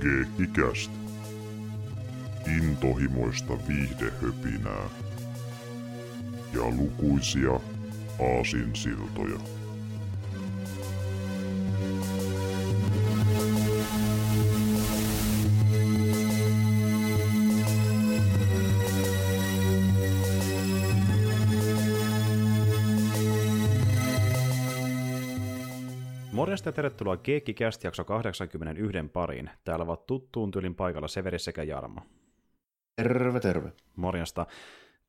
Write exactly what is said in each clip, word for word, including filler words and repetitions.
Geekkikäst. Intohimoista viihdehöpinää ja lukuisia aasinsiltoja. Morjesta ja tervetuloa Geekkikäst jakso kahdeksankymmentäyksi pariin. Täällä ovat tuttuun tyylin paikalla Severi sekä Jarmo. Terve, terve. Morjesta.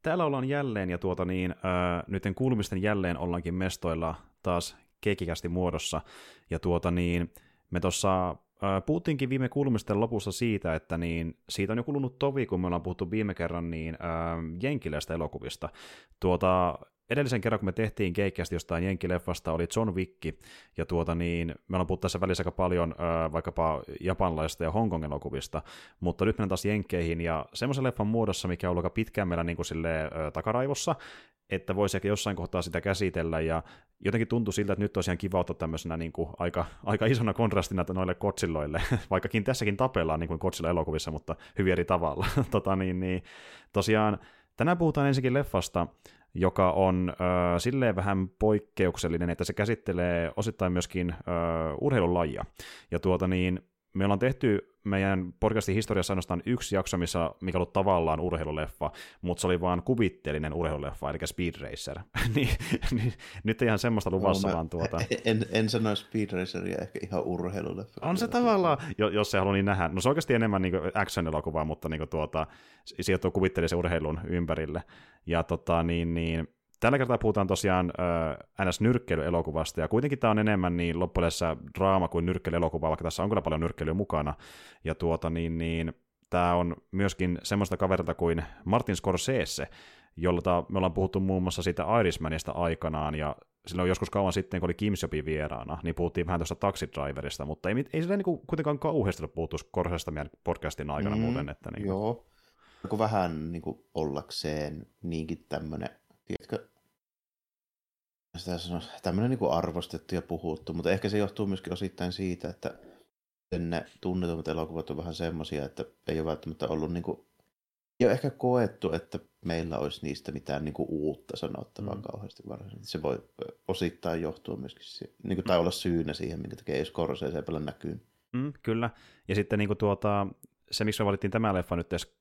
Täällä ollaan jälleen ja tuota niin, äh, nytten kuulumisten jälleen ollaankin mestoilla taas Geekkikästin muodossa. Ja tuota niin, me tuossa äh, puhuttiinkin viime kuulumisten lopussa siitä, että niin, siitä on jo kulunut tovi, kun me ollaan puhuttu viime kerran niin, äh, jenkiläistä elokuvista. Tuota... Edellisen kerran, kun me tehtiin Geekkikästi jostain jenkkileffasta, oli John Wick, ja tuota niin, me ollaan puhuttu tässä välissä aika paljon äh, vaikkapa japanlaista ja Hongkongin elokuvista, mutta nyt mennään taas jenkkeihin, ja semmoisen leffan muodossa, mikä on ollut aika pitkään meillä niin kuin silleen, äh, takaraivossa, että voisi ehkä jossain kohtaa sitä käsitellä, ja jotenkin tuntui siltä, että nyt olisi ihan kiva ottaa tämmöisenä niin kuin aika, aika isona kontrastina noille kotsilloille, vaikkakin tässäkin tapellaan niin kuin kotsilla elokuvissa, mutta hyvin eri tavalla. tota, niin, niin, tosiaan, tänään puhutaan ensinnäkin leffasta, joka on äh, silleen vähän poikkeuksellinen, että se käsittelee osittain myöskin äh, urheilulajia. Ja tuota niin, me ollaan tehty meidän podcastin historiassa ainoastaan yksi jakso, missä, mikä on ollut tavallaan urheiluleffa, mutta se oli vaan kuvitteellinen urheiluleffa, eli Speed Racer. niin, niin, nyt ei ihan semmoista luvassa, no, vaan tuota... En, en sano Speed Raceria, ehkä ihan urheiluleffa. On se tavallaan, jos se haluaa niin nähdä. No se on oikeasti enemmän niin action-elokuvaa, mutta niin tuota, sijoittuu kuvitteellisen urheilun ympärille. Ja tota niin... niin tällä kertaa puhutaan tosiaan äh, N S-nyrkkeilyelokuvasta, ja kuitenkin tämä on enemmän niin loppuudessa draama kuin nyrkkeilyelokuvaa, vaikka tässä on kyllä paljon nyrkkeilyä mukana. Ja tuota, niin, niin, tämä on myöskin semmoista kaverilta kuin Martin Scorsese, jolta me ollaan puhuttu muun muassa siitä Irishmanista aikanaan, ja silloin joskus kauan sitten, kun oli Kim Jobin vieraana, niin puhuttiin vähän tuosta Taxidriverista, mutta ei, ei sillä niin kuitenkaan kauheasti ole puhuttu Scorsesta meidän podcastin aikana mm, muuten. Että niin. Joo, kun vähän niin kuin ollakseen niinkin tämmöinen, tiedätkö, sitä sanoisi, tämmöinen niin kuin arvostettu ja puhuttu, mutta ehkä se johtuu myöskin osittain siitä, että ne tunnetummat elokuvat on vähän semmoisia, että ei ole välttämättä ollut, niin kuin, ei ole ehkä koettu, että meillä olisi niistä mitään niin kuin uutta sanottavaa mm. kauheasti varsinaisesti. Se voi osittain johtua myöskin, niin kuin, tai olla syynä siihen, minkä takia ei ole Scorsese pelä näkyy. Mm, kyllä, ja sitten niin kuin tuota, se, miksi me valittiin tämä leffa nyt edes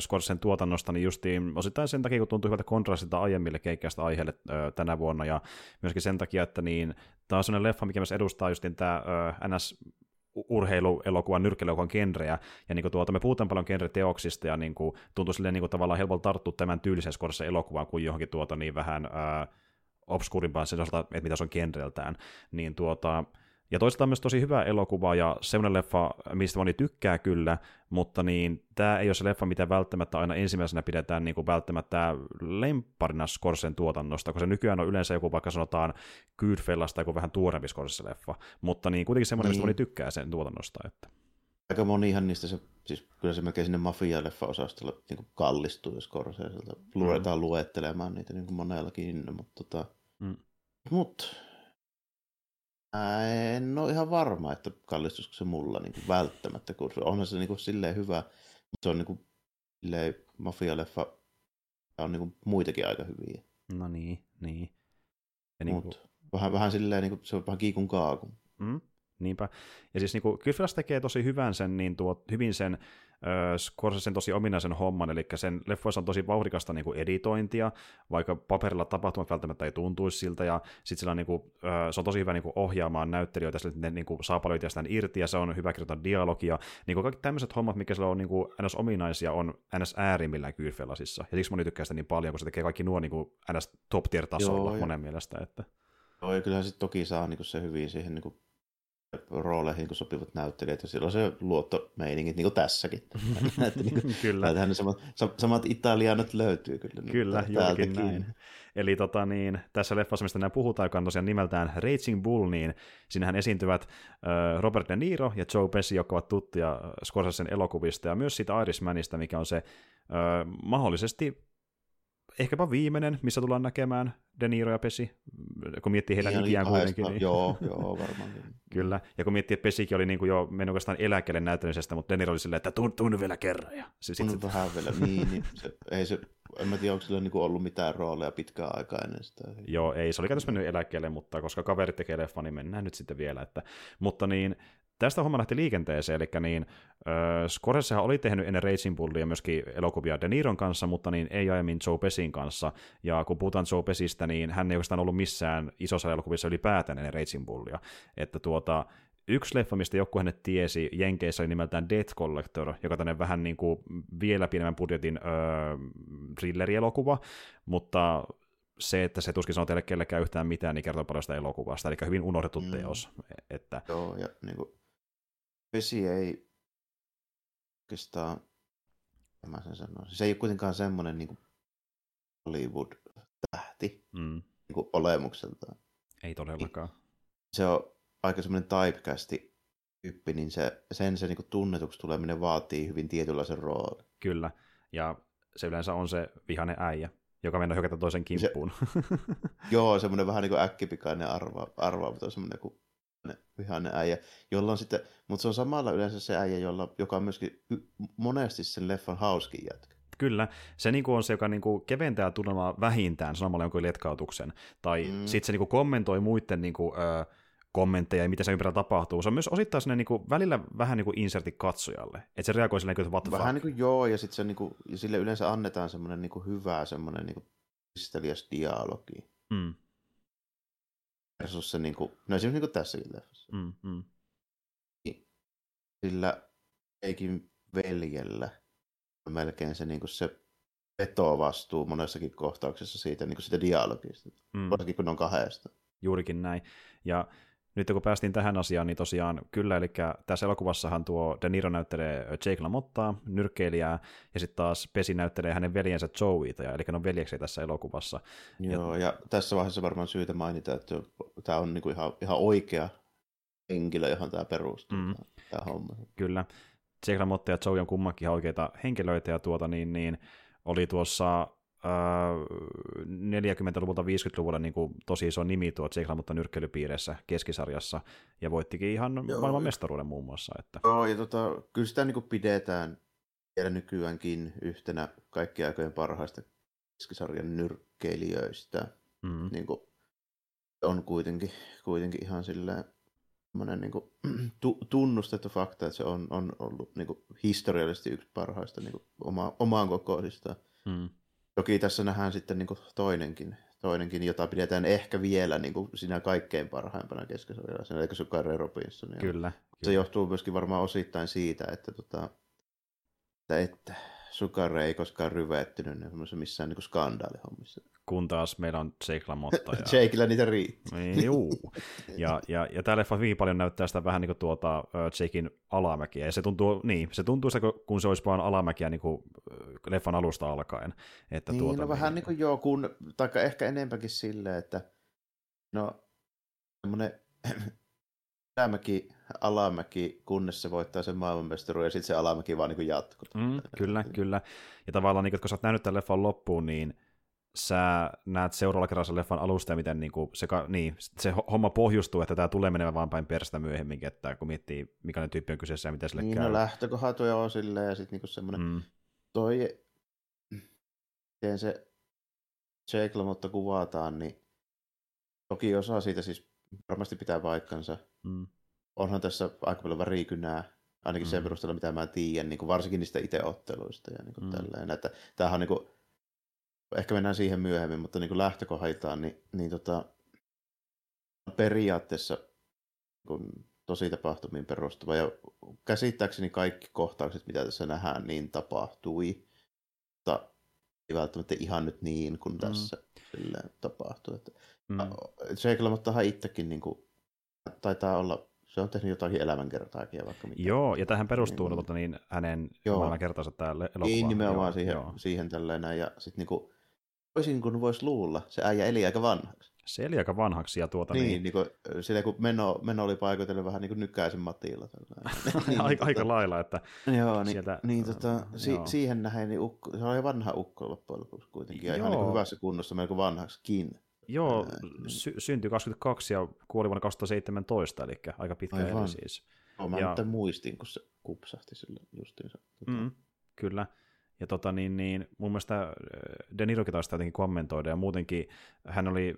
Scorsesen tuotannosta, niin justiin osittain sen takia, kun tuntui hyvältä kontrastilta aiemmille keikkäistä aiheille tänä vuonna, ja myöskin sen takia, että niin, tämä on sellainen leffa, mikä myös edustaa justiin tämä N S-urheiluelokuvan, nyrkkeilylokuvan genreä, ja niin kuin tuota, me puhutaan paljon genreteoksista, ja niin kuin, tuntuu silleen niin kuin tavallaan helpolta tarttua tämän tyylisen Scorsesen elokuvaan kuin johonkin tuota niin vähän ää, obskurimpaan sen osalta, että mitä se on genreltään, niin tuota... Ja toisaalta on myös tosi hyvä elokuva ja semmoinen leffa, mistä moni tykkää kyllä, mutta niin, tämä ei ole se leffa, mitä välttämättä aina ensimmäisenä pidetään niin kuin välttämättä lempparina Scorsesen tuotannosta, koska se nykyään on yleensä joku vaikka sanotaan Goodfellas tai joku vähän tuorempi Scorsesen leffa, mutta niin kuitenkin semmoinen, niin. Mistä moni tykkää sen tuotannosta. Että. Aika monihan niistä, se, siis kyllä se melkein sinne mafia-leffa-osastolla niin kuin kallistuu Scorseselta, luetaan mm. luettelemaan niitä niin kuin monellakin, mutta tota... Mm. Mut. En ole ihan varma, että kallistuisiko se mulla niin kuin välttämättä, kun onhan se niin kuin silleen hyvä, mutta se on niin kuin silleen mafialeffa, ja on niin kuin muitakin aika hyviä. No niin, niin. Ja niin kuin... vähän, vähän silleen, niin kuin, se on vähän kiikun kaakun. Mm, niinpä. Ja siis niin kuin, Kyfras tekee tosi hyvän sen, niin tuo, hyvin sen, Scorsesen tosi ominaisen homman, eli sen leffoissa on tosi vauhdikasta niin kuin editointia, vaikka paperilla tapahtumat välttämättä ei tuntuisi siltä, ja sitten sillä on, niin kuin, se on tosi hyvä niin kuin ohjaamaan näyttelijöitä, sillä ne niin kuin, saa paljon itseään irti, ja se on hyvä kirjoittaa dialogia, niin kuin kaikki tämmöiset hommat, mikä sillä on niin kuin ns. Ominaisia, on ns. Äärimmillään Goodfellasissa, ja siksi moni tykkää sitä niin paljon, kun se tekee kaikki nuo niin kuin ns. Top-tier-tasolla monen mielestä. Että... Joo, ja kyllähän sitten toki saa niin kuin se hyvin siihen... Niin kuin... rooleihin kun sopivat näyttelijät, ja silloin se luottomeiningit, niin kuin tässäkin. Kyllä. Ne samat, samat italianat löytyy kyllä. Kyllä, juurikin näin. Eli tota, niin, tässä leffassa, mistä nämä puhutaan, joka on tosiaan nimeltään Raging Bull, niin sinnehän esiintyvät äh, Robert De Niro ja Joe Pesci, jotka ovat tuttuja Scorsesen elokuvista, ja myös siitä Irishmanista, mikä on se äh, mahdollisesti ehkäpä viimeinen, missä tullaan näkemään De Niro ja Pesci, kun miettii heidän niin, ikään kuitenkin. Niin. Joo, joo, varmaan. Kyllä, ja kun miettii, että Pescikin oli niin jo mennyt oikeastaan eläkkeelle näyttämisestä, mutta De Niro oli silleen, että tunnu tun vielä kerran. Ja se, tunnu sit... vähän vielä, niin. niin se, ei se, en mä tiedä, onko sillä niin ollut mitään rooleja pitkään aikaa ennen sitä. Joo, ei, se oli käytössä mennyt eläkkeelle, mutta koska kaverit tekee leffa, niin mennään nyt sitten vielä. Että, mutta niin... Tästä homma lähti liikenteeseen, eli niin, äh, Scorsesehan oli tehnyt ennen Raging Bullia myöskin elokuvia De Niron kanssa, mutta niin ei aiemmin Joe Pescin kanssa, ja kun puhutaan Joe Pescistä, niin hän ei oikeastaan ollut missään isossa elokuvissa ylipäätään ennen Raging Bullia, että tuota... Yksi leffa, mistä joku hänet tiesi Jenkeissä, oli nimeltään Death Collector, joka tämmöinen vähän niin kuin vielä pienemmän budjetin öö, thrillerielokuva, mutta se, että se tuskin sanoo teille kellekään yhtään mitään, niin kertoo paljon sitä elokuvasta, eli hyvin unohdettu mm. teos. Että... Joo, ja niin kuin... Pesci ei oikeastaan, mä sen sanoisin, se ei ole kuitenkaan semmoinen niin Hollywood-tähti mm. niin kuin olemukseltaan. Ei todellakaan. Se on aika semmoinen typecasti tyyppi, niin se, sen se niin kuin tunnetuksi tuleminen vaatii hyvin tietynlaisen roolin. Kyllä, ja se yleensä on se vihainen äijä, joka mennään hyökätä toisen kimppuun. Se, joo, semmoinen vähän niin kuin äkkipikainen arvaava, arvaava semmoinen kuin vihainen äijä, jolla on sitten, mutta se on samalla yleensä se äijä, jolla, joka on myöskin monesti sen leffan hauskin jätkä. Kyllä, se niinku on se, joka niinku keventää tunnelmaa vähintään sanomalla jonkun letkautuksen, tai mm. sitten se niinku kommentoi muiden niinku, ö, kommentteja ja mitä se ympärillä tapahtuu. Se on myös osittain sinne niinku välillä vähän niinku insertti katsojalle, että se reagoi silleen kuin what the fuck. Vähän niin kuin joo, ja sitten niinku, sille yleensä annetaan semmoinen niinku hyvä, semmoinen niinku pisteliäs dialogi. Mm. Versus se niin kuin, no esimerkiksi niin kuin tässäkin leffassa. Mm, mm. Sillä eikin veljellä on melkein se, niin kuin se petovastuu monessakin kohtauksessa siitä, niin kuin sitä dialogista, mm. varsinkin kun on kahdesta. Juurikin näin. Ja nyt kun päästiin tähän asiaan, niin tosiaan kyllä, eli tässä elokuvassahan tuo De Niro näyttelee Jake LaMottaa, nyrkkeilijää, ja sitten taas Pesci näyttelee hänen veljensä Joeyta, eli ne on veljeksiä tässä elokuvassa. Joo, ja, ja tässä vaiheessa varmaan syytä mainita, että tämä on niinku ihan, ihan oikea henkilö, johon tämä perustuu, mm. tämä homma. Kyllä, Jake LaMotta ja Joey on kummankin ihan oikeita henkilöitä, ja tuota niin, niin oli tuossa... neljäkymmentäluvulta viisikymmentäluvulla niin kuin tosi iso nimi tuo Jake LaMotta nyrkkeilypiirissä keskisarjassa, ja voittikin ihan joo, maailman mestaruuden muun muassa. Että. Joo, ja tota, kyllä sitä niin kuin pidetään vielä nykyäänkin yhtenä kaikkien aikojen parhaista keskisarjan nyrkkeilijöistä. Mm-hmm. Niin kuin, on kuitenkin, kuitenkin ihan silleen niin kuin, tu, tunnustettu fakta, että se on, on ollut niin kuin, historiallisesti yksi parhaista niin kuin, oma, omaan kokoisistaan. Mm. Toki tässä nähdään sitten niin kuin toinenkin, toinenkin, jota pidetään ehkä vielä niin kuin sinä kaikkein parhaimpana keskisarjalaisena, eikä se ole Carey Robinson. Kyllä. Se kyllä. Johtuu myöskin varmaan osittain siitä, että, tota, että, että Sukare ei koskaan ryvettynyt missään niin kuin skandaalihommissa. Kun taas meillä on Jake LaMotta. Ja... Jakeillä niitä riitti. Juu. Ja, ja, ja tämä leffa hyvin paljon näyttää sitä vähän niin kuin tuota Jakein alamäkiä. Ja se tuntuu, niin, se tuntuu sitä, kun se olisi vaan alamäkiä niin kuin leffan alusta alkaen. Että niin, tuota, no vähän niin kuin joo, kun, taikka ehkä enemmänkin silleen, että no semmoinen alamäki, alamäki, kunnes se voittaa sen maailmanmestaruuden, ja sitten se alamäki vaan niin jatkuu. Mm, kyllä, kyllä. Ja tavallaan, niin, kun sä oot nähnyt tämän leffan loppuun, niin sä näet seuraavalla kerralla sen leffan alusta, ja miten niin kuin se, niin, se homma pohjustuu, että tämä tulee menemään vaan päin perstä myöhemminkin, että kun miettii, mikä tyyppi on kyseessä ja mitä sille niin, käy. Niin, no lähtökohatuja on silleen, ja sitten niin semmoinen, mm. toi, miten se Jake LaMotta kuvataan, niin toki osa siitä siis varmasti pitää paikkansa. Mm. Onhan tässä aika paljon värikynää, ainakin mm. sen perusteella, mitä mä tiedän, niin kuin varsinkin niistä itseotteluista ja niin kuin mm. tälleen. Että tämähän on niin kuin, ehkä mennään siihen myöhemmin, mutta niin kuin lähtökohdaltaan, niin, niin tota, periaatteessa niin tosi tapahtumiin perustuva. Ja käsittääkseni kaikki kohtaukset, mitä tässä nähdään, niin tapahtui. Mutta ei välttämättä ihan nyt niin, kuin mm. tässä tapahtui. Mm. Jake LaMottahan itsekin niin kuin, taitaa olla... Se on tehnyt jotakin elämänkertaakin ja vaikka mitä. Joo, ja tähän perustuu niin, tuota, niin hänen elämänkertaansa täällä elokuvaan. Niin, nimenomaan joo, siihen, siihen tällainen. Ja sitten niin kuin, toisin kuin voisi luulla, se äijä eli aika vanhaksi. Se eli aika vanhaksi ja tuota niin. Niin, niin kuin, silleen, kun meno, meno oli paikoitellut vähän niin kuin Nykäisen Matilla. niin, aika, aika lailla, että joo, sieltä... Niin, niin tota, si, siihen nähden, niin ukko, se oli vanha ukko loppujen lopuksi kuitenkin, ja joo. Ihan niin kuin hyvässä kunnossa, melko vanhaksikin. Joo, sy- syntyi kaksikymmentäkaksi ja kuoli vuonna kaksituhattaseitsemäntoista, eli aika pitkä eri siis. No, mä ja... nyt muistin, kun se kupsahti sille justiinsa. Tota... Mm, kyllä. Ja tota niin, niin mun mielestä De Nirokin taisi jotenkin kommentoida, ja muutenkin hän oli,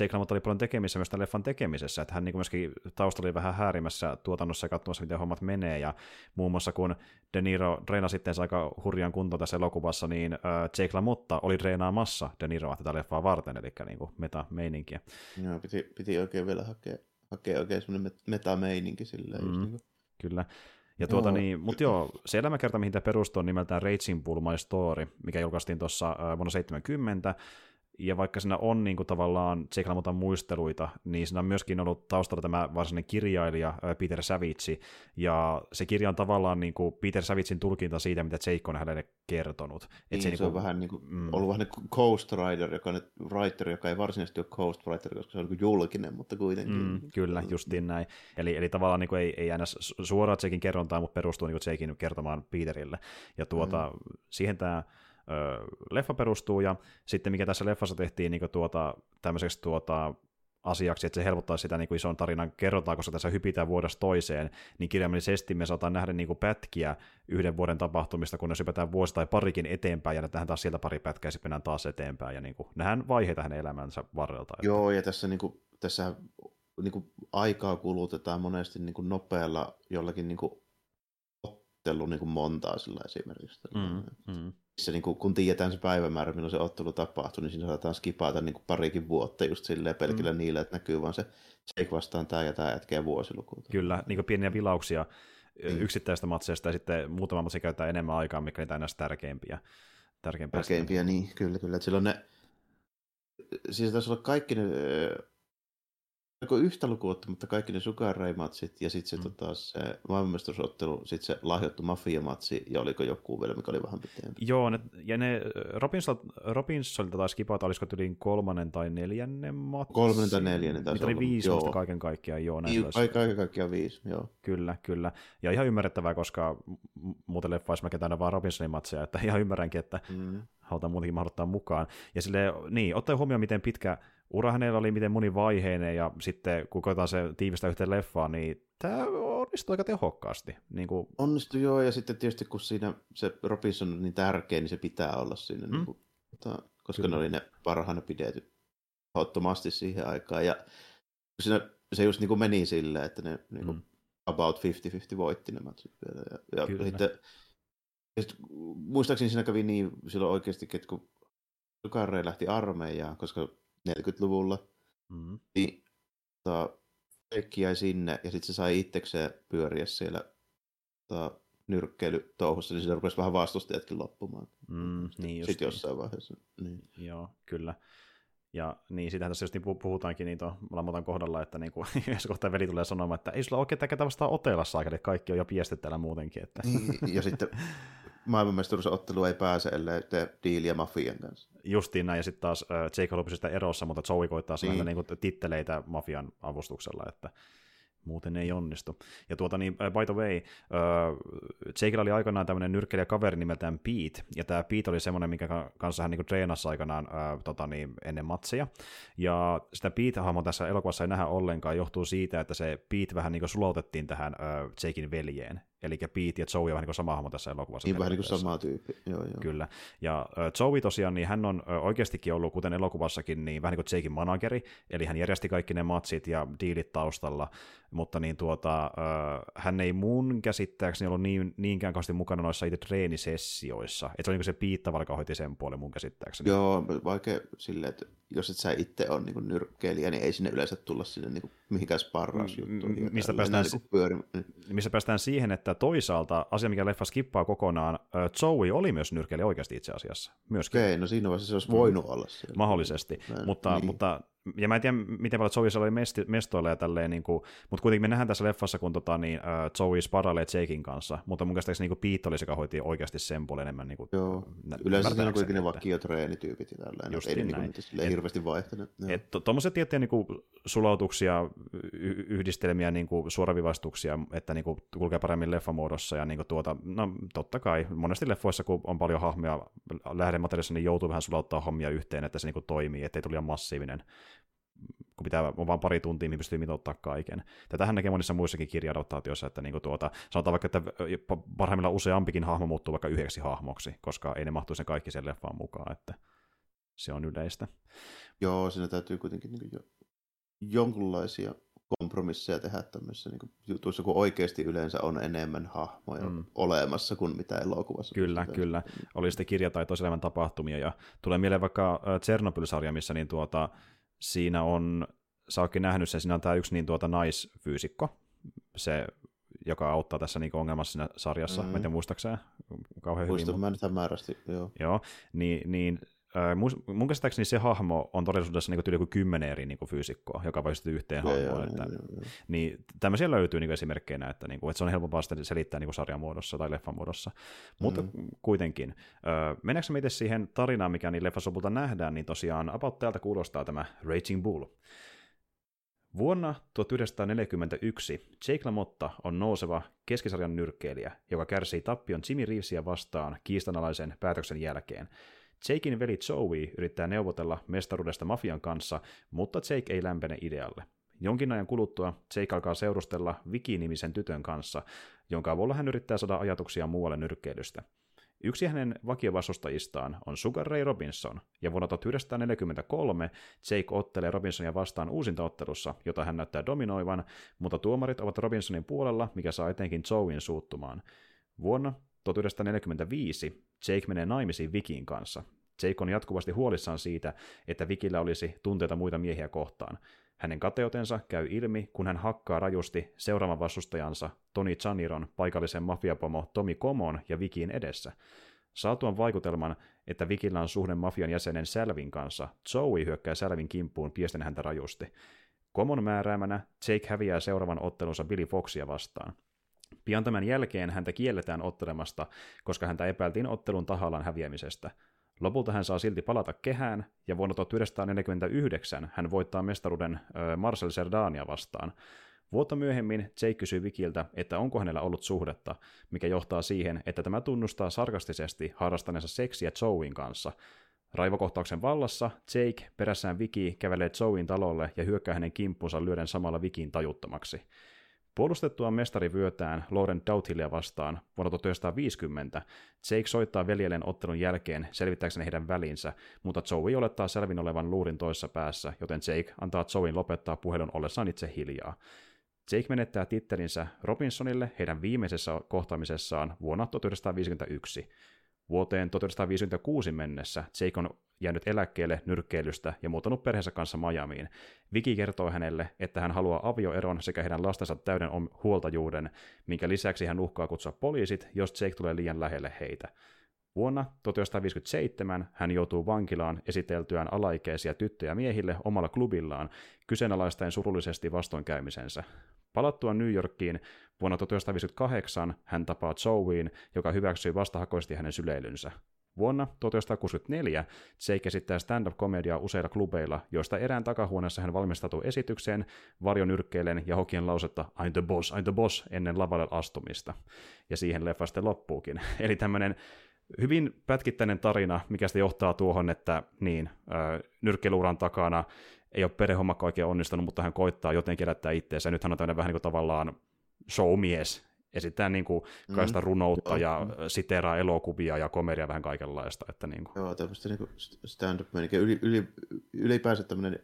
Jake LaMotta oli paljon tekemissä myös tämän leffan tekemisessä, että hän niin myöskin taustalla oli vähän häärimässä tuotannossa ja katsomassa, miten hommat menee, ja muun muassa kun De Niro treenasi sitten aika hurjan kuntoon tässä elokuvassa, niin Jake LaMotta oli treenaamassa De Niroa tätä leffaa varten, eli niin kuin meta-meininkiä. Joo, piti, piti oikein vielä hakea, hakea oikein semmoinen meta-meininki silleen. Mm, niin kyllä. Ja tuota niin, mutta joo, se elämäkerta, mihin tämä perustuu, on nimeltään Raging Bull My Story, mikä julkaistiin tuossa vuonna seitsemänkymmentä, ja vaikka siinä on niin kuin, tavallaan Jake LaMottan muisteluita, niin siinä on myöskin ollut taustalla tämä varsinainen kirjailija Peter Savitsi, ja se kirja on tavallaan niin kuin Peter Savitsin tulkinta siitä, mitä Jake on hänelle kertonut. Et niin, se, se niin kuin, on vähän niin kuin, mm. ollut vähän niin Ghost Rider, joka on writer, joka ei varsinaisesti ole Ghost Rider, koska se on niin julkinen, mutta kuitenkin. Mm, kyllä, justiin näin. Eli, eli tavallaan niin kuin, ei, ei aina suoraan Jaken kerrontaan, mutta perustuu niin kuin Jaken kertomaan Peterille. Ja tuota, mm. siihen tämä... leffa perustuu, ja sitten mikä tässä leffassa tehtiin niin tuota, tämmöiseksi tuota, asiaksi, että se helpottaa sitä niin ison tarinan kerrotaan, koska tässä hypitään vuodesta toiseen, niin kirjaimellisesti me saataan nähdä niin pätkiä yhden vuoden tapahtumista, kun ne sypätään vuosi tai parikin eteenpäin, ja nähdään taas sieltä pari pätkää, ja sitten mennään taas eteenpäin, ja niin kuin, nähdään vaiheita hänen elämänsä varrelta. Että... Joo, ja tässä, niin kuin, tässä niin kuin aikaa kulutetaan monesti niin kuin nopealla jollakin niin kuin ottelu niin kuin montaa sillä esimerkiksi. Mm, mm. Se, niin kun, kun tiedetään se päivämäärä, milloin se ottelu tapahtui, niin siinä saadaan skipata niin parikin vuotta just silleen pelkillä mm. niillä, että näkyy vaan se Jake vastaan tämä ja tämä jätkeä vuosilukuuta. Kyllä, niin pieniä vilauksia mm. yksittäistä matseista, ja sitten muutama matse käytetään enemmän aikaa, mikä niitä on aina tärkeimpiä. Tärkeimpiä, tärkeimpiä niin, kyllä, kyllä. Että silloin ne, siis taisi olla kaikki ne, äh, yhtä lukuutta, mutta kaikki ne sukaraimatsit, ja sitten se, mm. tota, se maailmanmestaruusottelu, sitten se lahjottu mafiamatsi, ja oliko joku vielä, mikä oli vähän pitempi. Joo, ne, ja ne Robinsonilta taisi kipata, olisiko yli kolmannen tai neljännen matsi? Kolmannen tai neljännen taisi olla. Mitä oli viisi musta kaiken kaikkiaan, joo. Näin Ai, kaiken kaikkiaan viisi, joo. Kyllä, kyllä. Ja ihan ymmärrettävää, koska muuten leffaisi mä ketään vaan Robinsonin matseja, että ihan ymmärränkin, että mm. halutaan muutenkin mahdottaa mukaan. Ja silleen, niin, ottaen huomioon, miten pitkä ura hänellä oli miten monivaiheinen, ja sitten kun koetaan se tiivistää yhteen leffaan, niin tämä onnistui aika tehokkaasti. Niin kuin... Onnistui joo, ja sitten tietysti kun siinä se Robinson on niin tärkeä, niin se pitää olla siinä, mm. niin kuin, koska kyllä. Ne oli ne parhaana pidetty ottomasti siihen aikaan. Ja siinä se just niin kuin meni silleen, että ne niin kuin mm. about fifty fifty voitti nämä. Ja, ja sitten muistaakseni siinä kävi niin silloin oikeasti, että kun Sukarre lähti armeijaan, koska neljäkymmentäluvulla, mm-hmm. niin Jake jäi sinne, ja sitten se sai itsekseen pyöriä siellä ta, nyrkkeilytouhussa, niin se rupesi vähän vastustajatkin loppumaan. Mm, niin sitten jossain niin. vaiheessa. Niin. Joo, kyllä. Ja niin, sitähän tässä just puhutaankin niin tuon LaMottan kohdalla, että niin kuin, yhdessä kohtaa veli tulee sanomaan, että ei sulla oikein tämäkään vastaan otelassa aika, kaikki on jo piestet täällä muutenkin. Että. Ja sitten maailmanmestaruusottelu ei pääse, ellei tee diiliä mafian kanssa. Justiin näin, ja sitten taas Jake haluaa pysyä sitä erossa, mutta Joey koittaa niin. Näitä niin titteleitä mafian avustuksella, että muuten ei onnistu. Ja tuota niin, by the way, Jakella oli aikanaan tämmöinen nyrkkeilijä kaveri nimeltään Pete, ja tämä Pete oli semmoinen, minkä kanssa hän niinku treenasi aikanaan ää, tota niin, ennen matseja, ja sitä Pete-hahmoa tässä elokuvassa ei nähdä ollenkaan, johtuu siitä, että se Pete vähän niinku sulautettiin tähän ää, Jaken veljeen. Eli Pete ja Joey on vähän niin kuin sama hahmo tässä elokuvassa. Niin, vähän niin kuin sama tyyppi, joo joo. Kyllä, ja Joey tosiaan, niin hän on oikeastikin ollut, kuten elokuvassakin, niin vähän niin kuin Jaken manageri, eli hän järjesti kaikki ne matsit ja diilit taustalla, mutta niin tuota, hän ei mun käsittääkseni ollut niin, niinkään kauheasti mukana noissa itse treenisessioissa, että se on niin kuin se Pete tavallaan, joka hoiti sen puolen mun käsittääkseni. Joo, vaikea silleen, että jos et sä itse ole niin nyrkkeilijä, niin ei sinne yleensä tulla sinne niin mihinkään sparrausjuttuun. M- mistä, si- mistä päästään siihen, että toisaalta asia, mikä leffa skippaa kokonaan, Joey oli myös nyrkkeilijä oikeasti itse asiassa. Myöskin. Okei, no siinä vaiheessa se olisi voinut mm. olla siellä. Mahdollisesti, mutta, niin. mutta ja mä en tiedä, miten paljon Joey oli mesti, mestoilla ja tälleen, niin kuin, mutta kuitenkin me nähdään tässä leffassa, kun tota, niin, uh, Joey sparailee Jaken kanssa, mutta mun käsittääkseni niin kuin Pete oli, sekä hoiti oikeasti sen puolen enemmän. Niin kuin, joo, nä- yleensä siinä on kuitenkin ne vakiotreenityypit ja tälleen, just ei niin kuin, et, hirveästi vaihtanut. Tuommoisia tiettyjä niin kuin sulautuksia, y- yhdistelmiä, niin kuin suoravivaistuksia, että niin kuin kulkee paremmin leffamuodossa ja niin kuin tuota, no totta kai, monesti leffoissa, kun on paljon hahmoja lähdemateriaalissa, niin joutuu vähän sulauttaa hommia yhteen, että se niin kuin toimii, ettei tule liian massiivinen. Kun pitää, on vain pari tuntia, niin pystyy mitoittaa kaiken. Tätähän näkee monissa muissakin kirja-adaptaatioissa, että niin kuin tuota, sanotaan vaikka, että parhaimmillaan useampikin hahmo muuttuu vaikka yhdeksi hahmoksi, koska ei ne mahtuisi ne kaikki sen leffaan mukaan, että se on yleistä. Joo, siinä täytyy kuitenkin niin kuin jo, jonkinlaisia kompromisseja tehdä tämmöisissä niin kuin jutuissa, kun oikeasti yleensä on enemmän hahmoja mm. olemassa kuin mitä elokuvassa. Kyllä, kyllä. Oli sitten kirja- tai toiselämän tapahtumia, ja tulee mieleen vaikka Tsernobyl-sarja, missä niin tuota siinä on, sä ootkin nähnyt sen, siinä on tämä yksi niin tuota naisfyysikko, se, joka auttaa tässä niin ongelmassa siinä sarjassa, mm-hmm. mä en tiedä muistaakseni kauhean Muistan, hyvin. Muistan, mä en määrästi, joo. Joo, niin, niin äh, mun käsittääkseni se hahmo on todellisuudessa niin tyyli kuin kymmenen eri niin kuin fyysikkoa, joka voi sitten yhteen hahmoon. Niin tämmöisiä löytyy niin esimerkkeinä, että, niin kuin, että se on helpompaa selittää niin sarjan muodossa tai leffan muodossa. Mutta mm-hmm. kuitenkin, äh, mennäänkö me itse siihen tarinaan, mikä niin leffassa lopulta nähdään, niin tosiaan about täältä kuulostaa tämä Raging Bull. Vuonna tuhatyhdeksänsataaneljäkymmentäyksi Jake LaMotta on nouseva keskisarjan nyrkkeilijä, joka kärsii tappion Jimmy Reevesia vastaan kiistanalaisen päätöksen jälkeen. Jaken veli Joey yrittää neuvotella mestaruudesta mafian kanssa, mutta Jake ei lämpene idealle. Jonkin ajan kuluttua Jake alkaa seurustella Vicky-nimisen tytön kanssa, jonka avulla hän yrittää saada ajatuksia muualle nyrkkeilystä. Yksi hänen vakiovastustajistaan on Sugar Ray Robinson, ja vuonna tuhatyhdeksänsataaneljäkymmentäkolme Jake ottelee Robinsonia vastaan uusintaottelussa, jota hän näyttää dominoivan, mutta tuomarit ovat Robinsonin puolella, mikä saa etenkin Joeyn suuttumaan. Vuonna tuhatyhdeksänsataaneljäkymmentäviisi Jake menee naimisiin Vickin kanssa. Jake on jatkuvasti huolissaan siitä, että Vickillä olisi tunteita muita miehiä kohtaan. Hänen kateutensa käy ilmi, kun hän hakkaa rajusti seuraavan vastustajansa Tony Chaniron, paikallisen mafiapomo Tommy Comon ja Vickin edessä. Saatuan vaikutelman, että Vickillä on suhde mafian jäsenen Salvin kanssa, Joey hyökkää Salvin kimppuun piesten häntä rajusti. Comon määräämänä Jake häviää seuraavan ottelunsa Billy Foxia vastaan. Pian tämän jälkeen häntä kielletään ottelemasta, koska häntä epäiltiin ottelun tahallaan häviämisestä. Lopulta hän saa silti palata kehään, ja vuonna tuhatyhdeksänsataaneljäkymmentäyhdeksän hän voittaa mestaruuden Marcel Cerdania vastaan. Vuotta myöhemmin Jake kysyy Vickiltä, että onko hänellä ollut suhdetta, mikä johtaa siihen, että tämä tunnustaa sarkastisesti harrastaneensa seksiä Joeyn kanssa. Raivokohtauksen vallassa Jake perässään Vicky kävelee Joeyn talolle ja hyökkää hänen kimppunsa lyöden samalla Vickin tajuttomaksi. Puolustettuaan mestarivyötään Lauren Douthilia vastaan vuonna tuhatyhdeksänsataaviisikymmentä Jake soittaa veljelleen ottelun jälkeen selvittääkseen heidän välinsä, mutta Joey olettaa Selvin olevan luurin toisessa päässä, joten Jake antaa Joeyn lopettaa puhelun ollessaan itse hiljaa. Jake menettää tittelinsä Robinsonille heidän viimeisessä kohtaamisessaan vuonna tuhatyhdeksänsataaviisikymmentäyksi. Vuoteen tuhatyhdeksänsataaviisikymmentäkuusi mennessä Jake on jäänyt eläkkeelle nyrkkeilystä ja muuttanut perheensä kanssa Miamiin. Vicky kertoo hänelle, että hän haluaa avioeron sekä heidän lastensa täyden huoltajuuden, minkä lisäksi hän uhkaa kutsua poliisit, jos Jake tulee liian lähelle heitä. Vuonna tuhatyhdeksänsataaviisikymmentäseitsemän hän joutuu vankilaan esiteltyään alaikäisiä tyttöjä miehille omalla klubillaan, kyseenalaistaen surullisesti vastoinkäymisensä. Palattua New Yorkiin vuonna tuhatyhdeksänsataaviisikymmentäkahdeksan hän tapaa Joeyn, joka hyväksyy vastahakoisesti hänen syleilynsä. Vuonna tuhatyhdeksänsataakuusikymmentäneljä Jake esittää stand-up-komediaa useilla klubeilla, joista erään takahuoneessa hän valmistautuu esitykseen varjonyrkkeilen ja hokien lausetta "I'm the boss, I'm the boss" ennen lavalle astumista. Ja siihen leffa sitten loppuukin. Eli tämmöinen hyvin pätkittäinen tarina, mikä sitten johtaa tuohon, että niin, nyrkkeilyuran takana ei ole perhehommakka oikein onnistunut, mutta hän koittaa jotenkin elättää itseensä. Nyt hän on tämmöinen vähän niin kuin tavallaan showmies. Esittää niin kuin kaista mm. runoutta mm. ja siteeraa elokuvia ja komedia vähän kaikenlaista. Että niin kuin. Joo, tämmöistä niin kuin stand-up-menikä. Yli, yli, ylipäänsä tämmöinen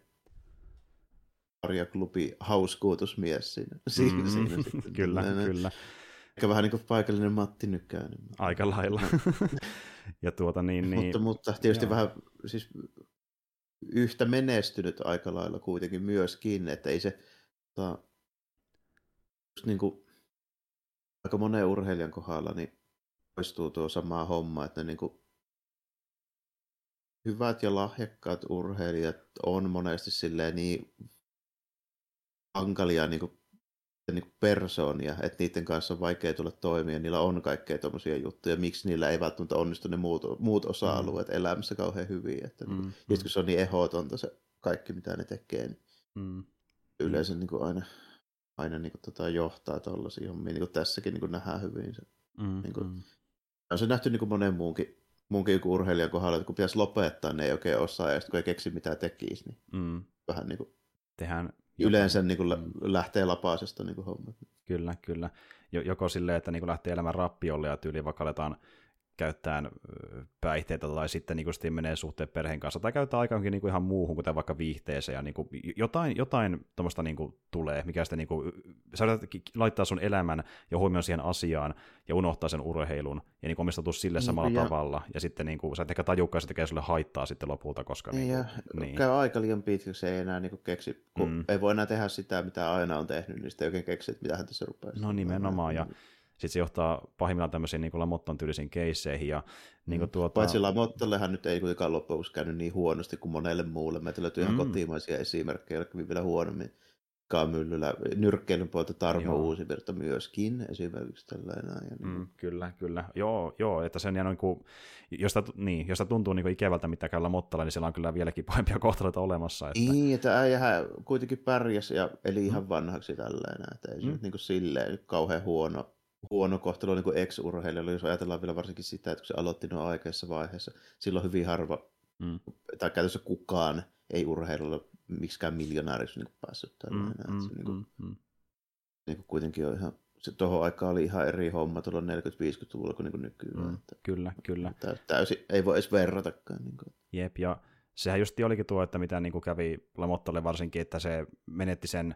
arjaklubi hauskuutusmies siinä. Mm. siinä kyllä, tämmöinen. Kyllä. Ehkä vähän niin kuin paikallinen Matti Nykänen. Aika lailla. ja tuota niin, niin... Mutta, mutta tietysti joo. Vähän siis yhtä menestynyt aika lailla kuitenkin myöskin, että ei se ta, just niin kuin aika monen urheilijan kohdalla niin poistuu tuo sama homma, että ne niin kuin hyvät ja lahjakkaat urheilijat on monesti silleen niin hankalia niin kuin, niin kuin persoonia, että niiden kanssa on vaikea tulla toimia. Niillä on kaikkea tuommoisia juttuja. Miksi niillä ei välttämättä onnistu ne muut, muut osa-alueet mm. elämässä kauhean hyvin. Että mm. joskus se on niin ehdotonta se kaikki, mitä ne tekee. Niin mm. Yleensä niin kuin aina, aina niin kuin tota johtaa tuollaisia hommia. Niin kuin tässäkin niin kuin nähdään hyvin. Se, mm. niin kuin, on se nähty niin kuin monen muunkin. Munkin urheilijan kohdalla, että kun pitäisi lopettaa, ne ei oikein osaa, ja sitten kun ei keksi mitä tekisi, niin mm. vähän niin kuin tehdään yleensä niin kuin lähtee lapasesta niin kuin hommat. Kyllä, kyllä. Joko silleen, että niin kuin lähtee elämään rappiolle ja tyyliin vaikka aletaan käyttämään päihteitä, tai sitten niin kuin menee suhteen perheen kanssa, tai käytetään aikaankin niin kuin ihan muuhun, kuten vaikka viihteeseen, ja niin kuin jotain, jotain tuommoista niin kuin tulee, mikä sitten niin kuin, sä yrität laittaa sun elämän ja huomioon siihen asiaan, ja unohtaa sen urheilun, ja niin kuin omistautuu sille samalla ja tavalla, ja sitten niin kuin, sä et ehkä tajukaan, se tekee sulle haittaa sitten lopulta, koska niin kuin, niin. käy aika liian pitkäksi, ei enää niin kuin keksi, kun mm. ei voi enää tehdä sitä, mitä aina on tehnyt, niin sitten ei oikein keksi, että mitähän tässä rupeaa. No nimenomaan, ja sitten se johtaa pahimmillaan tämmöisiin niin Lamotton tyylisiin keisseihin. Ja, niin kuin tuota... Paitsi Lamottallehan nyt ei kuitenkaan loppujen lopuksi käynyt niin huonosti kuin monelle muulle. Meitä löytyy ihan mm. kotimaisia esimerkkejä, jotka vielä huonommin. Kaamyllyllä nyrkkeilyn puolta Tarmo Uusivirta myöskin esimerkiksi tällainen. Ja niin. mm, kyllä, kyllä. Joo, joo että sen ja noin kuin, josta, niin, josta tuntuu niin ikävältä mitäkään Lamottalla, niin siellä on kyllä vieläkin pahempia kohtaloita olemassa. Että... Niin, että äijähän kuitenkin pärjäsi ja eli ihan vanhaksi tällainen. Että ei mm. se nyt niin kuin silleen kauhean huono. Huono kohtelu on niin ex-urheilijoilla, jos ajatellaan vielä varsinkin sitä, että kun se aloitti noin aikaisessa vaiheessa, silloin hyvin harva, mm. tai käytössä kukaan ei urheilulla miksikään miljonääriksi niin päässyt. Mm, mm, se, niin kuin, mm. niin kuin kuitenkin on ihan, se tuohon aikaan oli ihan eri homma tuolla neljäkymmentä-viisikymmentäluvulla kuin, niin kuin nykyään. Mm, että, kyllä, kyllä. Täysin, ei voi edes verratakaan. Niin kuin. Jep, ja sehän just olikin tuo, että mitä niin kuin kävi Lamottalle varsinkin, että se menetti sen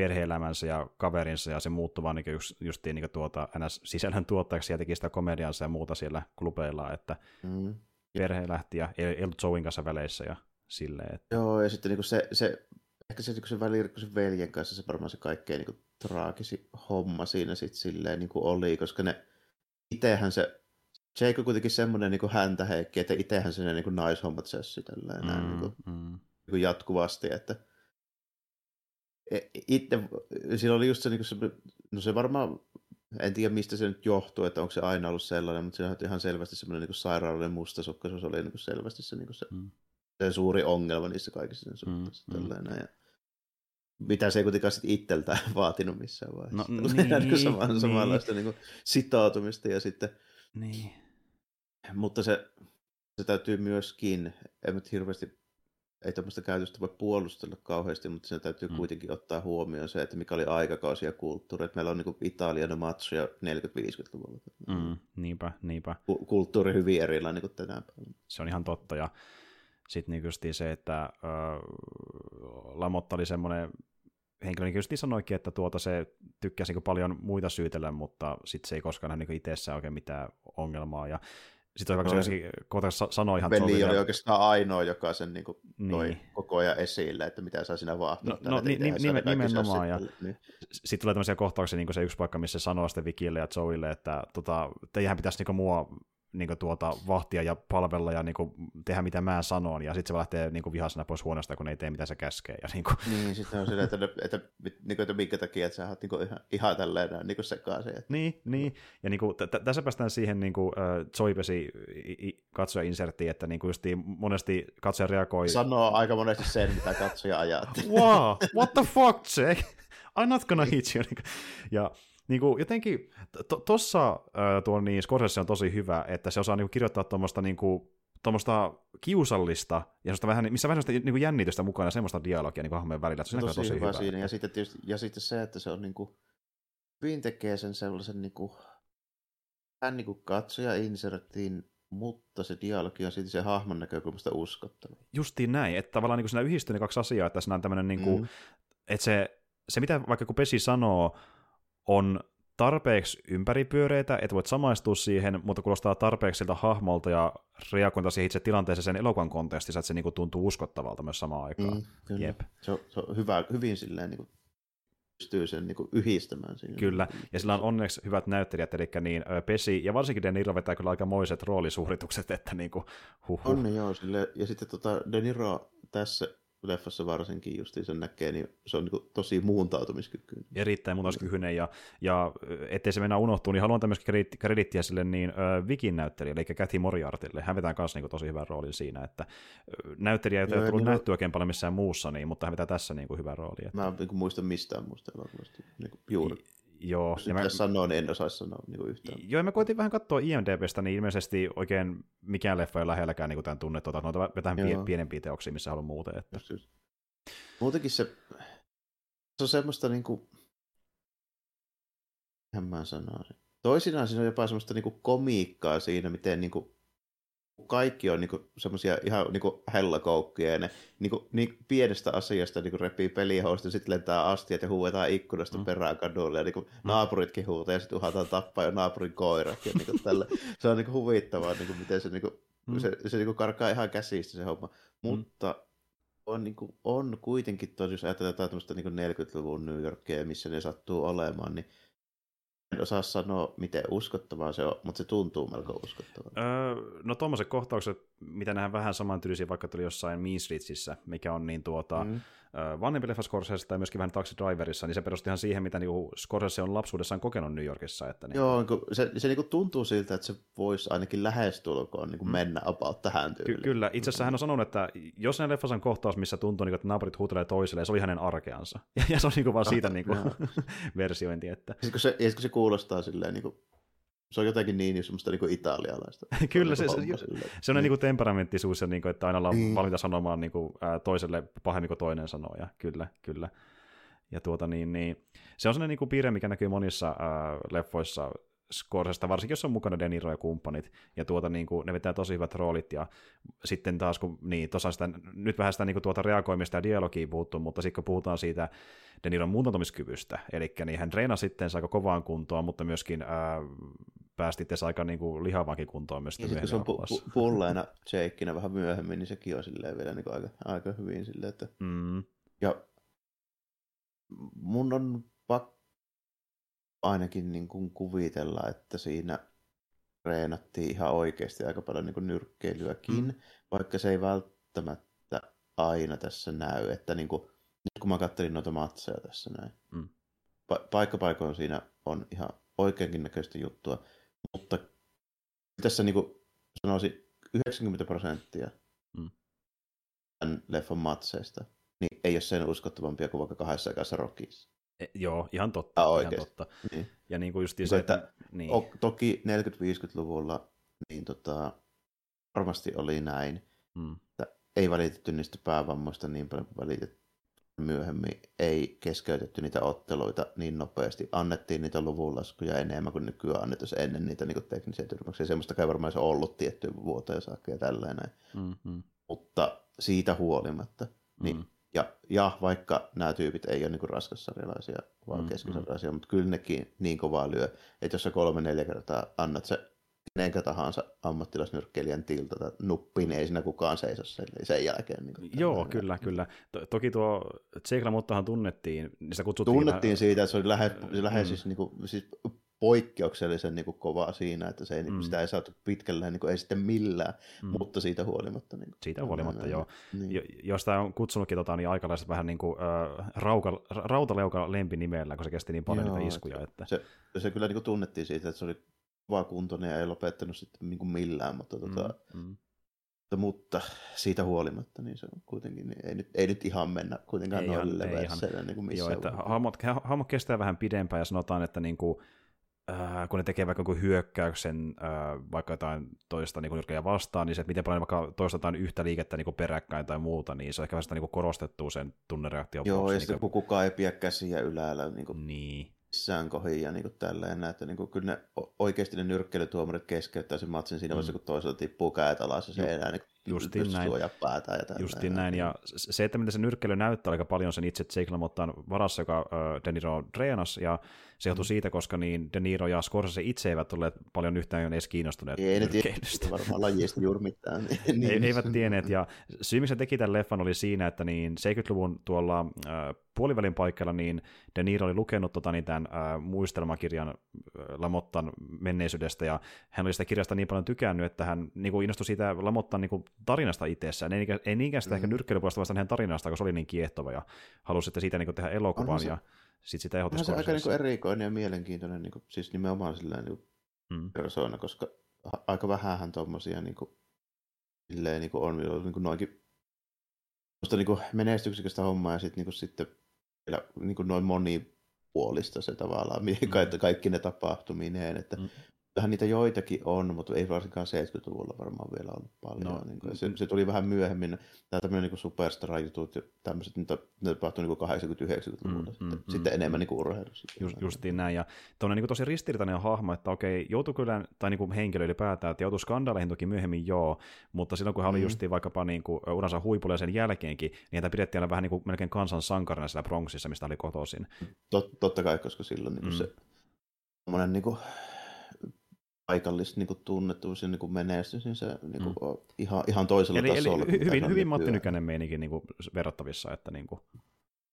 perhe-elämänsä ja kaverinsa, ja se muuttui vaan niin just, justiin niin tuota, sisällön tuottajaksi ja teki sitä komediansa ja muuta siellä klubeilla, että mm. perhe lähti ja ei ollut Joein kanssa väleissä ja silleen. Että... Joo, ja sitten niin se, se, ehkä se, niin se välirikkoisen veljen kanssa se varmaan se kaikkein niin traagisi homma siinä sitten silleen niin oli, koska ne itsehän se, Jake on kuitenkin semmoinen niin häntä heikki, että itsehän se ne niin naishommat sössi tälleen mm, näin, niin kuin, mm. niin jatkuvasti, että itse, silloin oli just se, niin se, no se varmaan, en tiedä mistä se nyt johtuu, että onko se aina ollut sellainen, mutta siinä on ihan selvästi semmoinen niin sairaalinen mustasukkaisuus oli niin selvästi se, niin se, mm. se suuri ongelma niissä kaikissa sen suhteessa. Mm. Tällainen, ja mitä se ei kuitenkaan sitten itseltään vaatinut missään vaiheessa. No, niin, saman, niin. Samanlaista niin sitoutumista ja sitten, niin. Mutta se, se täytyy myöskin, en nyt hirveästi ei tämmöistä käytöstä voi puolustella kauheasti, mutta siinä täytyy mm. kuitenkin ottaa huomioon se, että mikä oli aikakausi ja kulttuuri. Että meillä on niin Italian matsuja neljäkymmentä-viisikymmentäluvulla. Mm, niinpä, niinpä. Kulttuuri hyvin erilainen kuin tänään päivänä. Se on ihan totta. Ja sitten niin se, että äh, Lamotta oli semmoinen henkilö, niin justiin sanoikin, että tuota, se tykkäsi niin paljon muita syytellä, mutta sitten se ei koskaan nähnyt niin itsessään oikein mitään ongelmaa. Ja sitten no, kohdassa sanoi ihan... Veli oli oikeastaan ainoa, joka sen niin kuin toi niin. Koko ajan esille, että mitä saa sinä vaahtoa. No, no ni, ni, ni, nimenomaan. Ja niin. Sitten tulee tämmöisiä kohtauksia, niin kuin se yksi paikka, missä se sanoo sitten Vickylle ja Joelle, että tota, teidän pitäisi niin kuin mua niin kuin tuota, vahtia ja palvella ja niin kuin tehdä mitä mä sanon. Ja sitten se lähtee niin kuin vihasena pois huoneesta, kun ei tee mitä se käskee. Ja niin, kuin... niin sitten on silleen, että, että, että, että minkä takia, että sä oot niin ihan, ihan tällainen niin sekaisin. Että... Niin, niin, ja niin kuin, t- tässä päästään siihen niin kuin, äh, Joipesi katsoja-inserttiin, että niin kuin justiin monesti katsoja reagoi. Sanoo aika monesti sen, mitä katsoja ajaa. Wow, what the fuck, Jake? I'm not gonna hit you. Ja... Niin kuin jotenkin tuossa to, niin Scorsese on tosi hyvä, että se osaa niin kuin kirjoittaa tuommoista niin kiusallista, ja vähän, missä vähän sellaista niin jännitystä mukana, semmoista dialogia niin hahmojen välillä. Se on tosi, tosi hyvä. Siinä. Ja, sitten tietysti, ja sitten se, että se on niin kuin, hyvin tekee sen sellaisen niin kuin, hän niin kuin katsoja insertiin, mutta se dialogi on silti se hahmon näkökulmasta uskottava. Justiin näin, että tavallaan niin kuin siinä yhdistyy ne kaksi asiaa, että siinä on tämmöinen, niin kuin, mm. että se, se mitä vaikka kun Pesi sanoo, on tarpeeksi ympäripyöreitä, että voit samaistua siihen, mutta kuulostaa tarpeeksi siltä hahmolta ja reagointa siihen itse tilanteeseen sen elokuvan kontekstissa, että se niinku tuntuu uskottavalta myös samaan aikaan. Mm, Jep. Se on, se on hyvä, hyvin silleen, niin kuin, pystyy sen niin kuin yhdistämään siinä. Kyllä, ja sillä on onneksi hyvät näyttelijät, eli niin Pesci, ja varsinkin De Niro vetää kyllä aikamoiset roolisuoritukset, että niin kuin huhuh. On joo, sille, ja sitten tota De Niro tässä leffassa varsinkin justiin sen näkee, niin se on niin kuin tosi muuntautumiskykyinen. Erittäin muuntautumiskykyinen, ja, ja ettei se mennä unohtuu, niin haluan tämmöistä kredittiä sille niin äh, Vikin näyttelijälle, eli Kathy Moriartille. Hän vetää myös niin tosi hyvän roolin siinä, että näyttelijä ei ole tullut niin nähtyä oikein paljon missään muussa, niin, mutta hän vetää tässä niin kuin hyvä rooli. Että... Mä en niin muista mistään muusta elokuvasta niin juuri. I... Joo, jos mä... sanoa, niin en osaisi sanoa niin yhtään. Joo, me koitin vähän katsoa IMDb:stä, niin ilmeisesti oikein mikään leffa ei lähelläkään niin tämän tunnetta, että noita jotain pie- pienempiä teoksia, missä haluan muuten. Että... Just, just. Muutenkin se, se on semmoista, niin kuin... en mä sanoisin. Toisinaan siinä on jopa semmoista niin kuin komiikkaa siinä, miten niin kuin kaikki on niinku semmoisia ihan niinku hellakoukkuja ja ne niinku, niinku pienestä asiasta niinku repii pelihousta, sitten lentää astiat ja huuetaan ikkunasta mm. perään kadulle ja niinku naapuritkin huutaa ja sitten uhataan tappaa jo naapurin koirat ja niinku tällä. Se on niinku huvittavaa niinku miten se niinku mm. se, se niinku karkaa ihan käsistä se homma, mutta mm. on niinku on kuitenkin tosi, jos ajatellaan jotain tämmöistä niinku neljäkymmentäluvun New Yorkia, missä ne sattuu olemaan, niin en osaa sanoa, miten uskottavaa se on, mutta se tuntuu melko uskottavalta. Öö, no tuommoiset kohtaukset, mitä nähdään vähän samantyylisiä, vaikka tuli jossain Mean Streetsissä, mikä on niin tuota, mm. vanhempi leffa Scorsesesta ja myöskin vähän Taxi Driverissa, niin se perustui ihan siihen, mitä niinku Scorsese on lapsuudessaan kokenut New Yorkissa. Että niin... Joo, se, se niinku tuntuu siltä, että se voisi ainakin lähestulkoon niinku mennä about tähän tyyliin. Ky- kyllä, itse asiassa hän on sanonut, että jos näin leffassa on kohtaus, missä tuntuu, niinku, että naapurit huutelee toiselle, se oli hänen arkeansa. Ja se on niinku vaan siitä niinku versiointi. Että... Se, se kuulostaa silleen... Niinku... Se on jotenkin niin semmoista niin italialaista. Kyllä, se, se, se, se on niin kuin temperamenttisuus, ja niin kuin, että aina ollaan mm. valmiita sanomaan niin kuin, ää, toiselle pahemmin kuin toinen sanoo. Ja kyllä, kyllä. Ja tuota, niin, niin. Se on sellainen niin kuin piirre, mikä näkyy monissa ää, leffoissa Scorsesta, varsinkin jos on mukana De Niro ja kumppanit, ja tuota, niin kuin, ne vetää tosi hyvät roolit, ja sitten taas, kun niin, sitä, nyt vähän sitä niin kuin, tuota, reagoimista ja dialogia puhuttu, mutta sitten kun puhutaan siitä De Niron muuntautumiskyvystä, eli niin hän treenasi sitten aika kovaan kuntoon, mutta myöskin ää, päästi tässä aika niin kuin lihavaankin kuntoon myös. Ja sitten kun se on pu- pulleena shakeina vähän myöhemmin, niin sekin on silleen vielä niin kuin aika, aika hyvin silleen, että... Mm. Ja mun on pakko ainakin niin kuin kuvitella, että siinä treenattiin ihan oikeasti aika paljon niin kuin nyrkkeilyäkin, mm. vaikka se ei välttämättä aina tässä näy. Että niin kuin, nyt kun mä katselin noita matseja tässä näin, mm. pa- paikkapaikoin siinä on ihan oikeankin näköistä juttua, mutta tässä niin kuin sanoisin yhdeksänkymmentä prosenttia mm. tämän leffan matseista niin ei ole sen uskottavampia kuin vaikka kahdessa ekassa Rockissa. E, joo, ihan totta. Ah, ihan totta. Niin. Ja niin kuin justiin se, että, niin. O, toki neljäkymmentä-viisikymmentäluvulla niin tota, varmasti oli näin, hmm. että ei välitetty niistä päävammoista niin paljon kuin välitetty myöhemmin, ei keskeytetty niitä otteluita niin nopeasti, annettiin niitä luvunlaskuja enemmän kuin nykyään annettaisiin ennen niitä niin teknisiä tyrmäksiä, semmoista kai varmaan se on ollut tiettyä vuoteen saakka ja tällainen, hmm. mutta siitä huolimatta, niin hmm. Ja, ja vaikka nämä tyypit ei ole niin raskassarjalaisia, vaan mm, keskisarjalaisia, mm. mutta kyllä nekin niin kovaa lyö, että jos sä kolme-neljä kertaa annat se kenenkä tahansa ammattilaisnyrkkeilijän tiltata nuppiin, ei siinä kukaan seiso sen jälkeen. Niin joo, tämän. Kyllä, kyllä. Toki tuo Tseklamuttahan tunnettiin. Sitä kutsuttiin tunnettiin vähän... siitä, että se oli lähes, lähes mm. siis, niin kuin, siis poikkeuksellisen niin kuin kovaa siinä, että se ei, mm. sitä ei saatu pitkälle, niin kuin, ei sitten millään, mm. mutta siitä huolimatta. Niin kuin, siitä huolimatta, näin, joo. Niin. Jos tämä on kutsunutkin tota, niin aikalaiset vähän niin kuin, äh, rauka, rautaleuka lempinimellä, kun se kesti niin paljon joo, niitä iskuja. Että... Se, se kyllä niin kuin tunnettiin siitä, että se oli kovaa kuntoinen ja ei lopettanut sitten niin kuin millään, mutta, mm. Tota, mm. Mutta, mutta siitä huolimatta niin se on kuitenkin, niin ei, nyt, ei nyt ihan mennä kuitenkaan noin leveässä. Niin joo, että hahmot, hahmot kestää vähän pidempään ja sanotaan, että niin kuin, Äh, kun ne tekee vaikka hyökkäyksen äh, vaikka jotain toista niin nyrkkeilijää vastaan, niin se, että miten paljon vaikka toistetaan yhtä liikettä niin peräkkäin tai muuta, niin se on ehkä vähän sitä niin korostettua sen tunnereaktion. Joo, pops, ja niin sitten kun kukaan ei pidä käsiä ylällä niin niin. missään kohin ja niin tälleen, että niin kuin, kyllä ne oikeasti ne nyrkkeilytuomarit keskeyttää sen matsin siinä vaiheessa, mm. kun toisella tippuu kädet alas ja se ei enää niin justiin näin. Päätään ja justiin näin. Ja se, että miten se nyrkkeily näyttää aika paljon sen itse Jake LaMottan varassa, joka äh, De Niro treenasi, ja Se johtui mm. siitä, koska niin De Niro ja Scorsese itse eivät olleet paljon yhtään edes kiinnostuneet nyrkkeilystä. Ei varmaan lajista juuri mitään. niin. Eivät tienneet, ja syy, miksi teki tämän leffan, oli siinä, että niin seitsemänkymmentäluvun tuolla äh, puolivälin paikalla niin De Niro oli lukenut tota, niin tämän äh, muistelmakirjan äh, Lamottan menneisyydestä, ja hän oli sitä kirjasta niin paljon tykännyt, että hän niin kuin innostui siitä Lamottan niin kuin tarinasta itsessään. Ei niinkään, ei niinkään sitä mm. ehkä nyrkkeilypuolesta, vaan hänen tarinastaan, koska se oli niin kiehtova, ja halusi sitten siitä niin kuin tehdä elokuvan, ja sitten sitä ehdotti Scorsese. Se on aika niin erikoinen ja mielenkiintoinen, niin kuin, siis nimenomaan sillä niin mm. persoona, koska aika vähäänhän tuommoisia niin niin on niin noinkin niin menestyksekästä hommaa, ja sitten niin sitten niin noin monipuolista se tavallaan, mm. kaikki, kaikki ne tapahtumineen, että mm. niitä joitakin on, mutta ei varsinkaan seitsemänkymmentäluvulla varmaan vielä ollut paljon. No. Niin se, se tuli vähän myöhemmin, tämä tämmöinen niin superstar-jutut ja tämmöiset, niitä, ne tapahtui niin kahdeksankymmentä-yhdeksänkymmentäluvulla. Mm, sitten, mm, sitten mm. enemmän niin urheilussa. Just, justiin näin. Ja tuollainen niin tosi ristiriitainen hahmo, että okei, joutui kyllä, tai niin henkilö ylipäätään, että joutui skandaaleihin toki myöhemmin joo, mutta silloin kun hän oli mm. justiin vaikkapa niin kuin uransa huipulla ja sen jälkeenkin, niin hän pidettiin aina vähän niin kuin melkein kansan sankarina siellä Bronxissa, mistä oli kotoisin. Tot, totta kai, koska silloin niin kuin mm. se tommoinen niin kuin paikallis niinku tunnettuus ja niinku menestys, niin se niinku mm. ihan ihan toisella eli, tasolla. Eli hyvin hyvin Matti Nykänen meininki niinku verrattavissa, että niinku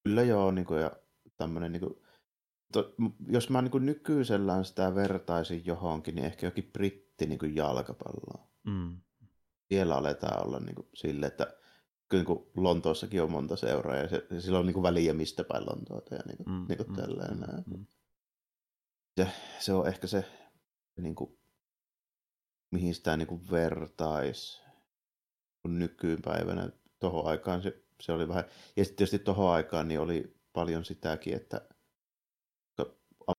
kyllä joo niinku ja tämmönen niinku to, jos mä niinku nykyisellään sitä vertaisin johonkin, niin ehkä jokin britti niinku jalkapalloa. Mm. Siellä aletaan olla niinku sille, että kyllä niinku Lontoossakin on monta seuraa ja se, sillä on niinku väliä mistä päin Lontoota ja niinku mm. niinku mm. tällainen. Mm. Ja se on ehkä se niinku mihin sitä niin kuin vertaisi nykypäivänä. Tuohon aikaan se, se oli vähän, ja sitten tietysti tuohon aikaan niin oli paljon sitäkin, että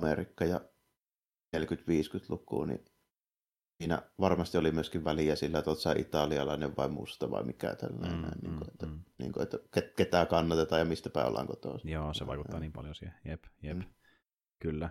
Amerikka ja neljäkymmentä-viisikymmentälukuun, niin siinä varmasti oli myöskin väliä sillä, että olet sä italialainen vai musta vai mikä tällainen, mm, niin kuin, että, mm. niin kuin, että ketään kannatetaan ja mistä päin ollaan kotoa. Joo, se vaikuttaa ja niin paljon siihen, jep, jep, mm. kyllä.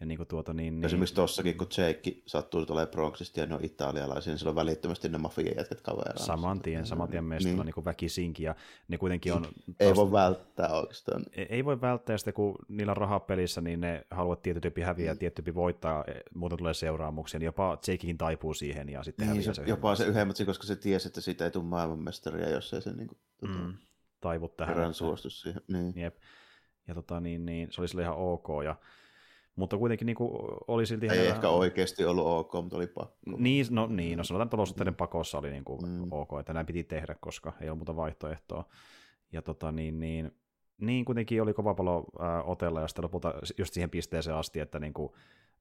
Ja niin tuota, niin, niin esimerkiksi tuossakin, kun Jake sattuu tulemaan Bronxista ja ne on italialaisia, niin sillä on välittömästi ne mafiajätket kaveraan. Saman tien, saman tien mestolla niin. niin väkisinkin. Ja ne kuitenkin on ei tosta voi välttää oikeastaan. Ei, ei voi välttää sitä, kun niillä on rahaa pelissä, niin ne haluavat tietty tyyppi häviä ja mm. tietty tyyppi voittaa, muuten tulee seuraamuksia. Niin jopa Jakekin taipuu siihen ja sitten niin, häviää se jopa yhden se yhden, koska se tiesi, että siitä ei tule maailmanmestaria, jos ei se niin kuin, tuota, mm. taivu tähän. Herran suostu siihen. Niin. Jep. Ja tota, niin, niin, se oli sille ihan ok. Ja mutta kuitenkin niin kuin, oli silti ei ehkä vähän oikeasti ollut ok, mutta oli pakko. Niin, no, niin, no sanotaan, että olosuhteiden pakossa oli niin kuin mm. ok, että näin piti tehdä, koska ei ollut muuta vaihtoehtoa. Ja tota, niin, niin, niin kuitenkin oli kova palo äh, otella, ja sitten lopulta just siihen pisteeseen asti, että niin kuin,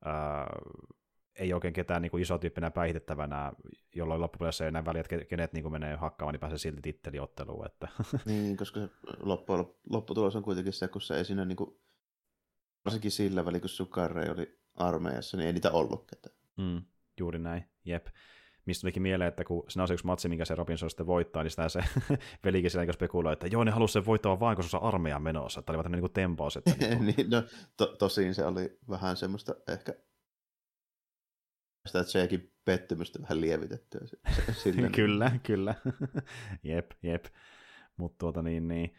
äh, ei oikein ketään niin kuin iso tyyppinä päihdettävänä, jolloin loppupeleissä ei enää väliä, että kenet niin kuin menee hakkaamaan, niin pääsee silti titteliotteluun. Että niin, koska se loppu, lopputulos on kuitenkin se, kun se ei siinä niin kuin varsinkin sillä välin, kun Sukarre oli armeijassa, niin ei niitä ollut ketään. Mm, juuri näin, jep. Mistä tulikin mieleen, että kun siinä on se yksi matsi, minkä se Robinson sitten voittaa, niin sitä se velikin siellä spekuloi, että joo, ne halusi sen voittaa vaan, kun se on armeijan menossa. Tämä oli vaan niin tempaus. Että niin, no, to- tosin se oli vähän semmoista ehkä sitä, että sekin pettymystä vähän lievitettyä. kyllä, kyllä. jep, jep. Mutta tuota niin, niin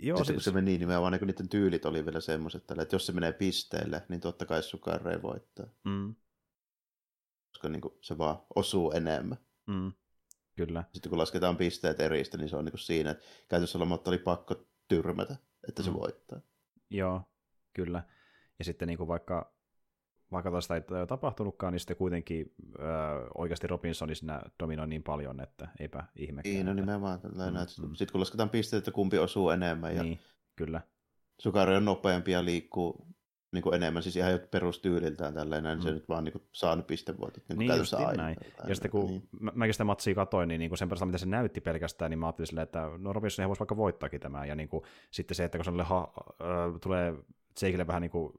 joo, sitten siis kun se meni nimenomaan, niin kun niiden tyylit oli vielä semmoiset, että jos se menee pisteille, niin totta kai Sukarre voittaa. Mm. Koska niin kuin, se vaan osuu enemmän. Mm. Kyllä. Sitten kun lasketaan pisteet eristä, niin se on niin kuin siinä, että käytössä Lamotta oli pakko tyrmätä, että mm. se voittaa. Joo, kyllä. Ja sitten niin kuin vaikka vaikka tästä ei tapahtunutkaan, niin sitten kuitenkin öö, oikeasti Robinsoni siinä dominoi niin paljon, että eipä ihmekään. Niin, no nimenomaan. Mm, mm. Sitten kun lasketaan pisteet, että kumpi osuu enemmän. Ja niin, kyllä. Sukarre on nopeampi ja liikkuu niin kuin enemmän, siis ihan jo perustyyliltään tällainen, niin mm. se nyt vaan niin saa ne pistevuotit. Niin, niin käytössä aina. Näin. Aina. Ja sitten kun niin. mä, mäkin sitä matsia katoin, niin, niin kuin sen perästä, mitä se näytti pelkästään, niin mä ajattelin silleen, että no Robinson voisi vaikka voittaakin tämän. Ja niin kuin, sitten se, että kun se ha, äh, tulee Jakeille vähän niin kuin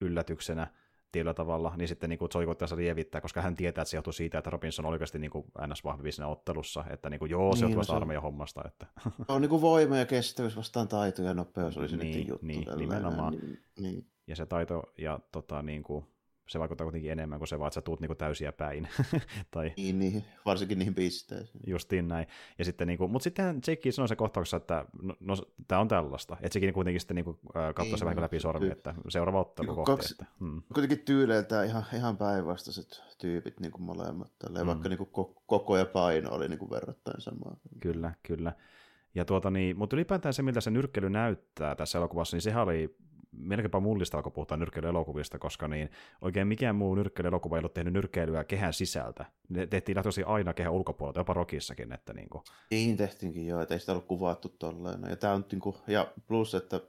yllätyksenä, tietyllä tavalla, niin sitten niin Zoe koittaa lievittää, koska hän tietää, että se johtuu siitä, että Robinson on oikeasti niin ns. Vahvempi siinä ottelussa, että niin kuin, joo, se niin, johtuu no, armeijan hommasta. Että on niin kuin voima ja kestävyys vastaan taito ja nopeus oli se niin, nyt juttu. Niin, nimenomaan. Niin, niin. Ja se taito ja tota, niin kuin, se vaikuttaa kuitenkin enemmän kuin se vaan, että sä tuut niinku täysiä päin. tai... Niin, niin, varsinkin niihin pisteisiin. Justiin näin. Ja sitten niinku, mutta sittenhän Jake sanoi se kohtauksessa, että no, no tämä on tällaista. Että sekin kuitenkin sitten niinku, katsoi se vähän läpi sormi, että seuraava ottelu kohti. Hmm. Kuitenkin tyyleiltään ihan, ihan päinvastaiset tyypit niinku molemmat. Hmm. Vaikka niinku koko ja paino oli niinku verrattain samaa. Kyllä, kyllä. Ja tuota niin, mutta ylipäätään se, miltä se nyrkkeily näyttää tässä elokuvassa, niin sehän oli melkeinpä mullistava, kun puhutaan nyrkkeilyelokuvista, koska niin oikein mikään muu nyrkkeilyelokuva ei ollut tehnyt nyrkkeilyä kehän sisältä. Ne tehtiin lähtöisin aina kehän ulkopuolelta, jopa Rockissakin. Että niin kuin. Niin tehtiinkin joo, että ei sitä ollut kuvattu tolleen. Ja, tämä on, niin kuin, ja plus, että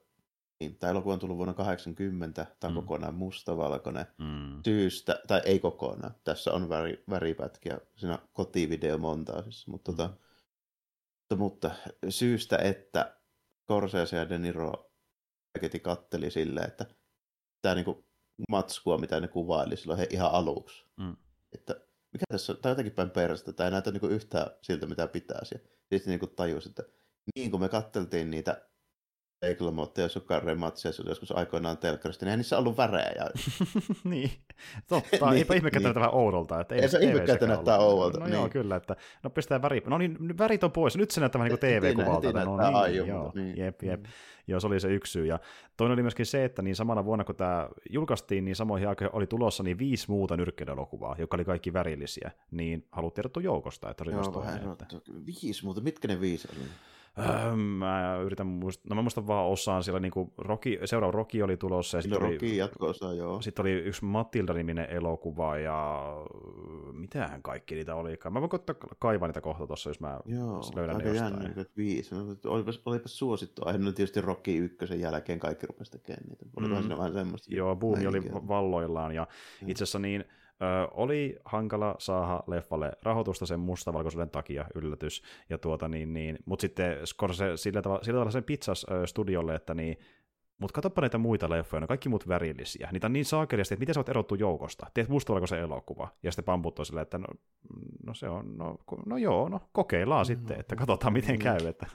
niin, tämä elokuva on tullut vuonna kahdeksankymmentä, tämä on mm. kokonaan mustavalkoinen mm. syystä, tai ei kokonaan, tässä on väri, väripätkiä siinä kotivideomontaasissa, mutta mm. tota, mutta syystä, että Scorsese ja De Niro katteli silleen, että tämä niinku matskua, mitä ne kuvaili silloin ihan aluksi. Mm. Että mikä tässä on? Tämä on jotenkin päin perästä. Tämä ei näytä niinku yhtään siltä, mitä pitäisi. Sitten niinku tajusi, että niin kuin me katteltiin niitä Eiklomootteja ja Sukarre-matseja joskus aikoinaan telkkarista, niin ei niissä ollut värejä. niin, totta. Eipä ihmekä näytä vähän oudolta. Ei se ihmekä näyttää oudolta. No joo, kyllä. Että, no pistetään väri. No niin, värit on pois. Nyt se näyttää vähän niin kuin T V-kuvalta. Heti näyttää aiemmin. Niin. Jep, jep. Joo, se oli se yksi syy. Ja toinen oli myöskin se, että niin samana vuonna, kun tämä julkaistiin, niin samoihin aikoihin oli tulossa niin viisi muuta nyrkkeilyelokuvaa, jotka oli kaikki värillisiä. Niin haluttiin erottua joukosta. Että joo, vähän erottu. Viisi muuta. Mitkä ne viisi oli? Öö, mä yritän muistaa, no mä muistan vaan osaan, siellä niinku Rocky, seuraava Rocky oli tulossa ja sitten oli, jatko-osa, joo. Sitten oli yksi Matilda-niminen elokuva ja mitähän kaikki niitä olikaan. Mä voin ottaa kaivaa niitä kohta tuossa, jos mä joo, löydän ne jostain. Joo, aika jännäköviisi. Olipas, olipas suosittu aihe, no tietysti Rocky ykkösen jälkeen kaikki rupesi tekemään niitä. Olikohan mm. siinä vähän semmoista? Joo, buumi oli valloillaan ja mm. itse asiassa niin Ö, oli hankala saada leffalle rahoitusta sen mustavalkoisuuden takia, yllätys, ja tuota, niin, niin, mutta sitten Scorsese sillä tavalla, sillä tavalla sen pitsas ö, studiolle, että niin, mutta katsoppa näitä muita leffoja, ne kaikki muut värillisiä, niitä on niin saakeliasti, että miten sä oot erottu joukosta, teet mustavalkoisen elokuva, ja sitten pamputtu silleen, että no, no se on, no, no joo, no kokeillaan sitten, no, että katsotaan miten no. käy, että...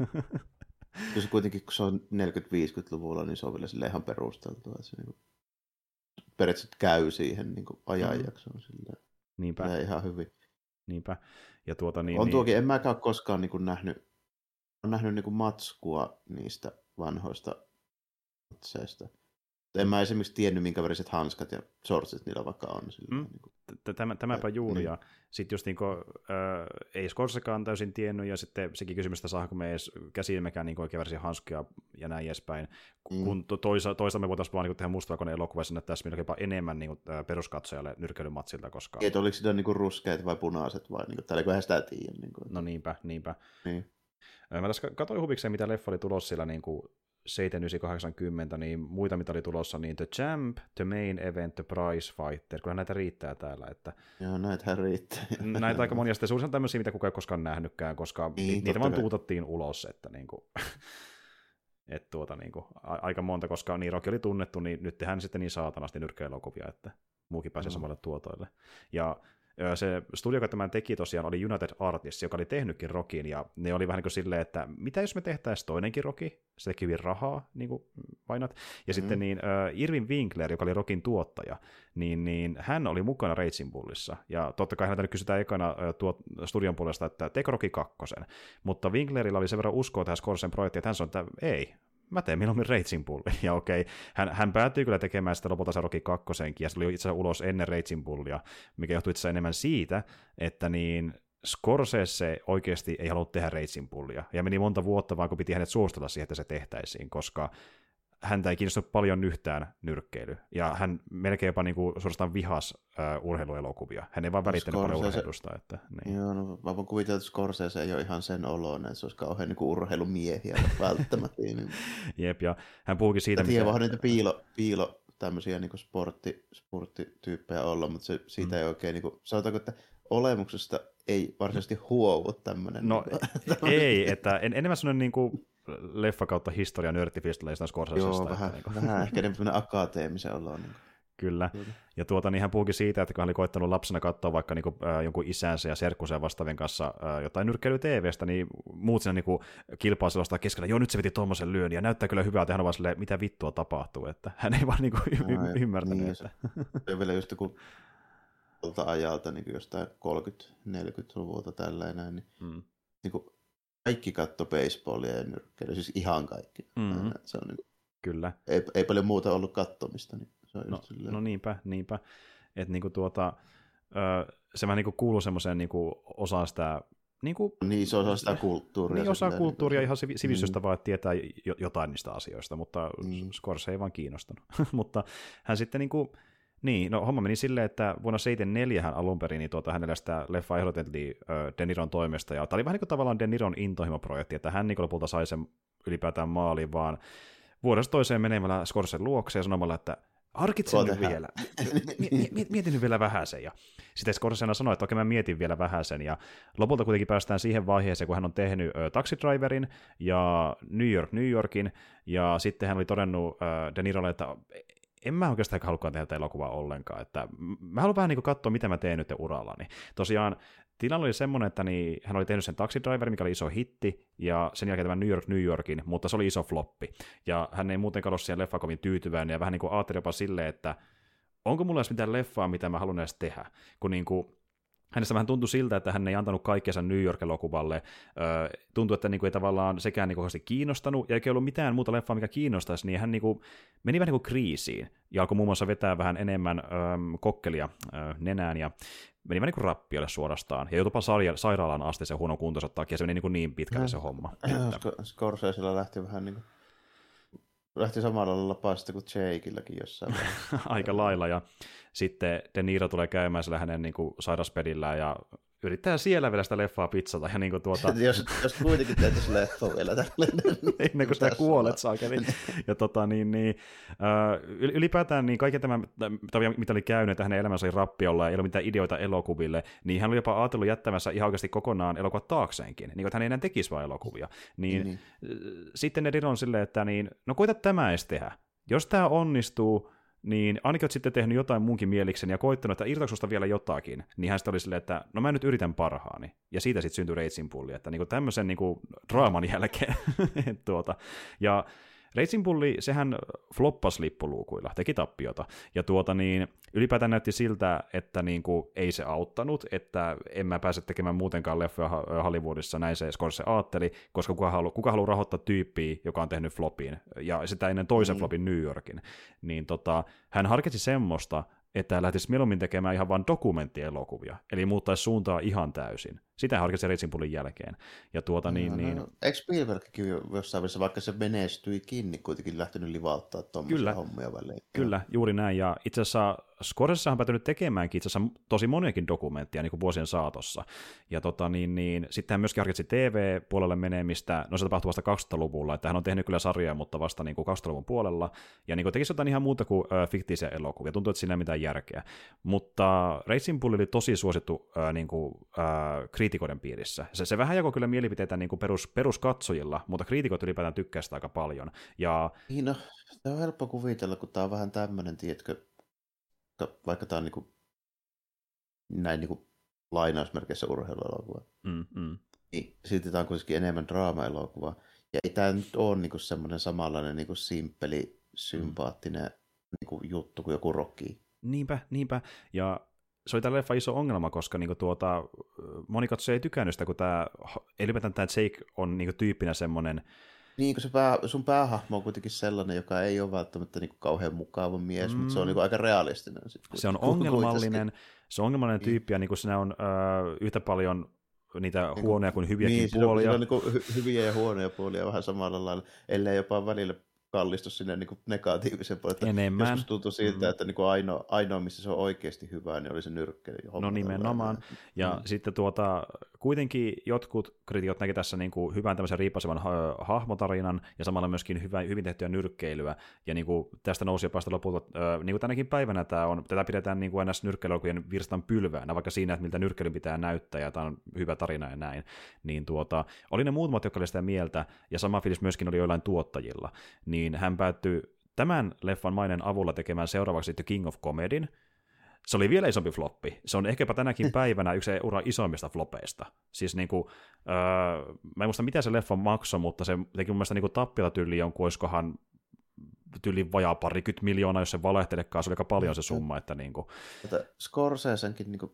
Jos kuitenkin, kun se on neljäkymmentä-viisikymmentäluvulla, niin se on vielä ihan perusteltua, että se niin kuin... periaatteessa käy siihen niin ajanjaksoon silleen. Niinpä. Ja ihan hyvin. Niinpä. Ja tuota niin... On tuokin, niin... en mäkään koskaan niin kuin nähnyt, on nähnyt niin kuin matskua niistä vanhoista matseista. En mä esimerkiksi tiennyt, minkä väriset hanskat ja shortsit niillä vaikka on. Silleen, mm. niin kuin... Tämä, tämäpä juuri, niin. Ja sitten just niin kuin, äh, ei Scorsekaan täysin tiennyt, ja sitten sekin kysymys, että saako me edes käsiimmekään niin oikein värisiä hanskia ja näin edespäin, mm. kun toisa, toista me voitaisiin vaan niin tehdä mustavalkoinen elokuva, ja tässä meillä on enemmän niin kuin, peruskatsojalle nyrkkeilymatsilta koskaan. Et oliko sitä niin kuin ruskeat vai punaiset, vai niin kuin, täällä kun eihän sitä tiedä. Niin kuin. No niinpä, niinpä. Niin. Mä tässä katsoin huvikseen, mitä leffa oli tulossa sillä niin kuin seitsemänkymmentä kahdeksankymmentä, niin muita, mitä oli tulossa, niin The Champ, The Main Event, The Prize Fighter, kyllä näitä riittää täällä. Että joo, näitähän riittää. Näitä aika monia, sitten suurin on tämmöisiä, mitä kukaan ei koskaan nähnytkään, koska niin, niitä vaan kai tuutattiin ulos, että niinku, et tuota, niinku, a- aika monta, koska niin Rocky oli tunnettu, niin nyt tehdään sitten niin saatanasti nyrkkeilyelokuvia, että muukin pääsee no. samalle tuotoille. Ja se studio, joka tämän teki tosiaan, oli United Artists, joka oli tehnytkin Rockin, ja ne oli vähän niin kuin silleen, että mitä jos me tehtäisiin toinenkin Rocky, se teki hyvin rahaa, niin kuin painat, ja mm-hmm. sitten niin uh, Irvin Winkler, joka oli Rockin tuottaja, niin, niin hän oli mukana Raging Bullissa, ja totta kai häneltä nyt kysytään ekana uh, tuot, studion puolesta, että teko Rocky kakkosen, mutta Winklerillä oli sen verran uskoa tähän Scorsesen projektiin, että hän sanoi, että ei, mä teen mieluummin Raging Bullin, ja okei, hän, hän päätyi kyllä tekemään sitä lopulta se Rocky kakkosenkin, ja se oli itse asiassa ulos ennen Raging Bullia, mikä johtui itse asiassa enemmän siitä, että niin Scorsese oikeasti ei halunnut tehdä Raging Bullia, ja meni monta vuotta vaan, kun piti hänet suostella siihen, että se tehtäisiin, koska häntä ei kiinnostunut paljon yhtään nyrkkeily, ja hän melkein jopa niin kuin, suorastaan vihas uh, urheiluelokuvia. Hän ei vaan välittänyt Scorsese... paljon urheilusta. Että, niin. Joo, no mä voin kuvitella, että Scorsese ei ole ihan sen oloinen, että se olisi kauhean niin kuin urheilumiehiä välttämättä. Niin. Jep, ja hän puhuikin siitä... Mä tiedän, mikä... niitä piilo, piilo tämmöisiä niin kuin sportti, sporttityyppejä olla, mutta se, siitä mm. ei oikein... Niin kuin, sanotaanko, että olemuksesta ei varsinaisesti huovu tämmöinen... No niin, ei, että en, enemmän sellainen... Niin kuin, leffa kautta historia nörttifistaleista Scorsesesta. Joo, vähän, niin vähän ehkä ne akateemisen oloa. Niin Kyllä. Kyllä. Ja tuota, niin hän puhuikin siitä, että kun hän oli koittanut lapsena katsoa vaikka niin kuin, äh, jonkun isänsä ja serkkusen vastaavien kanssa äh, jotain nyrkkeilytee veestä, niin muut siinä niin kilpaa sellaista keskellä, joo nyt se veti tuommoisen lyön, ja näyttää kyllä hyvältä, ja hän on vaan silleen, mitä vittua tapahtuu, että hän ei vaan niin kuin, y- no, ymmärtänyt. Niin, että. Se on vielä just joku ajalta niin jostain kolmekymmentä-neljäkymmentäluvulta tällainen, niin, mm. niin kuin, kaikki katsoi baseballia ja nyrkkeilyä, siis ihan kaikki. Mm-hmm. Se on, niin kuin, kyllä. Ei, ei paljon muuta ollut katsomista, niin No, no niinpä, niinpä. Että niinku tuota, se vähän niinku kuuluu semmoiseen niinku osaan sitä... Niinku, niin, se osaa sitä kulttuuria. Niin, osaa kulttuuria niin, ihan sivistystä mm. vaan, että tietää jotain niistä asioista, mutta mm. Scorsese ei vaan kiinnostanut. Mutta hän sitten niinku... Niin, no homma meni silleen, että vuonna seitsemäntoista seitsemänkymmentäneljä hän alun perin niin tuota, hänellä sitä leffaa ehdoteltiin De Niron toimesta, ja tämä oli vähän niin kuin tavallaan De Niron intohimoprojekti, että hän niin lopulta sai sen ylipäätään maaliin, vaan vuodesta toiseen menemällä Scorsesen luokse ja sanomalla, että harkitsen nyt vielä. Mietin nyt vielä vähäsen. Ja sitten Scorsena sanoi, että okei, mä mietin vielä vähäsen. Ja lopulta kuitenkin päästään siihen vaiheeseen, kun hän on tehnyt ö, Taxi Driverin ja New York New Yorkin. Ja sitten hän oli todennut ö, De Nirolle, että en mä oikeastaan halukkaan tehdä tätä elokuvaa ollenkaan. Että mä haluan vähän niin kuin katsoa, mitä mä teen nyt urallani. Tosiaan tilanne oli semmoinen, että niin, hän oli tehnyt sen Taxi Driverin, mikä oli iso hitti, ja sen jälkeen tämän New York New Yorkin, mutta se oli iso floppi. Ja hän ei muutenkaan ole siihen leffaan kovin tyytyväinen, ja vähän niin kuin ajatteli jopa silleen, että onko mulla edes mitään leffaa, mitä mä haluan edes tehdä. Kun niin kuin, hänestä vähän tuntui siltä, että hän ei antanut kaikkeensa New York-elokuvalle. Öö, tuntui, että niin kuin ei tavallaan sekään niin oikeasti kiinnostanut, ja eikä ollut mitään muuta leffaa, mikä kiinnostaisi, niin hän niin kuin meni vähän niin kuin kriisiin, ja alkoi muun muassa vetää vähän enemmän öö, kokkelia öö, nenään, ja meni vähän niin kuin rappiolle suorastaan, ja joutuipa sairaalaan asti sen huonon kuntonsa takia, ja se meni niin, niin pitkälle se homma. Että... Scorsesella lähti vähän niin kuin, lähti samalla lapasta kuin Jakeilläkin jossain vaiheessa. Aika lailla, ja sitten De Niro tulee käymään sillä hänen niin kuin sairauspedillään, ja yrittää siellä vielä sitä leffaa pizzata. Ja niin kuin tuota... jos, jos kuitenkin tehtäisiin leffa vielä tällainen. Ennen kuin sitä kuolet saakelin. Ja tota, niin, niin, ylipäätään niin kaiken tämän, mitä oli käynyt, että hänen elämänsä oli rappiolla ja ei ollut mitään ideoita elokuville, niin hän oli jopa ajatellut jättämässä ihan oikeasti kokonaan elokuvat taakseenkin, niin kuin, että hän ei enää tekisi vaan elokuvia. Niin, niin. Sitten ne on silleen, että niin, no koita tämä edes tehdä. Jos tämä onnistuu, niin ainakin olet sitten tehnyt jotain muunkin mielikseni ja koittanut, että irtauksesta vielä jotakin, niin hän sitten oli silleen, että no mä nyt yritän parhaani. Ja siitä sitten syntyi Reitsinpulli, että niinku tämmöisen niinku draaman jälkeen. tuota. Ja Reitsinpulli, sehän floppasi lippuluukuilla, teki tappiota. Ja tuota niin, ylipäätään näytti siltä, että niinku ei se auttanut, että en mä pääse tekemään muutenkaan leffoja Hollywoodissa, näin se Scorsese aatteli, koska kuka haluaa kuka halu rahoittaa tyyppiä, joka on tehnyt flopin, ja sitä ennen toisen mm. flopin New Yorkin. Niin tota, hän harkitsi semmoista, että hän lähtisi mieluummin tekemään ihan vain dokumenttielokuvia, eli muuttaisi suuntaa ihan täysin. Sitä harkitsi Reitsinpullin jälkeen. Ja tuota no, niin... No, niin... Eikö Spielbergkin jossain vaiheessa, vaikka se menestyikin, niin kuitenkin lähtenyt livauttaa tuommoista hommia välein? Kyllä, juuri näin. Ja itse asiassa Scorsese on päätynyt tekemäänkin itse asiassa tosi moniakin dokumenttia niin kuin vuosien saatossa. Ja tota, niin, niin... sitten hän myöskin harkitsi T V-puolelle menemistä, no se tapahtui vasta kaksituhattaluvulla, että hän on tehnyt kyllä sarjoja, mutta vasta niin kuin kaksituhattaluvun puolella. Ja niin kuin tekisi jotain ihan muuta kuin äh, fiktiisiä elokuvia. Tuntuu, että siinä ei mitään järkeä. Mutta Reitsinpulli oli tosi suosittu äh, niin kuin, äh, kriitikoiden piirissä. Se, se vähän jakoi kyllä mielipiteitä niin kuin perus, peruskatsojilla, mutta kriitikot ylipäätään tykkää sitä aika paljon. Ja... Niin no, tämä on helppo kuvitella, kun tämä on vähän tämmöinen, tiedätkö, vaikka tämä on niin kuin, näin niin kuin lainausmerkeissä urheiluelokuva. Mm, mm. Niin, silti tämä on kuitenkin enemmän draama-elokuva. Ja ei tämä nyt ole niin kuin semmoinen samanlainen niin kuin simppeli, sympaattinen mm. niin kuin juttu kuin joku Rocky. Niinpä, niinpä. Ja... Se oli tämä leffa iso ongelma, koska niinku tuota, moni katsoja ei tykännyt sitä, kun tämä, ylipäätään tämä Jake on niinku tyyppinä semmoinen. Niin, kun se pää, sun päähahmo on kuitenkin sellainen, joka ei ole välttämättä niinku kauhean mukava mies, mm. mutta se on niinku aika realistinen. Sit, se on ongelmallinen, se on ongelmallinen niin. tyyppi, ja niinku siinä on ö, yhtä paljon niitä niin, huonoja kuin hyviäkin niin, puolia. Niin, siinä on, siinä on niinku hyviä ja huonoja puolia vähän samalla lailla, ellei jopa välillä kallistu sinne niin negatiivisempaa. Enemmän. Joskus tuntuu siltä, mm. että niin ainoa, ainoa, missä se on oikeasti hyvää, niin oli se nyrkkeli. No nimenomaan. Lailla. Ja mm. sitten tuota, kuitenkin jotkut kritikot näki tässä niin kuin hyvän tämmöisen riippasevan ha- hahmotarinan ja samalla myöskin hyvä, hyvin tehtyä nyrkkeilyä. Ja niin kuin tästä nousi päästä lopulta, äh, niin kuin tänäkin päivänä tämä on, tätä pidetään niin kuin nyrkkeilyelokuvien virstan pylväänä, vaikka siinä, että miltä nyrkkeilyn pitää näyttää ja tämä on hyvä tarina ja näin. Niin tuota, oli ne muutamat, jotka oli sitä mieltä ja sama fiilis myöskin oli joillain tuottajilla. Niin hän päättyi tämän leffan mainen avulla tekemään seuraavaksi The King of Comedyn. Se oli vielä isompi floppi. Se on ehkäpä tänäkin päivänä yksi uran isoimmista flopeista. Siis niin kuin, öö, mä en muista mitä se leffa maksoi, mutta se teki mun mielestä niin kuin tappiolla tyyliin jonkun, olisikohan tyyliin vajaa parikymmentä miljoonaa, jos se valehtelekaan, se oli aika paljon se summa. Että niin kuin. Scorsesenkin niin kuin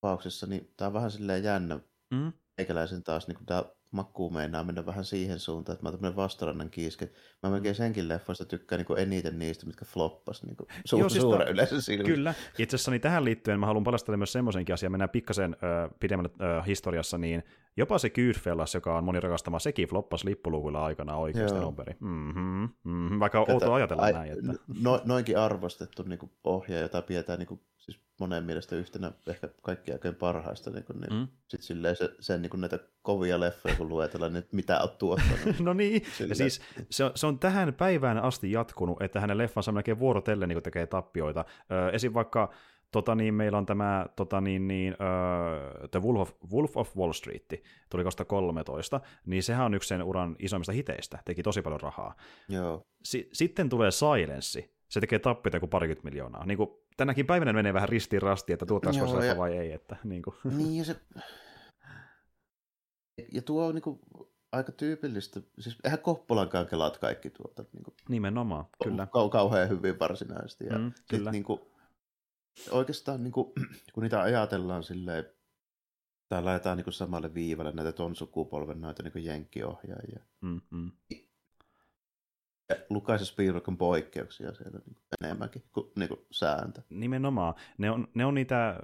tapauksessa, niin tää on vähän silleen jännä. Mm? Eikäläisen taas niin kuin tää makkuu meinaa mennä vähän siihen suuntaan, että mä oon tämmönen vastarannan kiiske. Mä melkein senkin leffoista tykkään niin eniten niistä, mitkä floppas niin su- Joo, siis suuren ta- yleisön silmin. Kyllä. Itse asiassa niin tähän liittyen mä haluan paljastaa myös semmoisenkin asian, mennään pikkasen äh, pidemmälle äh, historiassa, niin jopa se Goodfellas, joka on moni rakastama, sekin floppas lippuluvuilla aikana oikeasti numberi. Mm-hmm, mm-hmm. Vaikka on outoa ajatella ai, näin. Että. No, noinkin arvostettu niin kuin ohjaaja, jota pidetään niin kuin, siis monen mielestä yhtenä ehkä kaikkien aikojen parhaista. Niin kuin, niin mm. Sitten silleen se, sen niin kuin näitä kovia leffoja, kun luetellaan, niin mitä olet tuottanut. No niin, ja siis se on, se on tähän päivään asti jatkunut, että hänen leffansa melkein vuorotellen niin kuin tekee tappioita. Öö, esim. Vaikka Tota niin, meillä on tämä tota niin, niin, uh, The Wolf of, Wolf of Wall Street, tuli kaksituhattakolmetoista, niin sehän on yksi sen uran isoimmista hiteistä, teki tosi paljon rahaa. Joo. S- sitten tulee Silence, se tekee tappioita joku parikymmentä miljoonaa. Niin kuin, tänäkin päivänä menee vähän ristiin rastiin, että tuottaisiko se leffa vai ei. Että, niin, kuin. Niin ja se... Ja tuo on niin kuin aika tyypillistä, siis eihän Koppolankaan kelaat kaikki tuota. Niin kuin... Nimenomaan, kyllä. Kau- kauhean hyvin varsinaisesti. Ja mm, kyllä. Niin kuin... Oikeastaan niin kuin, kun niitä ajatellaan silleen, tai laitetaan niin samalle viivalle näitä ton sukupolven noita niin jenkkiohjaajia. Mm-hmm. Lukaisen Spielbergin poikkeuksia sieltä niin kuin enemmänkin kuin, niin kuin sääntö. Nimenomaan. Ne on, ne on niitä äh,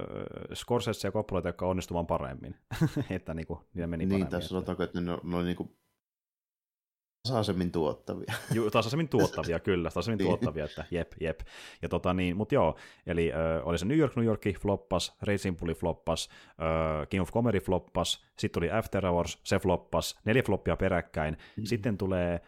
Scorsese ja Coppoloita, jotka onnistuvat paremmin. Että niin kuin, niitä meni niin, paremmin. Niin, tässä sanotaanko, että ne on, ne on niin kuin tasaisemmin tuottavia. Joo, tasaisemmin tuottavia, kyllä. Tasaisemmin niin. tuottavia, että jep, jep. Ja tota niin, mut joo, eli ö, oli se New York, New Yorki floppas, Racing Bulli floppas, ö, King of Comedy floppas, sitten tuli After Hours, se floppas, neljä floppia peräkkäin, mm. sitten tulee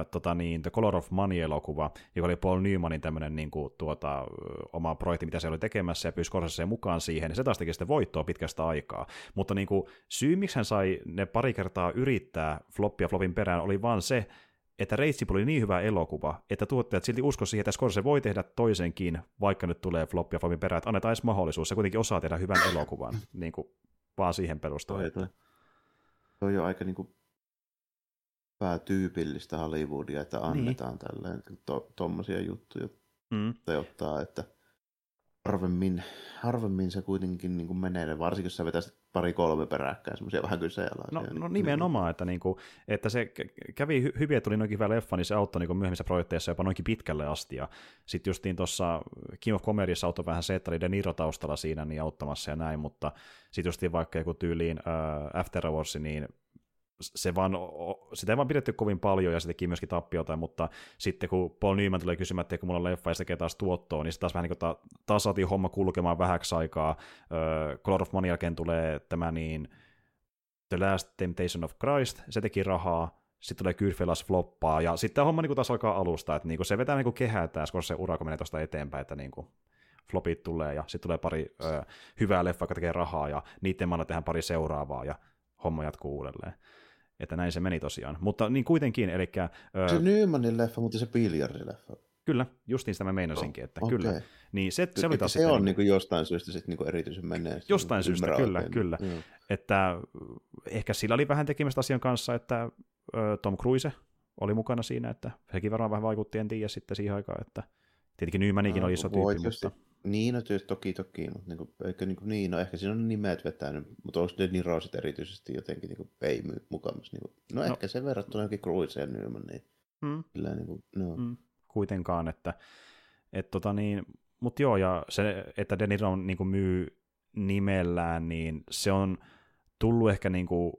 ö, tota niin, The Color of Money-elokuva, joka oli Paul Newmanin tämmönen niin kuin, tuota, oma projekti, mitä se oli tekemässä, ja pyysi Scorseseen mukaan siihen, ja se taas teki sitten voittoa pitkästä aikaa. Mutta niin kuin, syy, miksi hän sai ne pari kertaa yrittää floppia flopin perään, oli vaan se, että Raging Bull oli niin hyvä elokuva, että tuottajat silti usko siihen, että Scorsese voi tehdä toisenkin, vaikka nyt tulee floppia flopin perään, että annetaan edes mahdollisuus, se kuitenkin osaa tehdä hyvän elokuvan, niin kuin, vaan siihen perustuen. Että... Se on jo aika niin kuin... päätyypillistä Hollywoodia, että annetaan niin. Tälleen to, tommosia juttuja mm. teottaa, että harvemmin, harvemmin se kuitenkin niin kuin menee, varsinkin jos sä vetäisit pari-kolme peräkkäin, semmoisia vähän kyseenalaisia. No, no nimenomaan, että, niin kuin, että se kävi hy- hyviä, tuli noinkin hyvä leffa, niin se auttoi niin kuin myöhemmissä projekteissa jopa noinkin pitkälle asti, ja sitten justiin tuossa King of Comedyssä auttoi vähän se, että oli De Niro taustalla siinä niin auttamassa ja näin, mutta sitten justiin vaikka joku tyyliin äh, After Hours, niin Se vaan, sitä ei vaan pidetty kovin paljon ja se teki myöskin tappiota, mutta sitten kun Paul Newman tulee kysymään, että kun mulla on leffa ja se tekee taas tuottoa, niin se taas vähän niin kuin taas saatiin homma kulkemaan vähäksi aikaa. Color of Money jälkeen tulee tämä niin The Last Temptation of Christ, se teki rahaa, sitten tulee Goodfellas floppaa ja sitten homma niin kuin taas alkaa alusta, että niin kuin se vetää niin kuin kehää tämä Scorsese ura, kun menee tuosta eteenpäin, että niin kuin flopit tulee ja sitten tulee pari ö, hyvää leffaa, joka tekee rahaa ja niiden maana tehdään pari seuraavaa ja homma jatkuu uudelleen. Että näin se meni tosiaan. Mutta niin kuitenkin, eli... Se Newmanin leffa, mutta se biljardileffa. Kyllä, justiin sitä mä meinasinkin, että okay. Kyllä. Niin se, se, oli taas se sitten, on niin kuin jostain syystä sit, niin kuin erityisen menee. Jostain syystä, kyllä, oikein. Kyllä. Mm. Että ehkä sillä oli vähän tekemistä asian kanssa, että Tom Cruise oli mukana siinä, että sekin varmaan vähän vaikutti, en tiedä sitten siihen aikaan, että tietenkin Newmanikin no, oli iso tyyppi, mutta... Niin, no toki toki, mutta niin kuin, eikö niin, kuin, niin, no ehkä siinä on nimet vetänyt, mutta onko De Niro sit erityisesti jotenkin niin kuin, ei myy mukamassa. Niin no, no ehkä sen verrattuna johonkin Cruiseen Newman, niin mm. kyllä niin kuin, no. Mm. Kuitenkaan, että, et, tota niin, mutta joo, ja se, että De Niro niin kuin, myy nimellään, niin se on tullut ehkä niin kuin,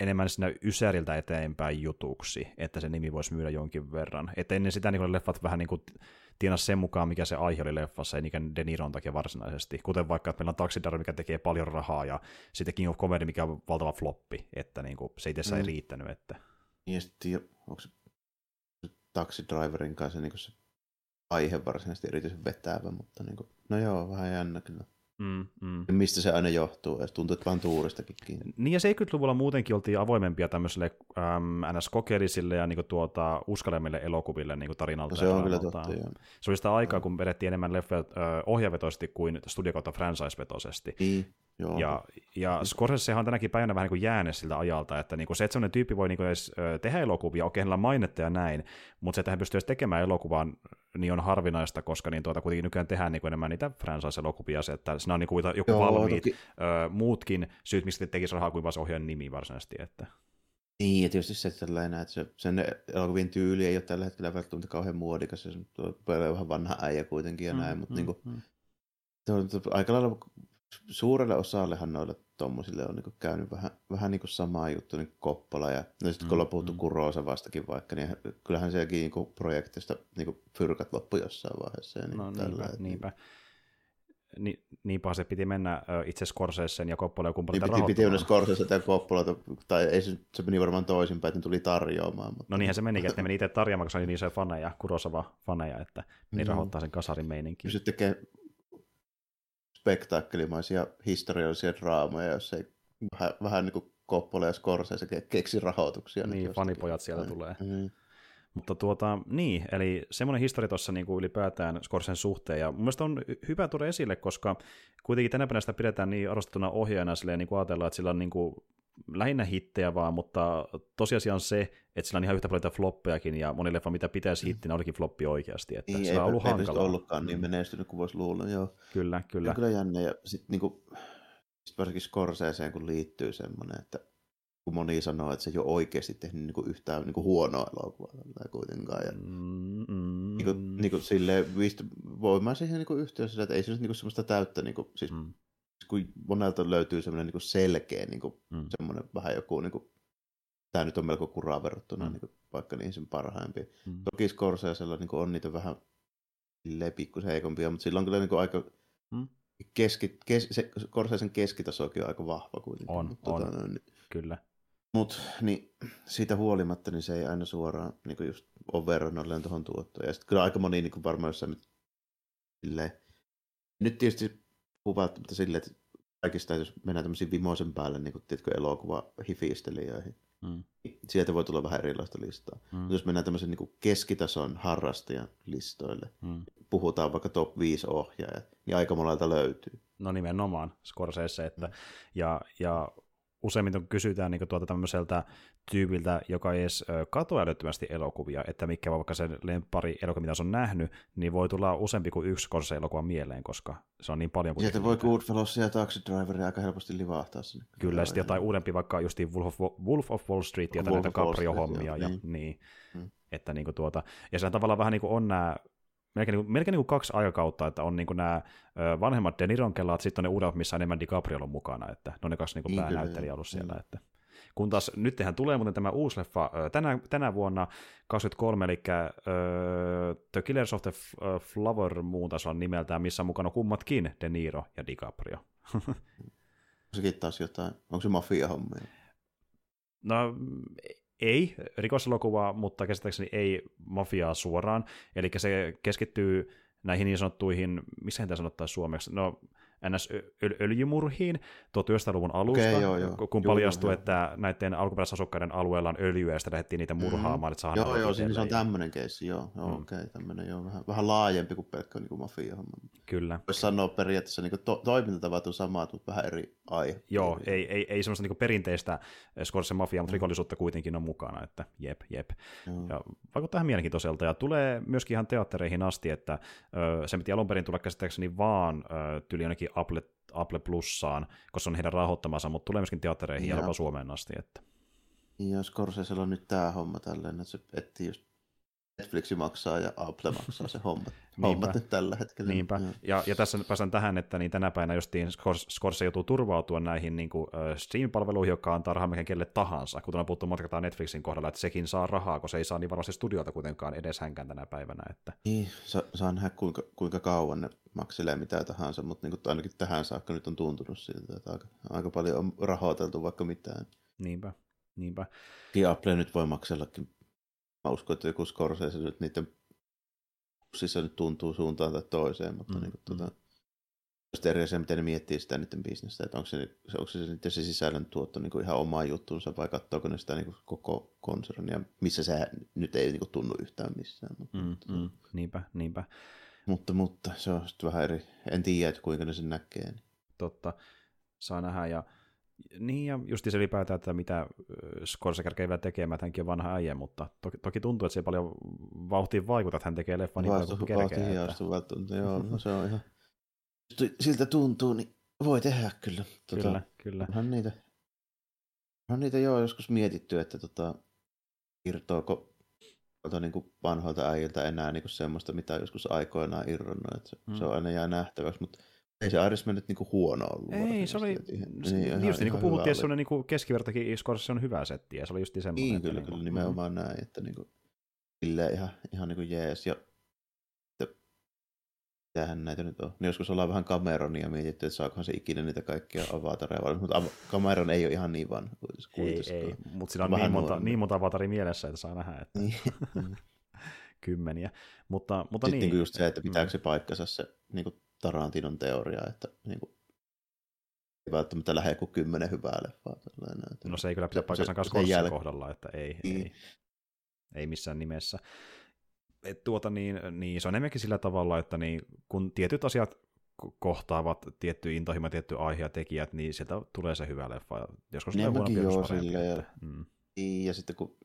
enemmän siinä ysäriltä eteenpäin jutuksi, että se nimi voisi myydä jonkin verran. Että ennen sitä niin leffat vähän niin kuin tienasi sen mukaan, mikä se aihe oli leffassa, ei niinkään De Niron takia varsinaisesti. Kuten vaikka, että meillä on Taxi Driver, mikä tekee paljon rahaa, ja sitten King of Comedy, mikä on valtava floppi, että niin kuin se itse mm. ei riittänyt. Että... Ja sitten onko se Taxi Driverin kanssa niin kuin se aihe varsinaisesti erityisen vetävä, mutta niin kuin, no joo, vähän jännä kyllä. Mm, mm. Mistä se aina johtuu? Tuntuu, että vaan tuuristakin kiinni. Niin, ja seitsemänkymmentäluvulla muutenkin oltiin avoimempia tämmöisille äm, N S-kokeellisille ja niinku tuota, uskalemmille elokuville niinku tarinalta. No, se on kyllä totta, se oli sitä aikaa, kun vedettiin enemmän leffoja ohjavetoisesti kuin studio- kautta franchise-vetoisesti. Niin. Joo. Ja, ja Scorsesehan on tänäkin päivänä vähän niin jääne siltä ajalta, että niinku se, että sellainen tyyppi voi niinku edes tehdä elokuvia, okei, hänellä on mainetta ja näin, mutta se, että hän pystyy edes tekemään elokuvaan, niin on harvinaista, koska niin tuota, kuitenkin nykyään tehdään niinku enemmän niitä franchise-elokuvia, se, että siinä on niinku joku Joo, valmiit ö, muutkin syyt, miksi te tekisi rahaa kuin vain se ohjaajan nimi varsinaisesti. Että. Niin, ja tietysti se tällainen, että se, sen elokuvien tyyli ei ole tällä hetkellä välttämättä kauhean muodikas, se on vähän vanha äijä kuitenkin ja näin, mm, mutta mm, niinku, mm. aika lailla suurelle osallehan noilla tuommoisille on niinku käynyt vähän, vähän niinku sama juttu, niin Koppola ja no sitten kun ollaan puhuttu mm. Kurosavastakin vaikka, niin kyllähän sielläkin niinku projektista niinku fyrkat loppu jossain vaiheessa. Ja niin no tällä, niinpä, että, niinpä. Ni, niinpä se piti mennä itse Scorseseen ja Koppola ja kumpaa niin, rahoittamaan. Piti mennä Scorseseen tai Koppola, tai ei, se meni varmaan toisinpäin, että ne tuli tarjoamaan. Mutta. No niinhän se menikin, että ne meni itse tarjoamaan, koska se oli niin isoja faneja, Kurosava-faneja, että ne mm. rahoittaa sen kasarin meininkin. Pysyt tekee spektaakkelimaisia historiallisia draamoja, jos ei vähän, vähän niin kuin Koppola ja Scorsese keksi rahoituksia. Niin, niin fanipojat sieltä mm-hmm. tulee. Mm-hmm. Mutta tuota, niin, eli semmoinen historia tuossa niin kuin ylipäätään Scorsesen suhteen, ja mun mielestä on hyvä tuoda esille, koska kuitenkin tänä päivänä sitä pidetään niin arvostettuna ohjaajana, silleen niin kuin ajatellaan, että sillä on niin kuin lähinnä hittejä vaan, mutta tosiasia on se, että sillä on ihan yhtä paljon floppejakin, ja moni leffa, mitä pitäisi hittinä, olikin floppi oikeasti. Että niin, se on ollut hankalaa. Ei sitä ollutkaan niin menestynyt kuin voisi luulla, joo. Kyllä, kyllä. Ja kyllä jänne, ja sitten niinku, sit varsinkin Scorseeseen, kun liittyy semmoinen, että kun moni sanoo, että se ei ole oikeasti tehnyt niinku yhtään niinku huonoa elokuvaa tai kuitenkaan. Ja mm, mm, niinku, niinku, silleen, voi mä siihen niinku yhtyä sillä, että ei se nyt niinku semmoista täyttä, niinku, siis mm. kun monelta löytyy semmoinen niinku selkeä, niinku, mm. semmoinen vähän joku, niinku, tämä nyt on melko kuraa verrattuna mm. niinku, vaikka niihin sen parhaimpiin. Mm. Toki Scorsesella niinku, on niitä vähän pikkusen heikompia, mutta sillä on kyllä niinku, aika mm. keski, kes, se, Scorsesen keskitasokin on aika vahva kuitenkin. On, mutta, on, tota, niin, kyllä. Mutta niin, siitä huolimatta niin se ei aina suoraan niinku, just ole verrannolleen tuohon tuottoon. Ja sitten kyllä aika moni niinku, varmaan jossain silleen. Nyt tietysti välttämättä silleen, että kaikista jos mennään tämmöisiin vimoisen päälle, niin kuin tiedätkö, elokuva-hifistelijöihin. Mm. Sieltä voi tulla vähän erilaista listaa. Mm. Mutta jos mennään tämmöisen niin kuin keskitason harrastajan listoille, mm. puhutaan vaikka top viisi ohjaaja, niin aika monelta löytyy. No nimenomaan Scorsese, että mm. ja, ja useimmiten kysytään niin kuin tuota tämmöiseltä tyypiltä, joka ei edes katoa älyttömästi elokuvia, että mikä vaikka sen lempari elokuva, mitä on nähnyt, niin voi tulla useampi kuin yksi Scorsese-elokuva mieleen, koska se on niin paljon kuin... Sieltä voi Goodfellowsia ja Taxi Driveria aika helposti livahtaa sinne. Kyllä, sitten jotain uudempi, vaikka justiin Wolf of, Wolf of Wall Street ja näitä Caprio-hommia. Ja, niin. Niin, mm. että, niin kuin tuota, ja sehän tavallaan vähän niin kuin on nämä... Melkein, niin kuin, melkein niin kuin kaksi aikakautta, että on niin kuin nämä vanhemmat De Niron kellaat, sitten on ne uudet, missä on enemmän DiCaprio on mukana, että ne on ne kaksi niin päänäyttelijä ollut siellä. Että. Kun taas nyt tehän tulee muuten tämä uusi leffa tänä, tänä vuonna kaksikymmentäkolme, eli uh, The Killers of the Flower Moon taas on nimeltään, missä on mukana kummatkin De Niro ja DiCaprio. Sekin taas jotain, onko se mafia-hommia? No... Ei rikoselokuvaa, mutta käsittääkseni ei mafiaa suoraan. Eli se keskittyy näihin niin sanottuihin, missä tämä sanottaa suomeksi, no ns. Öljymurhiin tuhatyhdeksänsataaluvun alusta, okay, joo, joo. kun paljastui, joo, että joo. näiden alkuperäisasukkaiden alueella on öljyä, ja sitä lähdettiin niitä murhaamaan, mm-hmm. että saadaan... Joo, joo, siinä se on tämmöinen keissi, joo, joo mm. okei, okay, tämmöinen, joo, vähän, vähän laajempi kuin pelkkä niin kuin mafia. Kyllä. Voisi sanoa periaatteessa, niin to, toimintatavat on samat, mutta vähän eri aihe. Joo, ei, ei, ei semmoista niin perinteistä Scorsese mafiaa, mutta rikollisuutta kuitenkin on mukana, että jep, jep. Joo. Ja vaikuttaa ihan mielenkiintoiselta, ja tulee myöskin ihan teattereihin asti, että ö, sen piti alun perin tulla käsittääkseni vaan tyli jonnekin Apple, Apple Plussaan, koska se on heidän rahoittamansa, mutta tulee myöskin teattereihin ja jopa Suomeen asti. Että. Ja Scorsesella on nyt tämä homma tällainen, että, se, että just Netflix maksaa ja Apple maksaa se homma, hommat nyt tällä hetkellä. Niinpä. Ja, ja tässä päästään tähän, että niin tänä päivänä justiin Scorsese joutuu turvautua näihin niin kuin, uh, stream-palveluihin, joka antaa rahaa melkein kelle tahansa, kun on puhuttu matkataan Netflixin kohdalla, että sekin saa rahaa, kun se ei saa niin varmasti studiota kuitenkaan edes hänkään tänä päivänä. Että. Niin, saa, saa nähdä kuinka, kuinka kauan ne makselee mitä tahansa, mutta niin kuin ainakin tähän saakka nyt on tuntunut siltä, että aika, aika paljon on rahoiteltu vaikka mitään. Niinpä, niinpä. Ja Apple nyt voi maksellakin. Mä uskon, että joku Scorsese nyt niiden pussissa nyt tuntuu suuntaan tai toiseen, mutta mm. niin kuin, tuota, se, miten ne miettii sitä niiden bisnestä, että onko se, onko se, se, se sisällön tuotto niin kuin ihan omaa juttuunsa vai katsoako ne sitä niin kuin koko konsernia, missä se nyt ei niin kuin tunnu yhtään missään. Mutta, mm, mm, niinpä, niinpä. Mutta, mutta se on sitten vähän eri, en tiedä, että kuinka ne sen näkee. Totta, saa nähdä ja niin ja justi se ylipäätään, että mitä Scorsese kärkee vielä tekemään, että hänkin on vanha äijä, mutta toki, toki tuntuu, että se paljon vauhtiin vaikuttaa, että hän tekee leffaa niin paljon kuin kerkee. Vauhtiin joo, no se on ihan... Siltä tuntuu, niin voi tehdä kyllä. Tota, kyllä, kyllä. Onhan niitä, onhan niitä joo joskus mietitty, että tota, irtoako tota, niin kuin vanhoilta äijiltä enää niin kuin semmoista, mitä joskus aikoinaan irronnut. Että mm. Se on aina jää nähtäväksi, mutta ei se Irishman nyt niin kuin huono ollut. Ei, se oli, se, niin, ihan, just niin kuin puhuttiin, että niin keskivertakin Scorsese on hyvä setti, ja se oli just semmoinen. Niin, kyllä, niin kuin, nimenomaan mm-hmm. näin, että niin kuin, silleen ihan, ihan niin kuin jees, ja tähän näitä nyt on. Niin joskus ollaan vähän Cameronia mietitty, että saakohan se ikinä niitä kaikkia avatareja. Mutta Cameron ei ole ihan niin vanha kuitenkaan. Ei, ei. Mutta sillä on niin monta, niin monta avataria mielessä, että saa nähdä, että kymmeniä. Mutta, mutta sitten niin. Just se, että pitääkö se paikkansa se niin kuin Tarantinon teoria, että niin kuin, ei välttämättä lähde kuin kymmenen hyvää leffaa. No se ei kyllä pitää paikkansa kanssa Scorsen kohdalla, että ei, niin. ei, ei missään nimessä. Et tuota, niin, niin se on enemmänkin sillä tavalla, että niin, kun tietyt asiat kohtaavat tietty intohimo, tietty aihe ja tekijät, niin sieltä tulee se hyvä leffa. Joskus tulee huonompi, joskus parempi. Ja, mm. ja sitten kun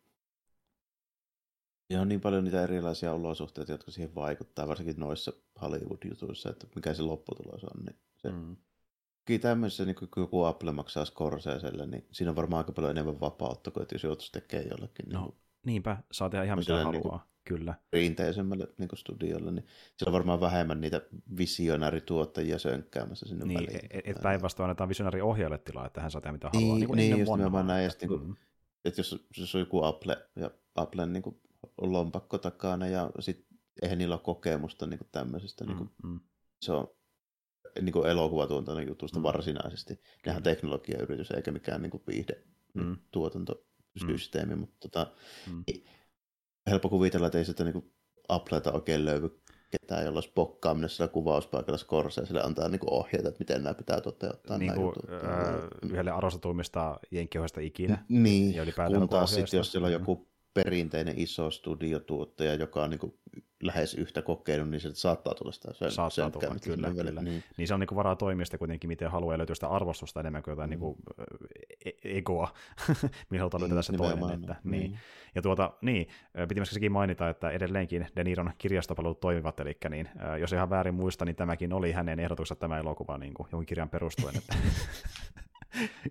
ja on niin paljon niitä erilaisia olosuhteita, jotka siihen vaikuttaa, varsinkin noissa Hollywood-jutuissa, että mikä se lopputulos on. Niin se, mm. tämmöisessä, niin kun joku Apple maksaa Scorseselle, niin siinä on varmaan aika paljon enemmän vapautta kuin, että jos joutuisi tekemään jollekin. No niin, niinpä, saa tehdä ihan mitä haluaa. Niin, kyllä. Rinteisemmälle niin studiolle, niin siellä on varmaan vähemmän niitä visionäärituottajia sönkkäämässä sinne niin, väliin. Niin, et päinvastoin annetaan visionääriohjaajalle tilaa, että hän saa tehdä mitä haluaa. Niin, niin, niin just nimenomaan näin. Että, mm-hmm. että jos, jos on joku Apple ja Applen niin kuin lompakko takana ja sit eihän niillä ole kokemusta niin kuin tämmöisestä. Niin kuin, mm-hmm. Se on niin kuin elokuvatuontana jutusta mm-hmm. varsinaisesti. Nehän teknologiayritys eikä mikään niin kuin viihde mm-hmm. tuotantosysteemi, mm-hmm. mutta tota... Mm-hmm. Helppo kuvitella, että ei sitä niinku Appleta oikein löydy ketään, jolla olisi pokkaaminen sillä kuvauspaikalla Scorseselle antaa niinku ohjeita, että miten nämä pitää toteuttaa. Niin kuin öö, yhdelle arvostetuimmista jenkkiohjeista ikinä. Niin, kun taas sitten jos siellä on joku perinteinen iso studiotuottaja, joka on niinku lähes yhtä kokenut, niin se saattaa tulla sitä sen, saattaa tulla, kyllä, kyllä. Niin. niin se on niinku varaa toimia sitä kuitenkin, miten haluaa, ja löytyy sitä arvostusta enemmän kuin jotain mm. niinku egoa, millä halutaan löytää se toinen. Että, niin. Niin. Ja tuota, niin, piti myös sekin mainita, että edelleenkin De Niron kirjastopalvelut toimivat, eli niin, jos ihan väärin muista, niin tämäkin oli hänen ehdotuksensa tämä elokuva niin kuin jonkin kirjan perustuen. Että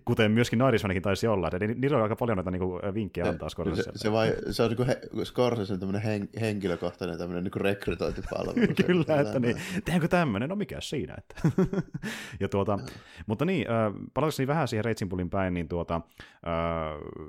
kuten myöskin Irishmanikin taisi olla, että niillä on aika paljon noita niinku vinkkejä antaa Scorseselle. Se, se, vai, se on niinku Scorsesen tämmöinen hen, henkilökohtainen tämmöinen niinku rekrytointipalvelu. Kyllä, että tämmöinen. Niin. Tehdäänkö tämmöinen? No mikä siinä? Että. ja tuota, mutta niin, äh, palatakseni vähän siihen Reitsinpullin päin, niin tuota, äh,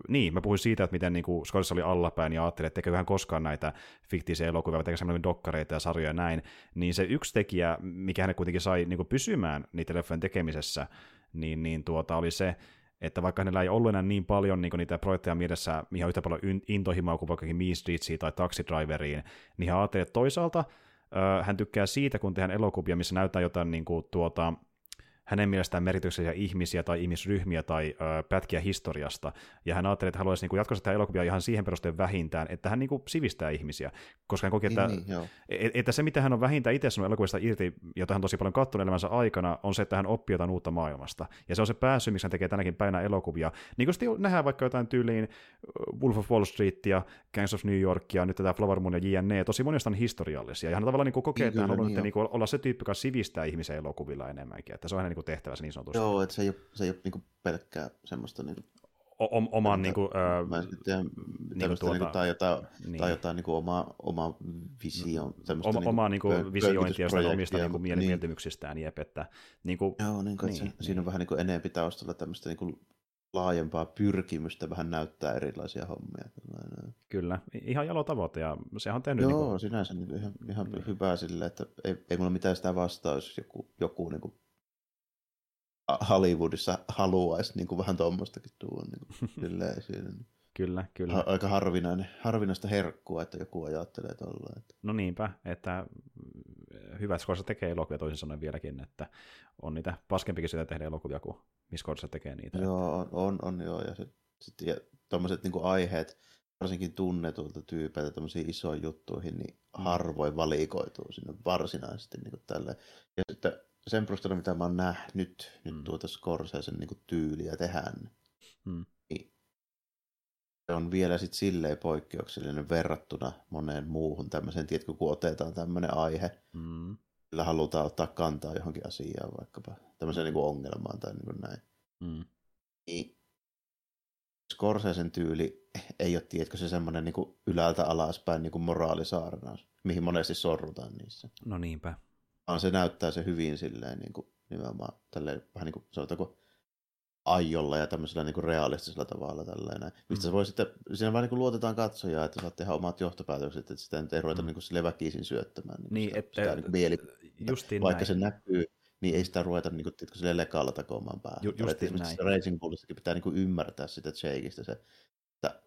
niin, mä puhuin siitä, että miten niinku Scorsese oli allapäin ja ajattelin, että tekeekö hän koskaan näitä fiktiisiä elokuvia, tekeekö semmoinen dokkareita ja sarjoja ja näin, niin se yksi tekijä, mikä hänet kuitenkin sai niinku pysymään niitä leffojen tekemisessä, niin, niin tuota oli se, että vaikka hänellä ei ollut enää niin paljon niin niitä projekteja mielessä ihan yhtä paljon intohimoa kuin vaikkakin Mean Streetsiin tai Taxi Driveriin, niin hän ajattelee, että toisaalta äh, hän tykkää siitä, kun tehdään elokuvia, missä näytetään jotain niin kuin, tuota, hänen mielestään merkityksellisiä ihmisiä tai ihmisryhmiä tai äh, pätkiä historiasta, ja hän ajattelee, että haluaisi niin kuin, jatkossa tehdä elokuvia ihan siihen perusteen vähintään, että hän niin kuin, sivistää ihmisiä, koska hän koki, että, niin, että, että se, mitä hän on vähintään itse sanonut elokuvista irti, jota hän tosi paljon katsonut elämänsä aikana, on se, että hän oppii jotain uutta maailmasta, ja se on se pääsy, miksi hän tekee tänäkin päivänä elokuvia. Niin kun sitten nähdään vaikka jotain tyyliin Wolf of Wall Streetia, Gangs of New Yorkia, nyt tätä Flower Moon ja jne, tosi monesta on historiallisia, ja hän tavallaan niin kuin, kokee, niin, että hän haluaa niin, niin olla se tyyppi, joka sivistää ihmisiä elokuvilla enemmänkin, että se on hänen tehtävänsä niin sanotusti. Joo, että se ei ole, se ei ole niin pelkkää semmoista... Niin o- oman... Niin kuin, mä en tiedä, niin tuota, niin kuin, tai jotain, niin. tai jotain niin kuin omaa, omaa vision, oma, niin omaa niin pö- visiointia jostain omista niin miel- niin. mieltymyksistään. Jep, että, niin kuin, joo, niin, niin, niin. Siinä on vähän niin enemmän taustalla tämmöistä... Niin kuin, laajempaa pyrkimystä vähän näyttää erilaisia hommia. Kyllä, ihan jalo tavoite, ja sehän on tehnyt... Joo, niin kuin... sinänsä niin ihan, ihan niin. hyvää silleen, että ei, ei mulla mitään sitä vastaa, jos joku, joku niin kuin Hollywoodissa haluaisi niin kuin vähän tuommoistakin tuon. Niin silleen, silleen. Kyllä, kyllä. Ha- aika harvinainen, harvinaista herkkua, että joku ajattelee tuolla. Että... No niinpä, että Hyvässä tekee elokuvia toisin sanoen vieläkin, että on niitä paskempikin sitä tehdä elokuvia, kuin missä kohdassa tekee niitä. Joo, on, on, on joo. Ja sitten sit, tuommoiset niinku aiheet, varsinkin tunnetulta tyypeiltä tuommoisiin isoihin juttuihin, niin harvoin valikoituu sinne varsinaisesti. Niin kuin ja sitten sen perusteella, mitä mä oon nähnyt, mm. nyt tuota Scorsesen niin tyyliä tehdään, mm. niin se on vielä sitten silleen poikkeuksellinen verrattuna moneen muuhun tämmöiseen, tiedätkö, kun otetaan tämmöinen aihe, mm. sillä halutaan ottaa kantaa johonkin asiaan vaikkapa, tämmöiseen niin kuin ongelmaan tai niin kuin näin. Mm. Niin. Scorsesen tyyli ei ole, tiedätkö, se semmoinen niin kuin ylältä alaspäin niin kuin moraalisaarnaus, mihin monesti sorrutaan niissä. No niinpä. Vaan se näyttää se hyvin silleen niin kuin, nimenomaan tälleen vähän niin kuin sanotaanko aiolla ja tämmöisellä niin kuin realistisella tavalla tälleen näin. Mistä mm. se voi sitten, siinä vaan niin kuin luotetaan katsojaa, että saat tehdä omat johtopäätökset, että sitä nyt ei ruveta mm. niin kuin silleen väkisin syöttämään. Niin, niin sitä, että sitä, niin mieli, vaikka näin. Se näkyy. Niin ei sitä ruveta niin kuin, silleen lekalla takomaan päähän. Ju- justiin näin. Racing Bullsistakin pitää niin kuin, ymmärtää sitä Jakeista se, että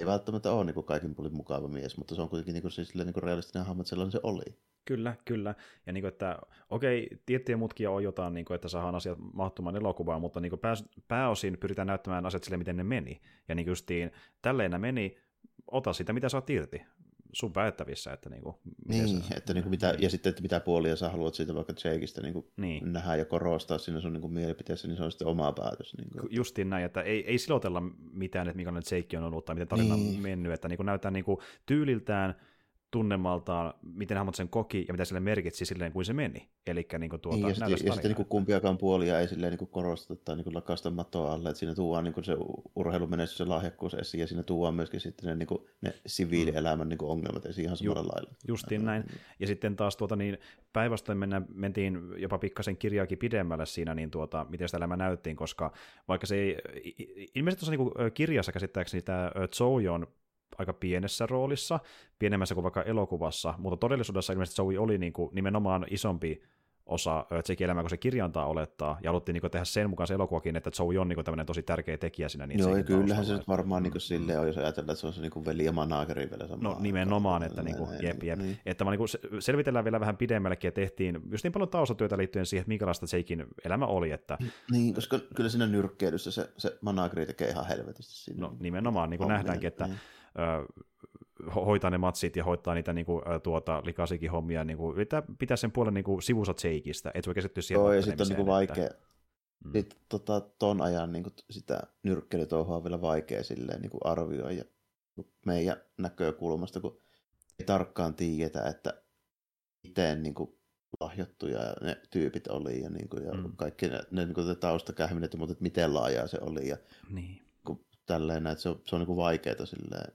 ei välttämättä ole niin kuin, kaikin puolin mukava mies, mutta se on kuitenkin niin kuin, se, silleen, niin kuin, realistinen hahmo, että sellainen se oli. Kyllä, kyllä. Ja niin kuin, että okei, tiettyjä mutkia on jotain, niin kuin, että saadaan asiat mahtumaan elokuvaan, mutta niin kuin, pää, pääosin pyritään näyttämään asiat silleen, miten ne meni. Ja niin justiin, tälleen ne meni, ota sitä, mitä saat irti. Sun päättävissä, että niinku... Niin, sä... että niinku mitä, ja sitten, että mitä puolia sä haluat siitä vaikka Jakeista niinku niin. nähdä ja korostaa siinä sun niinku mielipiteessä, niin se on sitten oma päätös. Niinku. Justiin näin, että ei, ei silotella mitään, että minkälainen Jake on ollut tai miten tarina niin. on mennyt, että niinku näytetään niinku tyyliltään, tunnemaltaan, miten hahmot sen koki ja mitä sille merkitsi silleen, kuin se meni. Elikkä niinku tuota... Niin, ja sitten, ja sitten niinku kumpiakaan puolia ei silleen niinku korosteta tai niinku lakasta matoa alle, että siinä tuodaan niinku se urheilumenestys ja lahjakkuus esiin, ja siinä tuodaan myöskin sitten ne, niinku, ne siviilielämän niinku ongelmat esiin ihan samalla Ju, lailla. Justiin näin. Ja sitten taas tuota niin, päinvastoin mentiin jopa pikkasen kirjaakin pidemmälle siinä, niin tuota, miten sitä elämää näyttiin, koska vaikka se ei... Ilmeisesti tuossa niinku kirjassa käsittääkseni tämä Zoe on aika pienessä roolissa, pienemmässä kuin vaikka elokuvassa, mutta todellisuudessa ilmeisesti Zoe oli niin kuin nimenomaan isompi osa Jaken elämää, kun se kirja antaa olettaa, ja haluttiin niin kuin tehdä sen mukaan se elokuvakin, että Zoe on niin kuin tämmöinen tosi tärkeä tekijä siinä. Niin joo, ja kyllähän se nyt varmaan niin kuin silleen on, jos ajatellaan, että se on se niin kuin veli ja manageri vielä samaan. No nimenomaan, aikaan. Että niin kuin, jep, jep. Niin. Että vaan niin selvitellään vielä vähän pidemmällekin, ja tehtiin just niin paljon taustatyötä liittyen siihen, että minkälaista Jaken elämä oli. Että... Niin, koska kyllä siinä nyrkkeilyssä se, se manageri tekee ihan helvetisti siinä. No nimenomaan, niin kuin nähdäänkin, että hoitaa ne matsit ja hoitaa niitä niinku, tuota, likaisikin hommia, niinku, yrittää pitää sen puolen niinku, sivussa Jakeista, et voi käsittyä siihen. Joo, ja sitten on niinku vaikea, mm. sitten tota, ton ajan niinku, sitä nyrkkeilytouhua on vielä vaikea silleen, niinku, arvioida meidän näkökulmasta, kun ei tarkkaan tiedetä, että miten niinku, lahjottuja ne tyypit oli, ja, niinku, ja mm. kaikki ne, ne niinku, taustakähminet, mutta miten laajaa se oli, ja niin. kun, tälleen, että se on, se on niinku, vaikeaa silleen,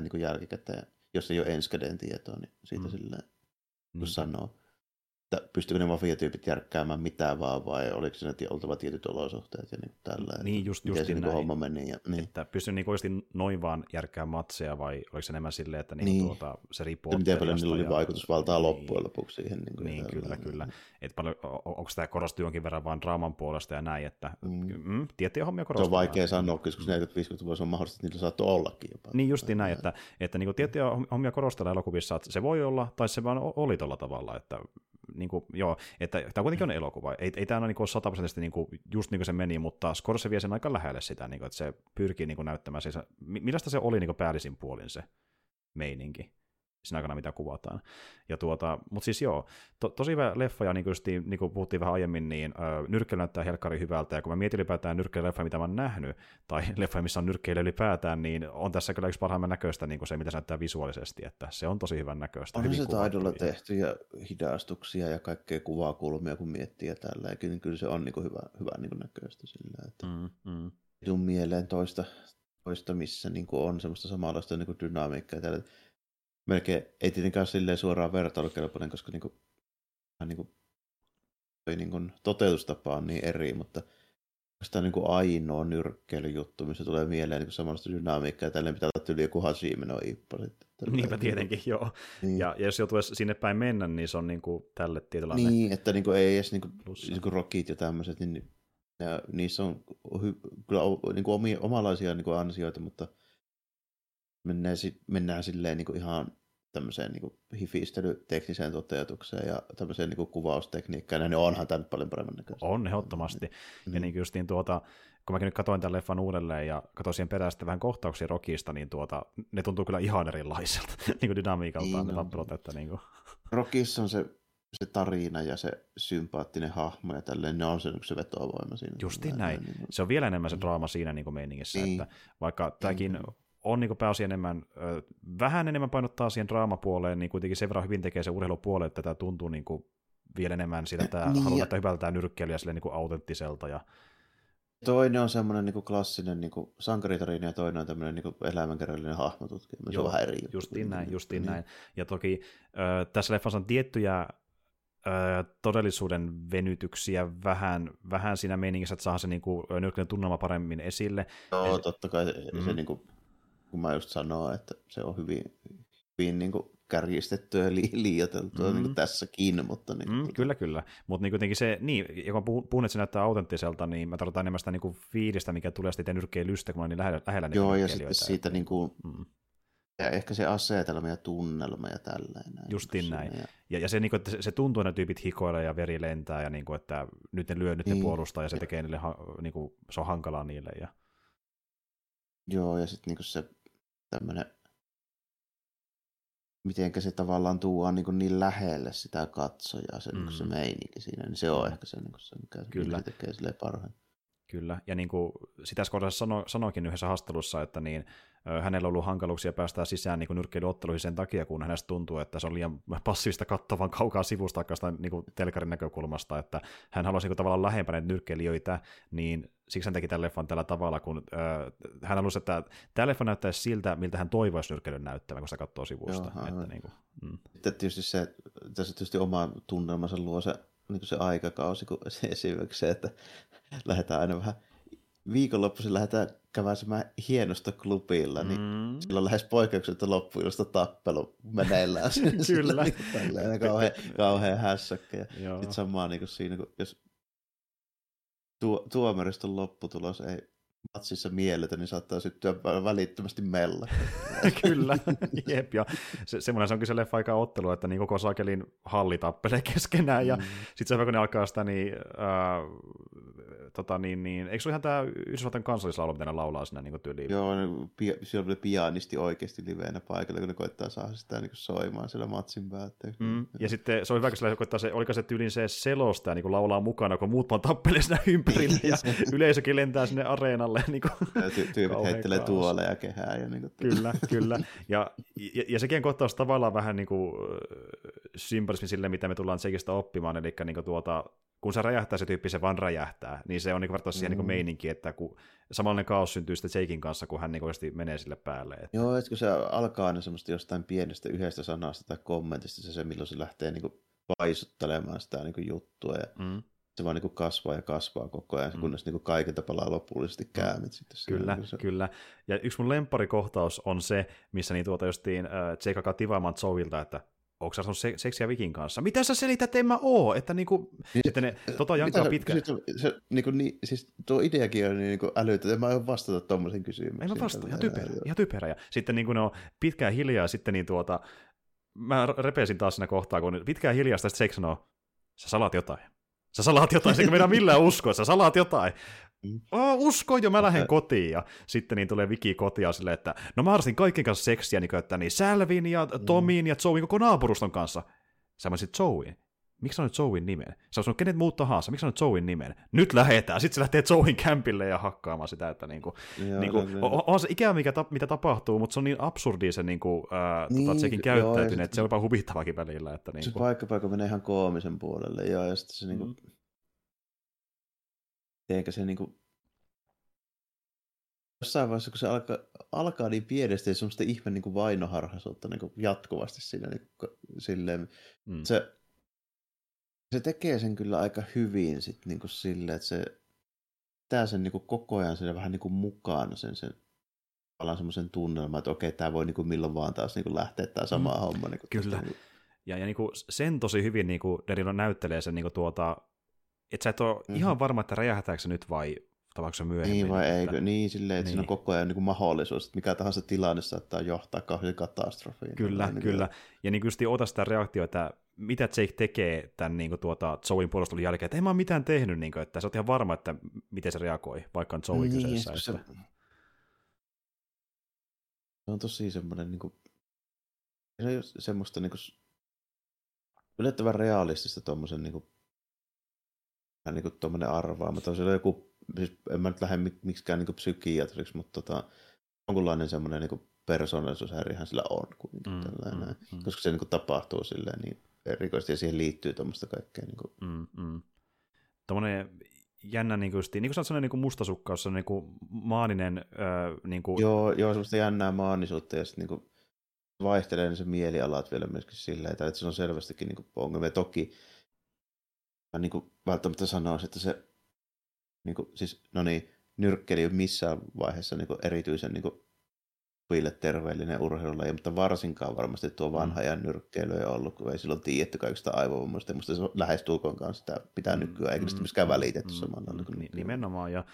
niin kuin jälkikäteen, jos ei ole ensikäden tietoa, niin siitä mm. silleen niin. sanoo, että pystyykö ne mafiatyypit järkkäämään mitään vaan, vai oliko siinä oltava tietyt olosuhteet ja niin tällä. Niin, just, just näin, niin homma meni ja, niin. että pystyy niin oikeasti noin vaan järkkäämään matseja, vai oliko se enemmän silleen, että niin niin. Tuota, se riippuu. Miten paljon niillä oli vaikutusvaltaa niin. loppujen lopuksi siihen. Niin, niin kyllä, kyllä. Et paljon, onko tämä korostuu jonkin verran vaan draaman puolesta ja näin, että mm. Mm, tiettyjä hommia korostuu. Se on vaikea sanoa, koska neljäkymmentä viisikymmentä vuotta on mahdollista, että niillä saattoi ollakin jopa. Niin justiin näin, että, että niin tiettyjä hommia korostellaan elokuvissa, että se voi olla, tai se vaan oli tuolla tavalla, että niin kuin, joo, että tämä kuitenkin on elokuva. Ei, ei tämä ole niin sataprosenttisesti niin just niin kuin se meni, mutta Scorsese vie sen aika lähelle sitä, niin kuin, että se pyrkii niin kuin näyttämään, siis, millaista se oli niin kuin päällisin puolin se meininki, sen aikana mitä kuvataan. Ja tuota, mutta siis joo, to, tosi hyvä leffa, ja niin kuin, just, niin kuin puhuttiin vähän aiemmin, niin nyrkkeily näyttää helkkari hyvältä, ja kun mä mietin ylipäätään nyrkkeilyleffa, mitä mä oon nähnyt, tai leffa, missä on nyrkkeily ylipäätään, niin on tässä kyllä yksi parhaimman näköistä niin kuin se, mitä se näyttää visuaalisesti, että se on tosi hyvän näköistä. On se taidolla tehtyjä hidastuksia ja kaikkea kuvakulmia, kun miettii ja tällä, niin kyllä se on niin kuin hyvä, hyvä niin kuin näköistä sillä, että mm, mm. ei tule mieleen toista, toista missä niin kuin on semmoista samanlaista niin kuin dynamiikkaa ja tällä. Melkein ei tietenkään silleen suoraan vertailukelpoinen, koska niinku, niinku, toi niinku toteutustapa on niin eri, mutta sitä niinku ainoa nyrkkeilyjuttu, missä tulee mieleen niinku samanlaista dynamiikkaa, ja tälleen pitää olla yli joku Hashimeno Ippo. Niinpä tietenkin, niin. joo. Niin. Ja, ja jos joutuu sinne päin mennä, niin se on niinku tälle tietyllä. Niin, että niinku ei edes niinku, niinku rockit ja tämmöiset, niin ja niissä on hy- kyllä niinku omia, omalaisia niinku ansioita, mutta Mennään, mennään silleen niin kuin ihan tämmöiseen niin hifistelytekniseen toteutukseen ja tämmöiseen niin kuvaustekniikkaan, niin onhan tämä nyt paljon paremmin näköistä. On, ehdottomasti. Mm. Ja niin justiin tuota, kun mäkin nyt katsoin tämän leffan uudelleen ja katsoin siihen perästä vähän kohtauksia Rockista, niin tuota, ne tuntuu kyllä ihan erilaiselta niin dynamiikaltaan ne lappelut. Että niin Rockissa on se, se tarina ja se sympaattinen hahmo ja tälleen, ne on se yksi vetovoima siinä. Justiin näin. näin. Se on vielä enemmän se draama siinä niin meiningissä, niin. Että vaikka tämäkin... on niin pääosin enemmän, vähän enemmän painottaa siihen draamapuoleen, niin kuitenkin sen verran hyvin tekee se urheilupuoleen, että tämä tuntuu niin kuin vielä enemmän siitä, että niin haluaa, ja... että hyvältä nyrkkeilijä silleen niin kuin autenttiselta. Ja... Toinen on semmoinen niin kuin klassinen niin kuin sankaritarina ja toinen on tämmöinen niin kuin elämänkerrallinen hahmotutkija. Se on vähän eri juttu. Justiin näin, justiin niin. näin. Ja toki äh, tässä leffassa on tiettyjä äh, todellisuuden venytyksiä vähän, vähän siinä meiningissä, että saadaan se niin nyrkkeilyn tunnelma paremmin esille. Joo, no, totta kai se, mm. se niin kuin... kun mä just sanoin, että se on hyvin, hyvin niin kuin kärjistettyä ja liioiteltua mm-hmm. niin kuin tässäkin. Mutta niin, mm, kyllä, kyllä. Mutta niin kuitenkin se, niin, ja kun puhun, että se näyttää autenttiselta, niin mä tarvitaan enemmän sitä niin kuin fiilistä, mikä tulee sitten nyrkkeilystä, kun mä olen niin lähellä, lähellä niitä joo, ja sitten siitä niin kuin, mm. ja ehkä se asetelma ja tunnelma ja tällainen. Justiin näin. Ja, ja, ja se, niin kuin, että se tuntuu, että ne tyypit hikoilee ja veri lentää, ja niin kuin, että nyt ne lyö, nyt niin. ne puolustaa, ja se tekee niille, niin kuin, se on hankalaa niille. Ja... Joo, ja sitten niin se tämmöinen, mitenkä se tavallaan tuo niin, niin lähelle sitä katsojaa, se, mm. niin se meininki siinä, niin se on ehkä se, niin se mikä Kyllä. se tekee silleen parhaan. Kyllä, ja niin kuin sitä Scorsese sano, sanoikin yhdessä haastattelussa, että niin, hänellä on ollut hankaluuksia päästää sisään niin nyrkkeilyotteluihin sen takia, kun hänestä tuntuu, että se on liian passiivista katsovan kaukaa sivusta niin telkarin näkökulmasta, että hän haluaisi niin tavallaan lähempänä nyrkkeilijöitä, niin siksi hän teki tämän leffan tällä tavalla, kun äh, hän halusi, että tämä leffa näyttäisi siltä, miltä hän toivoisi nyrkkeilyn näyttämään, kun sitä katsoo sivusta. Joo, että, niin kuin, mm. Sitten tietysti se, tässä tietysti oma tunnelmansa luo se, niin se aikakausi, kun se esimerkiksi se, että lähdetään aina vähän, viikonloppuisin lähdetään käväisemään hienosta klubilla, niin mm. silloin lähes poikkeuksetta loppuilusta tappelu meneillään. Kyllä. Tällainen kauhean, kauhean hässäkkä. Ja sitten samaa niin kuin siinä, kun jos tuo, tuomariston lopputulos ei matsissa mielletä, niin saattaa syttyä välittömästi mella. Kyllä, jep. Ja se, semmoinen se onkin se leffa-aikaa ottelu, että niin koko saakelin halli tappelee keskenään, ja mm. sitten se, kun ne alkaa sitä, niin, äh, tota, niin, niin eikö se ole ihan tämä Yhdysvaltain kansallislaulu, mitä ne laulaa siinä niin tyyliin? Joo, niin, pia, siellä on pianisti oikeasti liveenä paikalla, kun ne koittaa saada sitä niin soimaan siellä matsin päätteeksi. Mm. Ja sitten se on hyvä, kun se koittaa se, oliko se tyylin se selostaja, niin kun laulaa mukana, kun muut vaan tappelee siinä ympärillä, ja yleisökin lentää sinne areenalle. Niin Ty- tyypit heittelee tuolla ja kehää. Ja niin kyllä, kyllä. Ja, ja, ja sekin kohtaus tavallaan vähän niin kuin symbolismi sille, mitä me tullaan tsekistä oppimaan, eli niin tuota, kun se räjähtää, se tyyppi se vaan räjähtää, niin se on niin varmaan siihen mm. niin meininki, että kun samanlainen kaos syntyy sitten Jaken kanssa, kun hän niin oikeasti menee sille päälle. Että... Joo, että kun se alkaa aina semmoista jostain pienestä yhdestä sanasta tai kommentista, se se milloin se lähtee niin kuin paisuttelemaan sitä niin kuin juttua ja mm. se vaan niin kuin kasvaa ja kasvaa koko ajan, kunnes mm. niin kuin kaikilta palaa lopullisesti käämit. Sitten kyllä, se... kyllä. Ja yksi mun lempparikohtaus on se, missä niin tuota justiin Jake alkaa tivaamaan Joelta, että onko sä asunut se- seksiä Vikin kanssa? Mitä sä selität, että en mä oo? Että, niinku, että ne tota jankaa pitkään. Niinku, niin, siis tuo ideakin on niin kuin älytä, en mä oo vastata tommosen kysymyksiin. En mä vastaa, ihan typerä, ihan typerä. Ja sitten niin kuin ne on pitkään hiljaa, sitten niin tuota, mä repesin taas siinä kohtaa, kun pitkään hiljaa, sitten Jake sanoo, sä salaat jotain. Sä salaat jotain, se ei meidän millään uskoa, sä salaat jotain. Oh, usko jo, mä lähden kotiin. Ja sitten niin tulee Viki kotia silleen, että no mä harrastin kaikkien kanssa seksiä, niin, että niin Salvin ja Tomin ja Joeyn koko naapuruston kanssa. Sä sanoit Joeyn. Miksi sanoit Joeyn nimen? Sä sanoit kenet muut tahansa, miksi sanoit Joeyn nimen? Nyt lähetään. Sitten se lähtee Joeyn kämpille ja hakkaamaan sitä, että niinku, joo, niinku, on, on se ikävä, mikä ta- mitä tapahtuu, mutta se on niin absurdi se niinku, äh, niin, tota, sekin käyttäytyneen, että se on jopa huvittavakin välillä. Että, niinku. Se paikka paikka menee ihan koomisen puolelle, joo, ja sitten se niinku... Mm. Eikä se niinku... Jossain vaiheessa, kun se alkaa, alkaa niin pienestä, ja semmoista ihme niinku vainoharhaisuutta niinku jatkuvasti siinä niinku, silleen... Mm. Se... Se tekee sen kyllä aika hyvin sit niinku sille, että se tää sen niinku koko ajan sen vähän niinku mukana sen sen palaan semmoisen tunnelman, että okei, tää voi niinku milloin vaan taas niinku lähteä tää sama mm. homma niinku. Kyllä. Tästä. Ja ja niinku sen tosi hyvin niinku Derrida näyttelee sen niinku tuota, että sä et oo mm-hmm. ihan varma, että räjähtääkö se nyt vai tapauksessa myöhemmin. Niin vai eikö? Niin, silleen, että niin. Siinä on koko ajan niin kuin mahdollisuus, että mikä tahansa tilanne saattaa johtaa kauhean katastrofiin. Kyllä, niin kyllä. Niin. Ja niin justiin ota sitä reaktiota, että mitä Jake tekee tämän niin kuin tuota, Joeyn puolustelun jälkeen, että en mä ole mitään tehnyt, niin kuin, että sä oot ihan varma, että miten se reagoi, vaikka on Joey niin, kyseessä. Se että... on tosi semmoinen, niin kuin... se on semmoista niin kuin... yllättävän realistista tuommoisen niin kuin... niin kuin tuommoinen arvaamaton, siellä on joku siis en mä nyt lähde miksikään niinku psykiatriksi, mutta tota, jonkunlainen semmoinen niinku persoonallisuushäiriöhän sillä on kuitenkin mm, tällainen, mm, mm. koska se niinku tapahtuu silleen niin erikoisesti ja siihen liittyy tuommoista kaikkea. Niinku. Mm, mm. Tuommoinen jännä, niinku just, niin kuin sanoit, semmoinen niinku mustasukkaus, semmoinen niinku maaninen... Öö, niinku... Joo, joo, semmoista jännää maanisuutta ja sitten niinku vaihtelee niin se mielialat vielä myöskin silleen, tai että se on selvästikin niinku ongelmia. Toki mä niinku välttämättä sanoisin, että se niinku siis no niin nyrkkeli missään vaiheessa niinku erityisen niinku viille terveellinen urheilulaji, mutta varsinkaan varmasti tuo vanha ajan nyrkkeily ei ollut, kun ei silloin tiedetty kaikista aivovammoista, mutta se lähestulkoon kanssa sitä pitää nykyään, eikä sitä myöskään välitetty mm, samalla. Mm, niin, nimenomaan, ja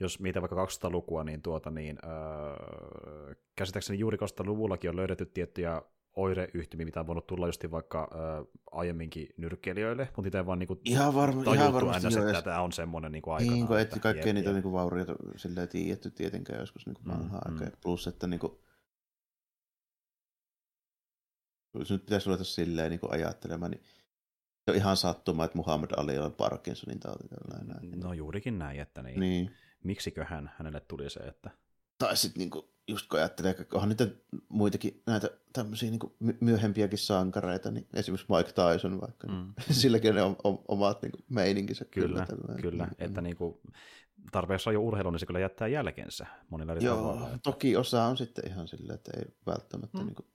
jos mitä vaikka kaksituhattalukua, niin, tuota, niin öö, käsittääkseni juuri kaksituhattaluvullakin on löydetty tiettyjä oireyhtymiä, mitä on voinut tulla justiin vaikka öö, aiemminkin nyrkkeilijöille, mutta niitä ei vaan niinku ihan varma, tajuttu aina se, että tämä on semmoinen niinku aikanaan. Niin kuin, että kaikkea niitä niinku vaurioita sillä ei tiedetty tietenkään joskus niinku vanhaa mm, aikaa. Mm. Plus, että niinku, jos nyt pitäisi ruveta silleen niinku ajattelemaan, niin se on ihan sattumaa, että Muhammad Ali on Parkinsonin tauti. Tällainen. No juurikin näin, että niin. niin. Miksiköhän hänelle tuli se, että... Tai sitten niinku, just kun ajattelee, onhan niitä muitakin näitä tämmöisiä niinku myöhempiäkin sankareita, niin esimerkiksi Mike Tyson vaikka, mm. silläkin ne on, on omat niinku meininkinsä. Kyllä, kyllä, kyllä. Mm. Että niinku, tarpeessa on jo urheilu, niin se kyllä jättää jälkeensä monilla eri tavalla. Että... toki osa on sitten ihan silleen, että ei välttämättä mm. niinku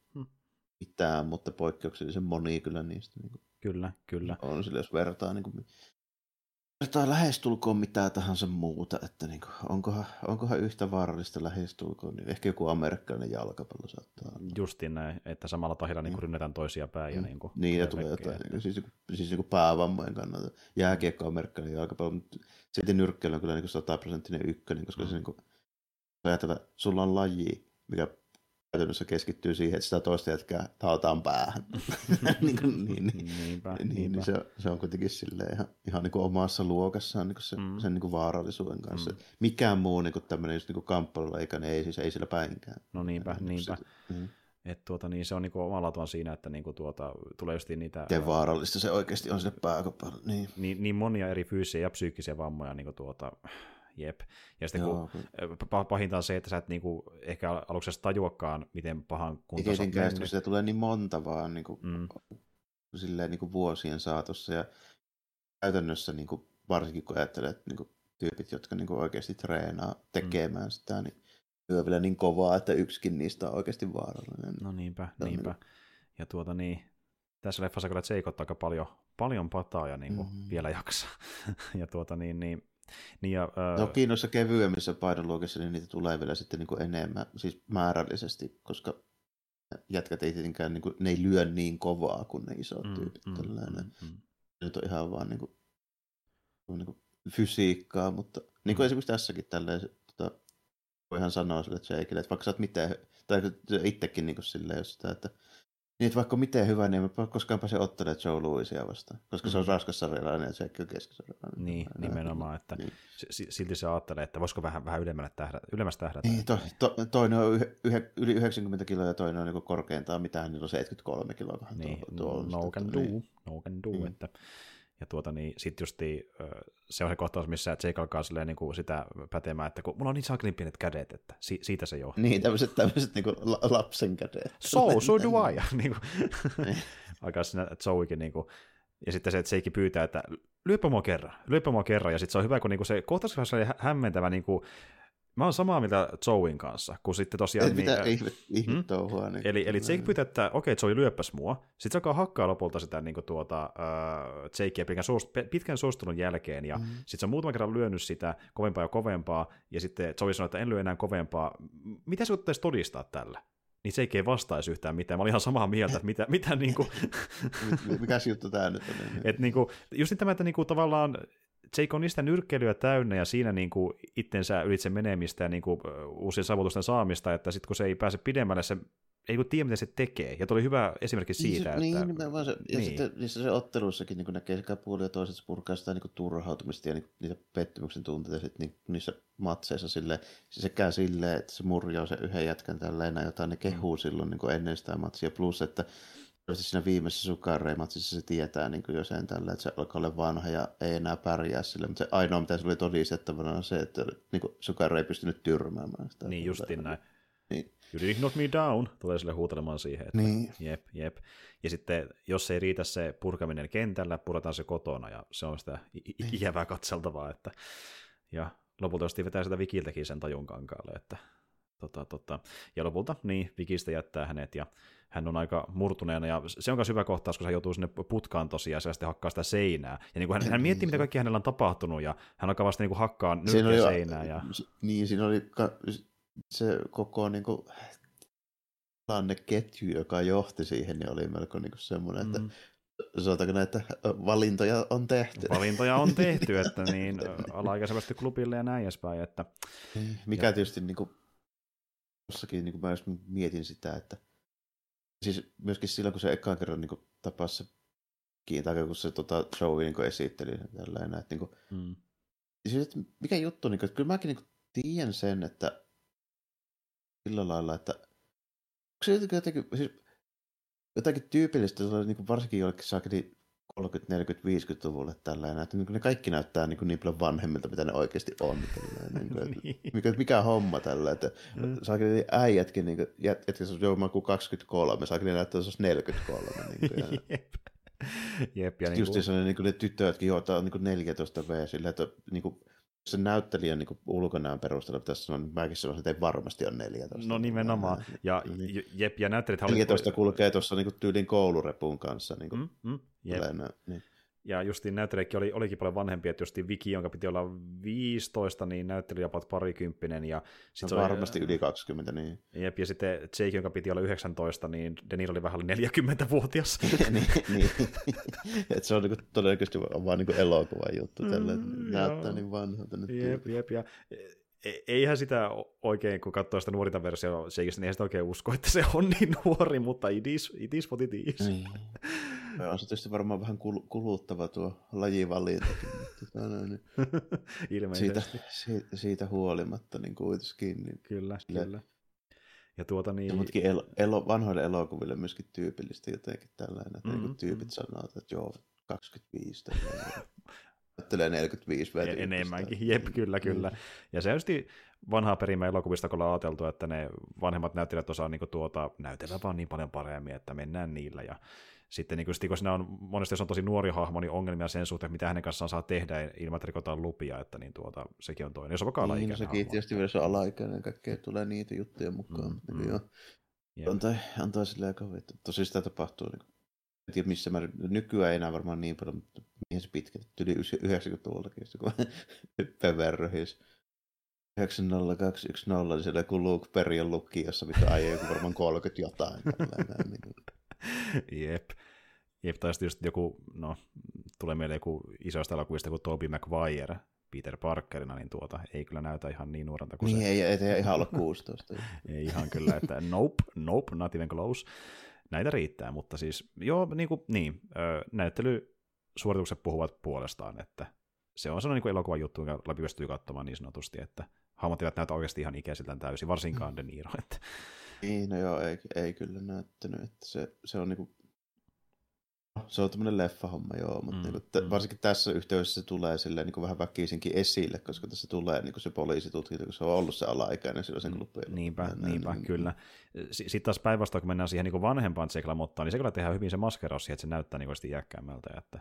mitään, mutta poikkeuksellisen moni kyllä niistä. Niinku kyllä, kyllä. On silleen, jos vertaa... Niinku... tai lähestulkoon mitään tahansa muuta, että niinku, onkohan, onkohan yhtä vaarallista lähestulkoon, niin ehkä joku amerikkalainen jalkapallo saattaa olla. Justiin näin, että samalla tahilla niinku mm. rynnetään toisia päin. Ja mm. niinku, niin, ja tulee jotain, että... siis, siis niinku päävammojen kannalta. Jääkiekko amerikkalainen jalkapallo, mutta silti nyrkkeillä on kyllä niinku sataprosenttinen ykkönen, koska mm. se niinku, ajatella, sulla on laji, mikä käytännössä keskittyy siihen, että sitä toista jätkää taataan päähän. niin kuin, niin, niin, niinpä, niin, niinpä. Niin se, se on kuitenkin silleen ihan, ihan niin kuin omassa luokassaan niin kuin se, mm. sen niin kuin vaarallisuuden kanssa. Mm. Mikään muu niin kuin tämmöinen just niin kuin kamppailulaikainen ei, siis ei sillä päinkään. No niinpä, niin niinpä. Mm. Että tuota, niin se on niin kuin omalaatuaan siinä, että niin kuin tuota, tulee just niitä... Miten vaarallista se oikeasti on sille pääkopalle. Niin. Niin, niin monia eri fyysisiä ja psyykkisiä vammoja niin kuin tuota... Jep. Ja sitten joo, kun pahinta on se, että sä et niinku ehkä aluksi edes tajuakaan, miten pahan kunto on mennyt. Eikä sitä tulee niin monta vaan niinku, mm. silleen, niinku vuosien saatossa. Ja käytännössä niinku, varsinkin kun ajattelee, että niinku, tyypit, jotka niinku, oikeasti treenaa tekemään mm. sitä, niin työ vielä niin kovaa, että yksikin niistä on oikeasti vaarallinen. No niinpä, niinpä. Niinku... Ja tuota niin, tässä leffassa kyllä Jake ottaa aika paljon, paljon pataa ja niinku, mm-hmm. vielä jaksaa. ja tuota niin... niin Niin ja, ää... toki noissa kevyemmissä painoluokissa niin niitä tulee vielä sitten niin kuin enemmän, siis määrällisesti, koska jätkät ei tietenkään, niin kuin, ne ei lyö niin kovaa kuin ne isot mm, tyypit. Mm, mm, mm. Nyt on ihan vaan niin kuin, niin kuin fysiikkaa, mutta niin kuin mm. esimerkiksi tässäkin tälleen, tota, voihan sanoa sille Jakeille, että vaikka sä oot mitään, tai itsekin niin kuin silleen, jos sitä, että niin, että vaikka miten hyvä, niin mä koskaan pääsen ottaneet Joe Louisia vastaan, koska se on raskassarjalainen ja Jake on keskisarjalainen. Niin, nimenomaan, että niin. Silti se ajattelee, että voisiko vähän, vähän tähdä, ylemmässä tähdätä. Niin, to, to, toinen on yhe, yli yhdeksänkymmentä kiloa ja toinen on niin korkeintaan mitään, niillä on seitsemänkymmentäkolme kiloa. Niin, tuo, no can do, niin. no can do. Mm. Että, ja tuota, niin, sitten just se on se kohtaus, missä Jake alkaa silleen, niin kuin sitä pätemään, että kun mulla on niin sakelin pienet kädet, että si- siitä se johtuu. Niin, tämmöiset, tämmöiset niin kuin la- lapsen kädet. So, so do I. Alkaa siinä Joeykin, niin kuin, ja sitten se, että Jake pyytää, että lyöpä mua kerran, lyöpä mua kerran, ja sitten se on hyvä, kun niin kuin se kohtaus oli hämmentävä, niin kuin, mä oon samaa mieltä Joeyn kanssa, kun sitten tosiaan... Ei mitään niin, ihme, ihme mm? touhua. Niin eli, eli Jake pyytää, että okei, okay, Joey lyöppäs mua. Sitten se alkaa hakkaa lopulta sitä niin kuin tuota, uh, Jakea pitkän, suost- pitkän suostunnon jälkeen, ja mm-hmm. sitten se on muutaman kerran lyönyt sitä kovempaa ja kovempaa, ja sitten Joey sanoo, että en lyö enää kovempaa. Mitä se ottaisi todistaa tällä? Niin Jake ei vastaisi yhtään mitään. Mä olin ihan samaa mieltä, että mitä, mitä niin kuin... Mikäs juttu tää nyt on? Että niin kuin, just niin tämä, että niin kuin tavallaan... Jake on niistä nyrkkeilyä täynnä ja siinä niinku itsensä ylitse menemistä ja niinku uusien saavutusten saamista, että sitten kun se ei pääse pidemmälle, se ei kun tiedä, mitä se tekee. Ja tuo oli hyvä esimerkki siitä, se, että... Niin, vaan se, ja niin. Sitten niissä se ottelussakin niin näkee sekä puolia ja toiset, se purkaa sitä niin turhautumista ja niin, niitä pettymyksen tunteita sit, niin, niissä matseissa silleen, sekä silleen, että se murjaa sen yhden jätkän tälleen, jota ne kehuu silloin niin ennen sitä matsia, plus että siinä viimeisessä sukareimatsissa se tietää niin jo sen tällä, että se alkaa olla vanha ja ei enää pärjää sille, mutta se ainoa, mitä se oli todistettavana, on se, että niin sukarei ei pystynyt tyrmäämään sitä. Niin, justiin näin. Niin. You didn't knock me down, tulee sille huutelemaan siihen, että niin. jep, jep. Ja sitten jos ei riitä se purkaminen kentällä, purataan se kotona, ja se on sitä ikävää katseltavaa, että ja lopulta jos vetää sitä Vikiltäkin sen tajun kankaalle, että tota, tota. Ja lopulta niin Vikistä jättää hänet, ja hän on aika murtuneena, ja se on myös hyvä kohtaus, kun hän joutuu sinne putkaan tosiaan, ja sitten hakkaa sitä seinää. Ja niin kuin hän, hän miettii, mitä kaikki hänellä on tapahtunut, ja hän alkaa vasta niin kuin hakkaa nyrkkiä seinää. Ja... Niin, siinä oli... Ka- se koko niinku tilanneketju, joka johti siihen, niin oli melko niinku semmoinen, mm. että sanotaanko näin, että valintoja on tehty. Valintoja on tehty, että niin alaikäisesti klubille ja näin edespäin. Että, mikä ja... tietysti niinku, jossakin niinku mä just mietin sitä, että siis myöskin silloin, kun se ekaan kerran niinku tapasi se kiintaakka, kun se tota, showi niinku esitteli tällainen, että niinku, mm. siis, että mikä juttu, niinku, että kyllä mäkin niinku tiedän sen, että sillä lailla, että onko se jotenkin, siis jotakin tyypillistä, niin varsinkin jollekin saakeli kolmekymmentä, neljäkymmentä, viisikymmentäluvulle tällainen, että ne kaikki näyttää niin, niin paljon vanhemmilta, mitä ne oikeasti on. Niin kuin, että, mikä, mikä homma tällä, että mm. saakeli äijätkin, niin jätkä se on joku maku kaksikymmentäkolme, saakeli näyttää, että se on neljäkymmentäkolme. Niin kuin, ja... Jep, ja just niin kuin... niin kuin ne tytötkin, joita on niin neljätoista vuotta, sillä että niin kuin, se näyttelijän niin ulkonäön perusteella pitäisi sanoa, että mäkin sanoisin, että ei varmasti ole neljätoista. No nimenomaan. Ja, niin. jep, ja neljätoista oli... kulkee tuossa niin tyylin koulurepun kanssa. Niin mm, mm, niin. Ja justiin näyttelijäkin oli, olikin paljon vanhempi, että justiin Viki, jonka piti olla viisitoista, niin näyttelijä on parikymppinen. Ja sit no, oli, varmasti yli kaksikymmentä, niin. Jep, ja sitten Jake, jonka piti olla yhdeksäntoista, niin De Niro oli vähän neljäkymmentävuotias. niin, niin. Et se on niin kuin, todennäköisesti vaan niin elokuvan juttu, mm, näyttää niin vanhalta nyt. Jep, jep, ja eihän sitä oikein, kun katsoo sitä nuorinta versiota Jakeista, niin eihän sitä oikein usko, että se on niin nuori, mutta it is, it is what it is. Niin. On se tietysti varmaan vähän kuluttava tuo lajivalintakin, mutta niin. siitä, siitä, siitä huolimatta niin kuitenkin. Niin kyllä, sille, kyllä. Ja tuota niin... Mutkin el, el, vanhoille elokuville myöskin tyypillisesti jotenkin tällainen, että mm, niin tyypit mm. sanoo, että joo, kaksikymmentäviisi Ajattelee neljäkymmentäviisi vettä. Enemmänkin, jep, kyllä, kyllä. Mm. Ja se on tietysti vanhaa perimää elokuvista, kun ollaan ajateltu, että ne vanhemmat näyttelijät osaa niin tuota, näytellä vaan niin paljon paremmin, että mennään niillä ja sitten niin kun siinä on monesti, jos on tosi nuori hahmo, niin ongelmia sen suhteen, mitä hänen kanssaan saa tehdä ilman, että rikotaan lupia, että niin tuota, sekin on toinen. Jos on vaikka alaikäinen niin, sekin hahmo. Tietysti vielä se on alaikäinen, kaikkea tulee niitä juttuja mukaan. Mm, mm, niin antaa, antaa silleen aika vittu. Tosi sitä tapahtuu. Niin. En tiedä, missä mä nykyään ei enää varmaan niin paljon, mutta mihin se pitkä. Yli yhdeksänkymmentäluvullakin, kun hyppää verrohis. yhdeksänkymmentä kaksi yksitoista, niin siellä kun Luke Perry on lukiossa, mitä aiemmin varmaan kolmekymmentä jotain. Jep. Jep, tai sitten just joku, no, tulee meille joku isoista elokuvista kuin Tobey Maguire, Peter Parkerina, niin tuota, ei kyllä näytä ihan niin nuorelta kuin niin, se. Ei, ei, ei ihan ole kuusitoista. Ei ihan kyllä, että nope, nope, not even close. Näitä riittää, mutta siis, joo, niin kuin, niin, näyttelysuoritukset puhuvat puolestaan, että se on sellainen niin elokuvan juttu, jonka läpi pystyy katsomaan niin sanotusti, että hahmot eivät näytä oikeasti ihan ikäisiltään täysin, varsinkaan De Niro, että... Niin, no joo, ei, ei kyllä näyttänyt, että se, se on niinku, se on tämmönen leffahomma, joo, mutta mm, niinku, t- varsinkin tässä yhteydessä se tulee silleen niinku vähän väkisinkin esille, koska tässä tulee niinku se poliisitutkinta, kun se on ollut se alaikäinen silloin sen mm, klubilla. Niinpä, näin, niinpä, niin, kyllä. S- Sitten taas päinvastoin, kun mennään siihen niinku vanhempaan tseklamottaan, niin se kyllä tehdään hyvin se maskeraus siihen, että se näyttää niinku sitä jäkkäämmältä, että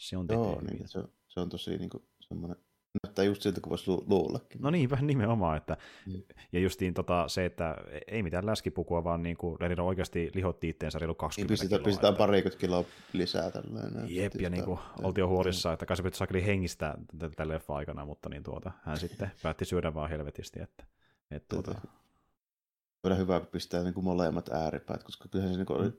se on tehty joo, niin, se, se on tosi niinku semmoinen... Näyttää just siltä, kun voisi lu- luullakin. No niin, vähän nimenomaan. Että, mm. Ja justiin tota, se, että ei mitään läskipukua, vaan niin kuin Lenino oikeasti lihotti itteensä reilu kaksikymmentä kiloa. Pistetään parikymmentä kiloa lisää. Tällainen, jep, ja niin kuin oltiin huolissa, että kai se piti saakeli hengistä tätä leffa aikana, mutta niin tuota, hän sitten päätti syödä vaan helvetisti. Että, et tuota. Hyvä, kun pistää niin kuin molemmat ääripäät, koska kyllähän se niin kuin oli...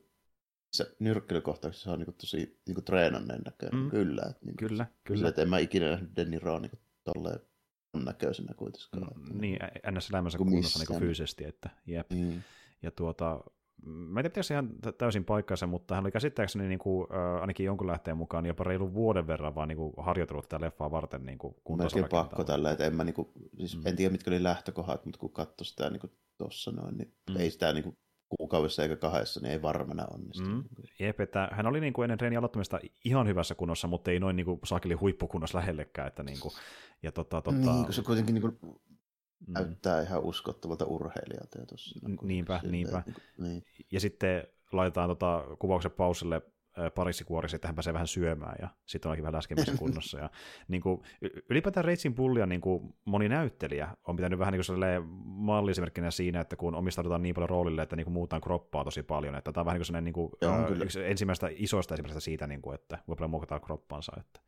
se nyrkkelykohtauksessa on niinku tosi niinku treenanneen näköinen. Mm. Kyllä, että niinku, kyllä, kyllä. Että en mä ikinä nähnyt De Niroa niinku tolleen näköisenä kuitenkaan. Mm, niin, ns. Elämänsä kunnossa niinku fyysisesti, että jep. Mm. Ja tuota, mä en tiedä, pitäisi ihan täysin paikkansa, mutta hän oli käsittääkseni niinku, äh, ainakin jonkun lähteen mukaan jopa reilun vuoden verran vaan niinku harjoitellut tätä leffaa varten niinku kuntoisella kentällä. Mäkin pakko tällä, että en mä niinku, siis mm. en tiedä mitkä oli lähtökohdat, mutta kun katsoi sitä niinku tossa noin, niin mm. ei sitä niinku kuukaudessa eikä kahdessa, niin ei varmana onnistu. Mm. Jep, että hän oli niin kuin ennen treenin aloittamista ihan hyvässä kunnossa, mutta ei noin niin kuin saakeli huippukunnossa lähellekään. Että niin kuin, ja tota, tota... Niin, kun se kuitenkin niin kuin mm. näyttää ihan uskottavalta urheilijalta. Ja tossa, niin kuin niinpä, silleen, niinpä. Niin kuin, niin. Ja sitten laitetaan tota kuvauksen pausille pariksi kuoriksi, että hän pääsee vähän syömään ja sitten onkin vähän läskemmässä kunnossa. Ja, niin kuin, ylipäätään Raging Bullia niin kuin moni näyttelijä on pitänyt vähän niin kuin malliesimerkkinä siinä, että kun omistaudutaan niin paljon roolille, että niin kuin muutaan kroppaa tosi paljon. Että tämä on vähän niin kuin, niin kuin Joo, yksi ensimmäistä isoista esimerkistä siitä, niin kuin, että voi paljon muokataan kroppansa. Että.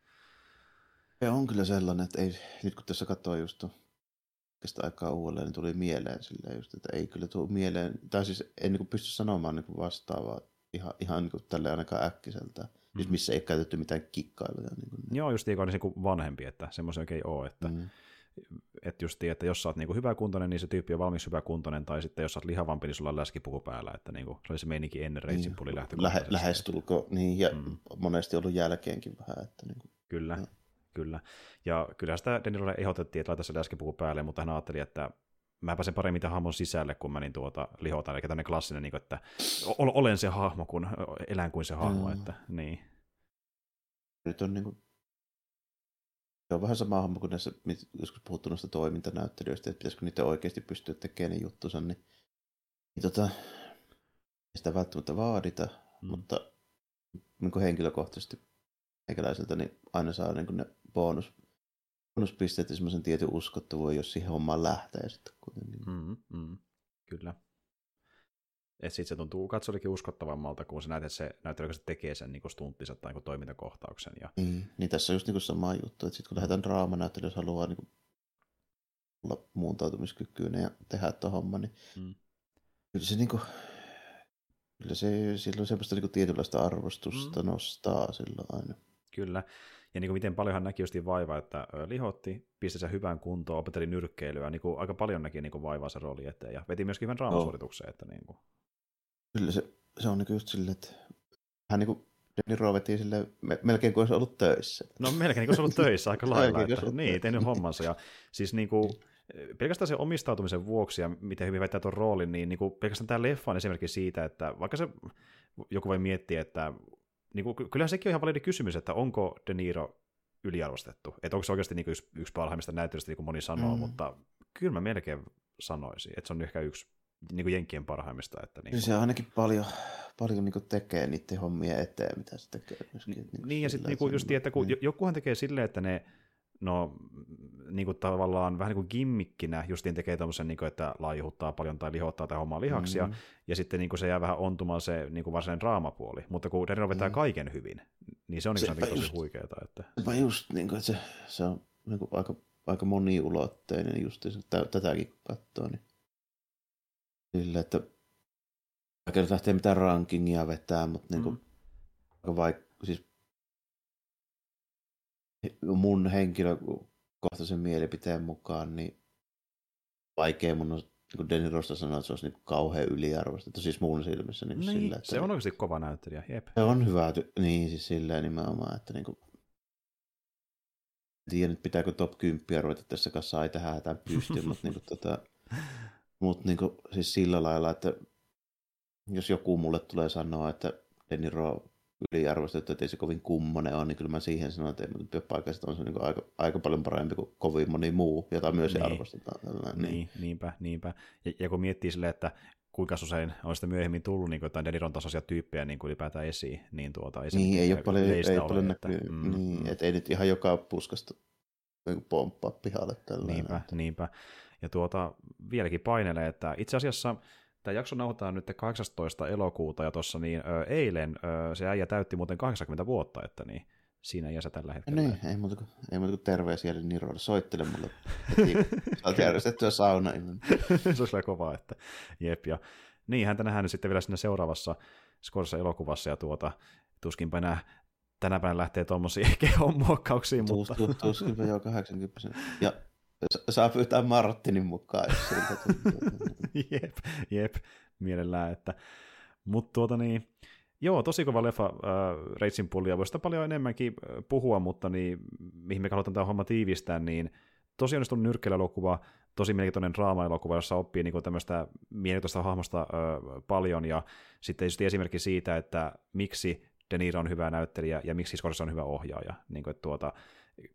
Se on kyllä sellainen, että ei, nyt kun tässä katsoo just oikeastaan aikaa uudelleen, niin tuli mieleen silleen just, että ei kyllä tule mieleen, tai siis en niin kuin pysty sanomaan niin kuin vastaavaa, ihan, ihan niin kuin tälleen ainakaan äkkiseltään, mm. siis missä ei ole käytetty mitään kikkailuja. Niin kuin, niin. Joo, just niin kuin niin vanhempi, että semmoisia oikein ole, että, mm. että just niin, että jos sä oot niin hyväkuntoinen, niin se tyyppi on valmiiksi hyväkuntoinen, tai sitten jos sä oot lihavampi, niin sulla on läskipuku päällä, että niin kuin, se oli se meininki ennen Raging Bullin lähtökohtaisesti. Lähestulko, niin, ja mm. monesti ollut jälkeenkin vähän. Että niin kuin, kyllä, niin. kyllä. Ja kyllähän sitä De Nirolle ehdotettiin, että laita se läskipuku päälle, mutta hän ajatteli, että mä pääsen paremmin tämän hahmon sisälle, kun mä niin tuota lihotan. Eli tämmöinen klassinen, niin kuin, että olen se hahmo, kun elän kuin se hahmo. Mm. Että, niin. Nyt on, niin kuin, se on vähän sama hahmo kuin näissä, joskus puhuttu noista toimintanäyttelijöistä, että pitäisikö niitä oikeasti pystyä tekemään ne juttunsa. Niin, niin tota, ei sitä välttämättä vaadita, mm. mutta niin kuin henkilökohtaisesti meikäläiseltä niin aina saa niin kuin ne bonus. Bonuspisteet ja semmoisen tietyn uskottavuuden, jos siihen hommaan lähtee sitten kuitenkin. Mm, mm, kyllä. Et sit se tuntuu katsollekin uskottavammalta, kun se näet, että se näyttää, että se tekee sen niin kuin stunttinsa tai niin kuin toimintakohtauksen. Ja... Mm, niin tässä on just niin kuin sama juttu, että sit kun lähdetään draamanäyttelyyn, jos haluaa niin kuin olla muuntautumiskykyinen ja tehdä tuo homma, niin mm. kyllä se niin kuin... Kyllä se silloin semmoista niin kuin tietynlaista arvostusta mm. nostaa silloin aina. Kyllä. Ja niin kuin miten paljon hän näki justiin vaivaa, että lihotti, pisti sen hyvään kuntoon, opetteli nyrkkeilyä, niin kuin aika paljon näki niin kuin vaivaa sen rooli eteen ja veti myöskin hyvän draamasuoritukseen. Että niin kuin. Kyllä se, se on niin kuin just silleen, että hän niin kuin De Niro veti silleen, melkein kuin olisi ollut töissä. No melkein niin kuin olisi ollut töissä aika lailla, että niin, tehnyt hommansa. Ja siis niin kuin, pelkästään sen omistautumisen vuoksi ja miten hyvin väittää tuon roolin, niin, niin kuin pelkästään tämä leffa on esimerkiksi siitä, että vaikka se joku voi miettiä, että niin kyllähän sekin on ihan validi kysymys, että onko De Niro yliarvostettu. Että onko se oikeasti niin yksi, yksi parhaimmista näyttelystä, niin kuin moni sanoo, mm-hmm. mutta kyllä mä melkein sanoisin, että se on ehkä yksi niin jenkkien parhaimmista. Että niin se ainakin paljon, paljon niin tekee niiden hommia eteen, mitä se tekee. Myöskin, niin, niin ja sitten niin just että kun niin. Jokuhan tekee silleen, että ne no niin kuin tavallaan vähän niin kuin gimmikkinä justiin tekee tommosen, niin kuin, että laihuttaa paljon tai lihottaa tai hommaa lihaksia, mm-hmm. ja sitten niin kuin se jää vähän ontumaan se niin kuin varsinainen draamapuoli, mutta kun De Niro vetää mm-hmm. kaiken hyvin, niin se on niin kuin tosi huikeeta. Että... Sepä just, niin kuin, että se, se on niin kuin aika, aika moniulotteinen justiin, että tätäkin kun katsoo, niin sillä, että vaikka nyt lähtee mitään rankingia vetää, mutta niin kuin, mm-hmm. aika vaikka, siis mun henkilökohtaisen mielipiteen mukaan, niin vaikea mun on, niin kuin De Nirosta sanoi, että se olisi niin kauhean yliarvostettu, siis mun silmissä. Niin, niin sillä, että se on oikeasti kova näyttelijä, jep. Se on hyvä, niin siis silleen nimenomaan, että niin kuin, en tiedä nyt pitääkö top kymmenen ruveta tässä kanssa, ei tähän hätään pysty, mutta niin kuin, tota, mut, niin kuin, siis sillä lailla, että jos joku mulle tulee sanoa, että De Niro yliarvostettu, että ei se kovin kummonen ole, niin kyllä mä siihen sanon, että työpaikasta on se niin aika, aika paljon parempi kuin kovin moni muu, jota myös niin. arvostetaan. Tällainen. Niin, niinpä, niinpä. Ja, ja kun miettii silleen, että kuinka usein on sitä myöhemmin tullut niin jotain De Niron tasoisia tyyppejä niin ylipäätään esiin, niin tuota ei se niin, ei ole paljon, ei ole, paljon että, näkyy. Mm, niin, mm. Että ei nyt ihan joka puskasta niin pomppaa pihalle. Tällainen. Niinpä, niinpä. Ja tuota vieläkin painelee, että itse asiassa tämä jakso nauhoitetaan nyt kahdeksastoista elokuuta, ja tuossa niin, ö, eilen ö, se äijä täytti muuten kahdeksankymmentä vuotta, että niin, siinä iässä tällä hetkellä. Niin, ei muuta kuin, ei muuta kuin terveisiä eli Nirolle, soittele mulle, saat järjestettyä saunailman. Se olisi vielä kovaa, että jep, ja niin häntä nähdään nyt sitten vielä siinä seuraavassa Scorsese elokuvassa, ja tuota, tuskinpä nämä tänä päivänä lähtee tuommoisia kehon muokkauksiin. Mutta... Tuskinpä joo, kahdeksankymmentä. Ja saa pyytää Martinin mukaan, jos siltä tuntuu. Jep, jep, mielellään, että... Mutta tuota niin, joo, tosi kova leffa äh, Reitsin pullia, voi sitä paljon enemmänkin puhua, mutta niin, mihin me halutaan tämä homma tiivistää, niin tosi onnistunut nyrkkeilylokuva, tosi mielenkiintoinen draama-elokuva, jossa oppii niin tämmöistä mielenkiintoista hahmosta äh, paljon, ja sitten just esimerkki siitä, että miksi De Niro on hyvä näyttelijä ja miksi Scorsese on hyvä ohjaaja, niin kuin, että tuota...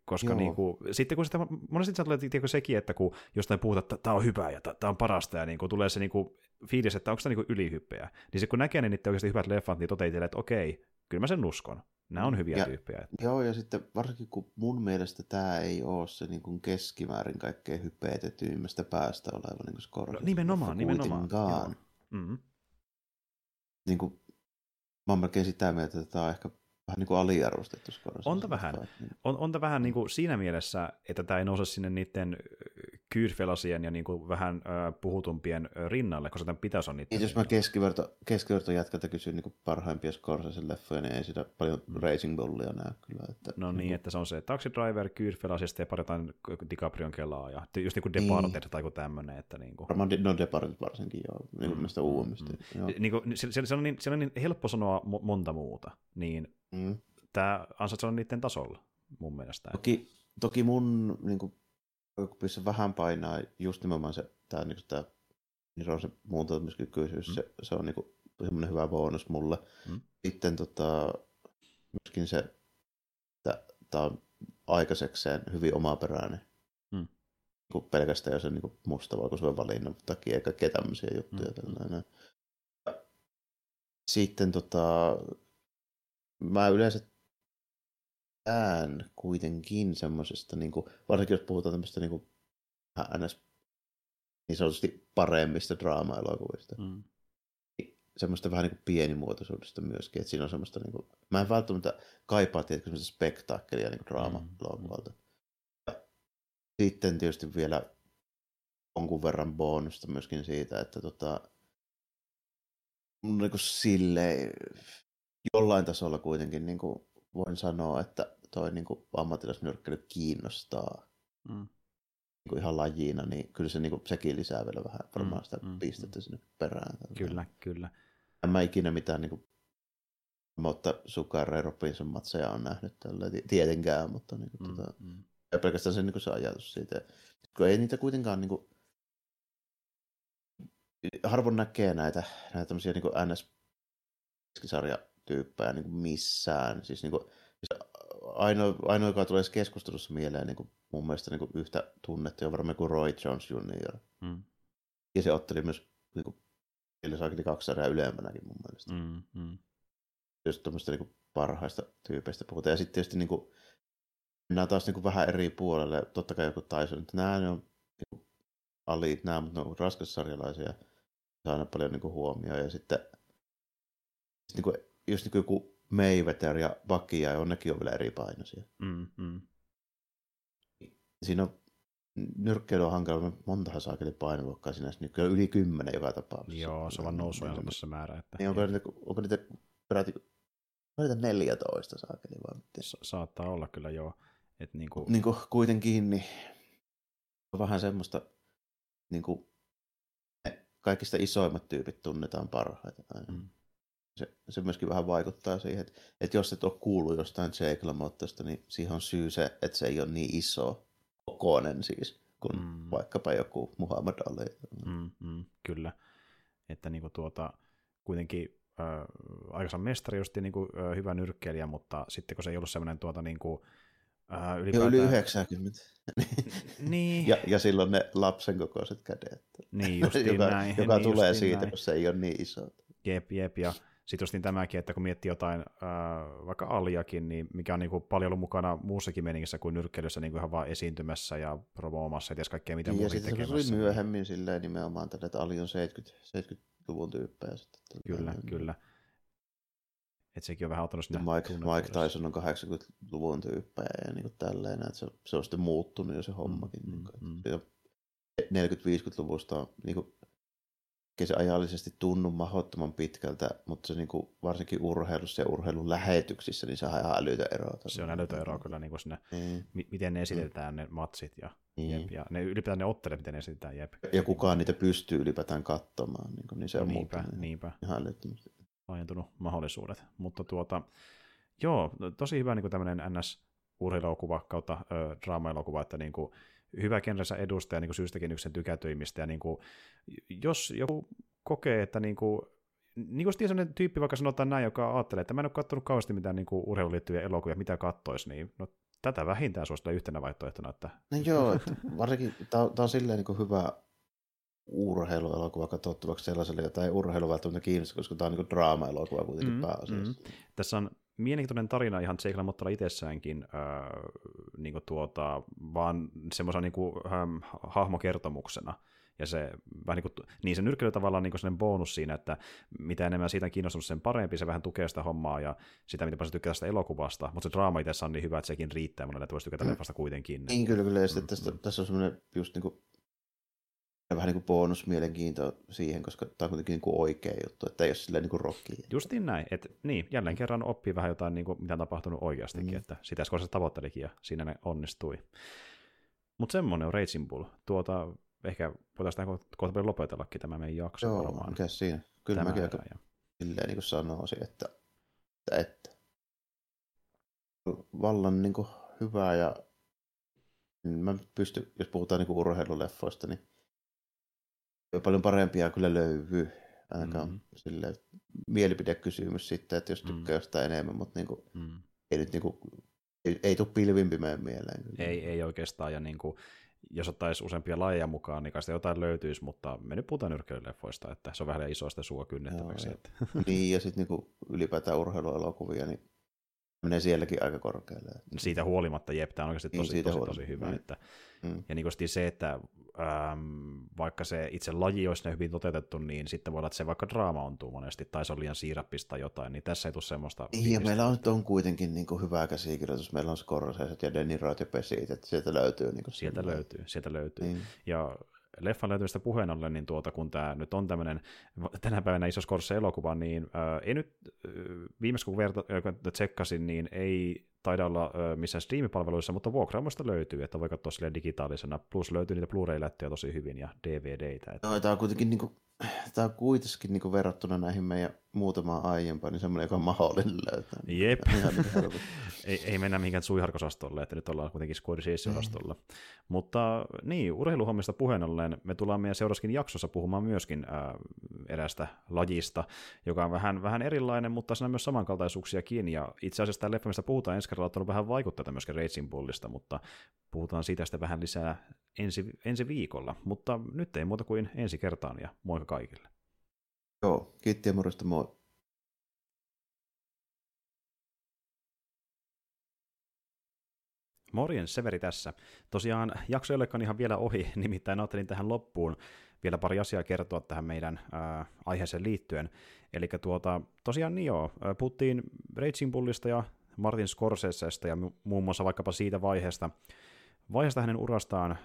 Koska niin kuin, sitten kun sitä, monesti tulee tiedätkö, sekin, että kun jostain puhutaan, että tämä on hyvää ja tämä on parasta, ja niin kuin, tulee se niin kuin, fiilis, että onko tämä niin ylihyppeä. Niin sitten kun näkee ne niitä oikeasti hyvät leffat, niin toteaa teille, että okei, kyllä mä sen uskon. Nämä on hyviä ja, tyyppejä. Että... Joo, ja sitten varsinkin kun mun mielestä tämä ei ole se niin kuin keskimäärin kaikkein hypeetetymmästä päästä oleva niin Scorsese. No, nimenomaan, nimenomaan. Joo. Mm-hmm. Niin kuin, mä oon melkein sitä mieltä, että tämä on ehkä... vähän niin kuin aliarvostettu Scorsese. Onta vähän. On, onta vähän niin kuin siinä mielessä, että tämä ei nouse sinne niiden Goodfellasien ja niin kuin vähän ö, puhutumpien rinnalle, koska tämän pitäisi olla niitä. Jos mä keskiverto, keskiverto jatkalta kysyn niin kuin parhaimpia Scorsesen leffoja, niin ei sitä paljon mm. Racing Bullia näy kyllä. Että, no niin, niin kuin... että se on se Taxi Driver, Goodfellasista ja pari jotain DiCaprion kelaa, ja just niin kuin Departed tai kuin tämmöinen. Että niin kuin... Varmaan no Departed varsinkin, joo, niin kuin mm. näistä uudemmista. Mm. Niin kuin, se, se, on niin, se on niin helppo sanoa monta muuta, niin Mm. Tämä ansaitsee olla niiden tasolla, mun mielestä. Toki, toki mun niin pissä vähän painaa just nimenomaan se, tämä, niin tämä niin on se muuntautumiskykyisyys, mm. se, se on niin kuin, semmoinen hyvä bonus mulle. Mm. Sitten tota, myöskin se, että tämä on aikaisekseen hyvin omaperäinen. Mm. Niin pelkästään jo se niin mustavalkoisen valinnan takia, eikä kaikkea tämmöisiä juttuja. Mm. Tällainen. Sitten tota... Mä yleensä tään kuitenkin semmoisesta, niin kuin, varsinkin jos puhutaan tämmöistä niin kuin, niin sanotusti paremmista draama-elokuvista. Mm. Semmoista vähän niin kuin pienimuotoisuudesta myöskin, että siinä on semmoista, niin kuin, mä en välttämättä kaipaa tietysti semmoista spektaakkelia niin kuin draama-elokuvalta. Mm. Sitten tietysti vielä jonkun verran bonusta myöskin siitä, että tota, niin kuin silleen... Jollain tasolla kuitenkin niin kuin voin sanoa, että toi niin kuin ammattilaisnyrkkely kiinnostaa mm. niin kuin ihan lajina, niin kyllä se, niin kuin, sekin lisää vielä vähän varmaan sitä mm. pistettä mm. sinne perään. Kyllä, kyllä. En mä ikinä mitään, niin kuin, mutta Sukarra ja Robinson matseja on nähnyt tällä tietenkään, mutta niin kuin, mm. tota, ja pelkästään se, niin kuin, se ajatus siitä. Kun ei niitä kuitenkaan... Niin kuin, harvoin näkee näitä, näitä tämmöisiä niin kuin N S-keskisarja tyyppejä niin kuin missään. Siis, niin kuin, siis ainoa, ainoa, joka tulee keskustelussa mieleen niin kuin, mun mielestä niin kuin yhtä tunnettu on varmaan kuin Roy Jones juniori Mm. Ja se otteli myös niin kuin, kaksi sarjaa ylempänäkin mun mielestä. Mm, mm. Jos tuommoista niin kuin parhaista tyypeistä puhutaan. Ja sitten tietysti niin kuin, mennään taas niin kuin vähän eri puolelle. Totta kai joku Tyson. Nämä ne on niin kuin, alit, nämä, mutta ne on raskassarjalaisia. Saa aina paljon niin kuin, huomioon. Ja sitten niin kuin, just niin kuin joku Mayweather ja Bakia, ja nekin on vielä eri painoisia. Mm, mm. Siinä on, nyrkkeily on hankala, montahan saakeli painoluokkaa sinänsä, niin kyllä yli kymmenen joka tapauksessa. Joo, se on vaan noussut ihan samassa määrä. Että... Niin, onko, niitä, onko niitä peräti neljätoista saakeli vai miten? Sa- saattaa olla kyllä, joo. Et niin kuin... Niin kuin kuitenkin, niin on vähän semmoista, niin kuin kaikista isoimmat tyypit tunnetaan parhaiten aina. Mm. Se, se myöskin vähän vaikuttaa siihen, että, että jos et ole kuullut jostain Jake LaMottesta, niin siihen on syy se, että se ei ole niin iso kokoinen siis, kuin mm. vaikkapa joku Muhammad Ali. Mm, mm, kyllä, että niinku tuota, kuitenkin äh, aikaisemmin mestari justi niinku, äh, hyvä nyrkkeilijä, mutta sitten kun se ei ollut sellainen tuota niinku, äh, ylipäätään... Joo, yli yhdeksänkymmentä. Niin. ja, ja silloin ne lapsen kokoiset kädet. Niin justiin joka, näin. Joka niin tulee siitä, näin. Kun se ei ole niin iso. Jep, jep, ja sitten just niin tämäkin, että kun miettii jotain ää, vaikka Aliakin, niin mikä on niin kuin paljon ollut mukana muussakin meningissä kuin nyrkkeilyssä, niin kuin ihan vaan esiintymässä ja promoomassa ja ties kaikkea, mitä muukin tekemässä. Ja sitten se oli myöhemmin silleen nimenomaan tälle, että Ali on seitsemänkymmentäluvun tyyppejä. Kyllä, kyllä. Että sekin on vähän ottanut sitä... Mike, Mike Tyson on kahdeksankymmentäluvun tyyppejä ja niin kuin tälleen, että se, se on sitten muuttunut jo se hommakin. Mm, niin mm. neljäkymmentä-viisikymmentäluvusta on... Niin kesäajallisesti tunnu mahdottoman pitkältä, mutta se niin kuin varsinkin urheilussa ja urheilun lähetyksissä, niin se on ihan älytön ero. Se on älytön ero kyllä, niin kuin sinne, mm. mi- miten ne esitetään mm. ne matsit ja, mm. jep, ja ne ylipäätään ne ottelee, miten ne esitetään. Jep. Ja kukaan niitä pystyy ylipäätään katsomaan, niin, kuin, niin se on niinpä, muuten niinpä. Ihan älyttömästi. Laajentunut mahdollisuudet, mutta tuota, joo, tosi hyvä niin kuin tämmöinen N S-urheiluelokuva kautta ö, draama-elokuva, että niin kuin hyvä genrensä edustaja niin kuin syystäkin yksi sen tykätyimmistä. Ja niin kuin, jos joku kokee, että niin kuin, niin kuin sellainen tyyppi vaikka sanotaan näin, joka ajattelee, että mä en ole katsonut kauheasti mitään niin kuin urheiluun liittyviä elokuvia, mitä katsoisi, niin no, tätä vähintään suosittelen yhtenä vaihtoehtona. Että... No joo, että varsinkin tämä on, on silleen niin kuin hyvä urheiluelokuva katsottavaksi sellaiselle, jota ei urheilu välttämättä kiinnosta, koska tämä on niin kuin draama-elokuva kuitenkin mm, pääasiassa. Mm. Tässä on mielenkiintoinen tarina ihan Seikla Mottala itsessäänkin, äh, niin kuin tuota, vaan semmoisena niin kuin, ähm, hahmokertomuksena. Ja se, vähän niin, kuin, niin se nyrkkely tavallaan niin sellainen bonus siinä, että mitä enemmän siitä on kiinnostunut, sen parempi, se vähän tukee sitä hommaa ja sitä, mitä paljon tykkää tästä elokuvasta. Mutta se draama itse on niin hyvä, että sekin riittää monelle, että voisi tykätä leffasta kuitenkin. Niin kyllä, kyllä. Ja sitten mm, tästä, mm. tässä on semmoinen just niin kuin vähän niin kuin bonusmielenkiinto siihen, koska tämä on kuitenkin niin kuin oikea juttu, että ei ole silleen niin kuin rockia. Justiin näin, että niin, jälleen kerran oppii vähän jotain, niin kuin, mitä on tapahtunut oikeastikin, mm. että sitä se tavoittelikin ja siinä ne onnistui. Mutta semmoinen on Raging Bull. Tuota, ehkä voitaisiin kohta paljon lopetellakin tämä meidän jakso. Joo, mikä siinä. Kyllä mäkin aika silleen niin kuin sanoisin, että, että, että vallan niin kuin hyvää ja mä pystyn, jos puhutaan niin kuin urheiluleffoista, niin paljon parempia kyllä löytyy, ainakaan mm-hmm. sille mielipidekysymys sitten, että jos tykkää mm. sitä enemmän, mutta niinku, mm. ei nyt niinku, ei, ei tule pilvin pimeän mieleen. Ei, ei oikeastaan, ja niinku, jos ottaisi useampia lajeja mukaan, niin kai sitä jotain löytyisi, mutta me nyt puhutaan nyrkkeilyleffoista, että se on vähän isoa sitä sua kynnettäväksi. Joo, että. Niin, ja sitten niinku, ylipäätään urheiluelokuvia, niin menee sielläkin aika korkealle. Siitä huolimatta, jep, tämä on oikeasti tosi, niin, tosi, tosi, tosi hyvä. Mm. Että, mm. Ja niin kuin se, että äm, vaikka se itse laji olisi hyvin toteutettu, niin sitten voi olla, että se vaikka draama ontuu monesti, tai se on liian siirappista tai jotain, niin tässä ei tule semmoista. Ja meillä on, on kuitenkin niin kuin hyvä käsikirjoitus, meillä on Scorsese ja De Niro ja Pessit, että sieltä löytyy. Niin sieltä löytyy, sieltä löytyy. Mm. Ja leffan löytymistä puheen ollen, niin tuota, kun tämä nyt on tämmöinen tänä päivänä iso Scorsese-elokuva, niin ää, ei nyt ää, viimeksi kun verta, ää, tsekkasin, niin ei taida olla ää, missään streamipalveluissa, mutta vuokraamosta löytyy, että voi katsoa silleen digitaalisena, plus löytyy niitä Blu-ray-lättöjä tosi hyvin ja D V D-tä. Että... No, tämä on kuitenkin, niin kuin, tämä on kuitenkin niin kuin verrattuna näihin meidän muutamaan aiempaan, niin semmoinen, joka on mahdollinen löytää. Jep. Ei, ei mennä mihinkään suiharkosastolle, että nyt ollaan kuitenkin Squadisiisosastolla. Mm. Mutta niin, urheiluhommista puheen ollen, me tullaan meidän seuraavassakin jaksossa puhumaan myöskin äh, erästä lajista, joka on vähän, vähän erilainen, mutta siinä on myös samankaltaisuuksiakin, ja itse asiassa tämä leffa, mistä puhutaan ensi kerralla, on ollut vähän vaikutteita myöskin Raging Bullista, mutta puhutaan siitä sitten vähän lisää ensi, ensi viikolla, mutta nyt ei muuta kuin ensi kertaan, ja moikka kaikille. Joo, kiitti ja morjesta, moi. Morjens, Severi tässä. Tosiaan jakso ei olekaan ihan vielä ohi, nimittäin ajattelin tähän loppuun vielä pari asiaa kertoa tähän meidän ää, aiheeseen liittyen. Eli tuota, tosiaan niin joo, puhuttiin Raging Bullista ja Martin Scorsesesta ja muun muassa vaikkapa siitä vaiheesta, vaiheesta hänen urastaan,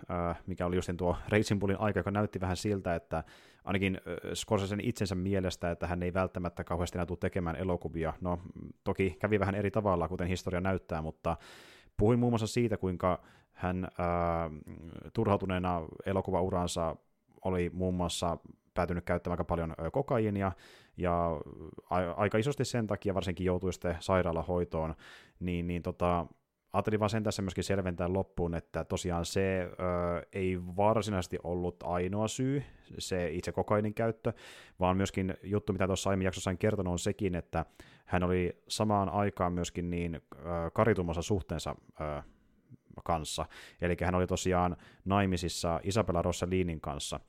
mikä oli just tuo Raging Bullin aika, joka näytti vähän siltä, että ainakin Scorsesen itsensä mielestä, että hän ei välttämättä kauheasti enää tule tekemään elokuvia. No toki kävi vähän eri tavalla, kuten historia näyttää, mutta puhuin muun muassa siitä, kuinka hän ää, turhautuneena elokuvauraansa oli muun muassa päätynyt käyttämään aika paljon kokaiinia, ja a- aika isosti sen takia varsinkin joutui sitten sairaalahoitoon, niin, niin tota, ajattelin vaan sen tässä myöskin selventää loppuun, että tosiaan se ö, ei varsinaisesti ollut ainoa syy, se itse kokainin käyttö, vaan myöskin juttu, mitä tuossa aiemmin jaksossa en kertonut, on sekin, että hän oli samaan aikaan myöskin niin ö, karitumassa suhteensa ö, kanssa, eli hän oli tosiaan naimisissa Isabella Rossellinin kanssa,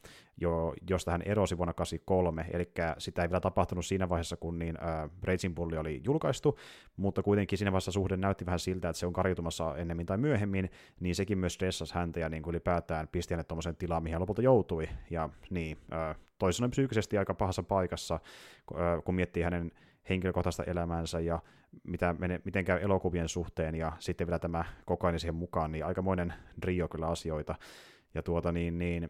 jo, josta hän erosi vuonna kahdeksankymmentäkolme, eli sitä ei vielä tapahtunut siinä vaiheessa, kun niin, äh, Raging Bull oli julkaistu, mutta kuitenkin siinä vaiheessa suhde näytti vähän siltä, että se on kariutumassa ennemmin tai myöhemmin, niin sekin myös stressasi häntä ja niin kuin ylipäätään pisti hänet tuommoiseen tilaan, mihin hän lopulta joutui, ja niin, äh, toisaalta psyykkisesti aika pahassa paikassa, äh, kun miettii hänen henkilökohtaista elämäänsä ja mitä, miten käy elokuvien suhteen ja sitten vielä tämä kokaini siihen mukaan, niin aikamoinen drio kyllä asioita. Ja tuota niin, niin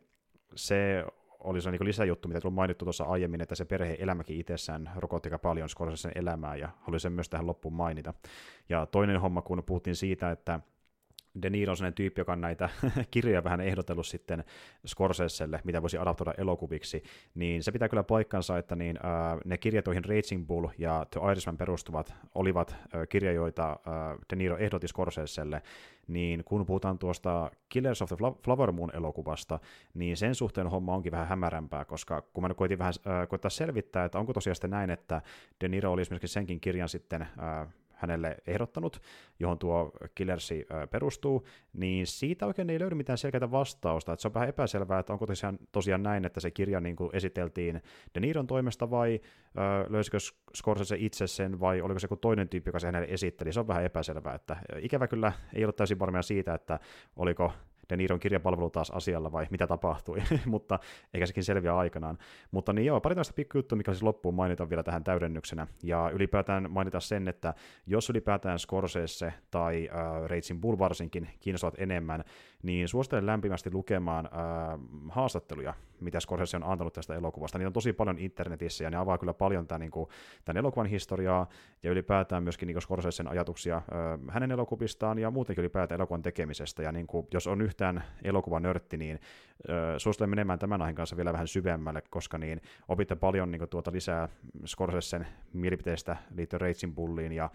se oli se niin kuin lisäjuttu, mitä tuli mainittu tuossa aiemmin, että se perhe-elämäkin itsessään rokotti aika paljon Scorsesen elämää, ja haluaisin sen myös tähän loppuun mainita. Ja toinen homma, kun puhuttiin siitä, että De Niro on sellainen tyyppi, joka on näitä kirjoja vähän ehdotellut sitten Scorseselle, mitä voisi adaptoida elokuviksi, niin se pitää kyllä paikkansa, että niin, äh, ne kirjat, joihin Raging Bull ja The Irishman perustuvat, olivat äh, kirjoja, joita äh, De Niro ehdotti Scorseselle, niin kun puhutaan tuosta Killers of the Flower Moon -elokuvasta, niin sen suhteen homma onkin vähän hämärämpää, koska kun mä koitin vähän äh, koittaa selvittää, että onko tosiaan sitten näin, että De Niro oli esimerkiksi senkin kirjan sitten äh, hänelle ehdottanut, johon tuo Killersi perustuu, niin siitä oikein ei löydy mitään selkeää vastausta. Että se on vähän epäselvää, että onko tosiaan, tosiaan näin, että se kirja niin kuin esiteltiin De Niron toimesta, vai ö, löysikö Scorsese itse sen, vai oliko se joku toinen tyyppi, joka se hänelle esitteli. Se on vähän epäselvää. Että ikävä kyllä ei ole täysin varmia siitä, että oliko De Niron kirjapalvelu taas asialla, vai mitä tapahtui, mutta eikä sekin selviä aikanaan. Mutta niin joo, pari tällaista pikkujuttua, mikä siis loppuun mainitaan vielä tähän täydennyksenä, ja ylipäätään mainita sen, että jos ylipäätään Scorsese tai äh, Raging Bull varsinkin kiinnostavat enemmän, niin suosittelen lämpimästi lukemaan äh, haastatteluja, mitä Scorsese on antanut tästä elokuvasta. Niitä on tosi paljon internetissä, ja ne avaa kyllä paljon tämän, niin kuin, tämän elokuvan historiaa, ja ylipäätään myöskin niin Scorsesen ajatuksia äh, hänen elokuvistaan, ja muutenkin ylipäätään elokuvan tekemisestä, ja niin kuin, jos on yhtä tämän elokuvan nörtti, niin ö, suosittelen menemään tämän aiheen kanssa vielä vähän syvemmälle, koska niin opitte paljon niin kuin, tuota lisää Scorsesen mielipiteistä liittyen Raging Bulliin ja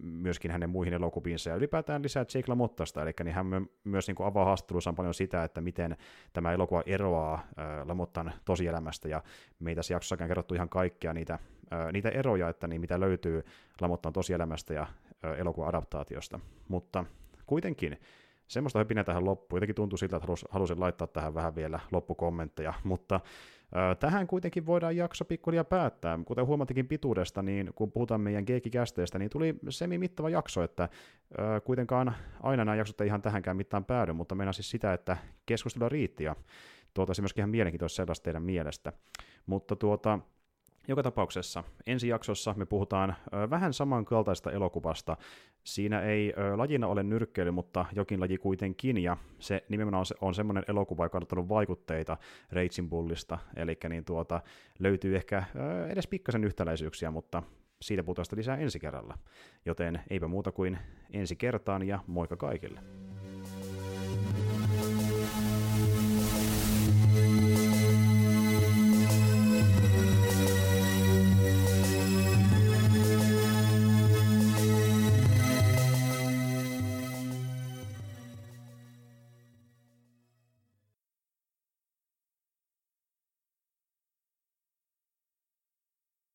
myöskin hänen muihin elokuviinsa, ja ylipäätään lisää Jake LaMottasta, eli niin hän myös niin kuin, avaa haastattelussaan paljon sitä, että miten tämä elokuva eroaa ö, LaMottan tosielämästä, ja meitä tässä jaksossakin on kerrottu ihan kaikkia niitä, ö, niitä eroja, että niin, mitä löytyy LaMottan tosielämästä ja ö, elokuvan adaptaatiosta, mutta kuitenkin semmoista höpinää tähän loppuun. Jotenkin tuntuu siltä, että halus, halusin laittaa tähän vähän vielä loppukommentteja, mutta ö, tähän kuitenkin voidaan jakso pikkuhiljaa päättää. Kuten huomattikin pituudesta, niin kun puhutaan meidän geekikästeestä, niin tuli semi-mittava jakso, että ö, kuitenkaan aina nämä jaksot ei ihan tähänkään mittaan päädy, mutta meinaan siis sitä, että keskustelua riitti, ja tuotaisiin myöskin ihan mielenkiintoista sellaista teidän mielestä. Mutta tuota... Joka tapauksessa ensi jaksossa me puhutaan vähän samankaltaista elokuvasta. Siinä ei lajina ole nyrkkeily, mutta jokin laji kuitenkin, ja se nimenomaan on semmoinen elokuva, joka on ottanut vaikutteita Raging Bullista, eli niin tuota, löytyy ehkä edes pikkasen yhtäläisyyksiä, mutta siitä puhutaan lisää ensi kerralla. Joten eipä muuta kuin ensi kertaan, ja moikka kaikille!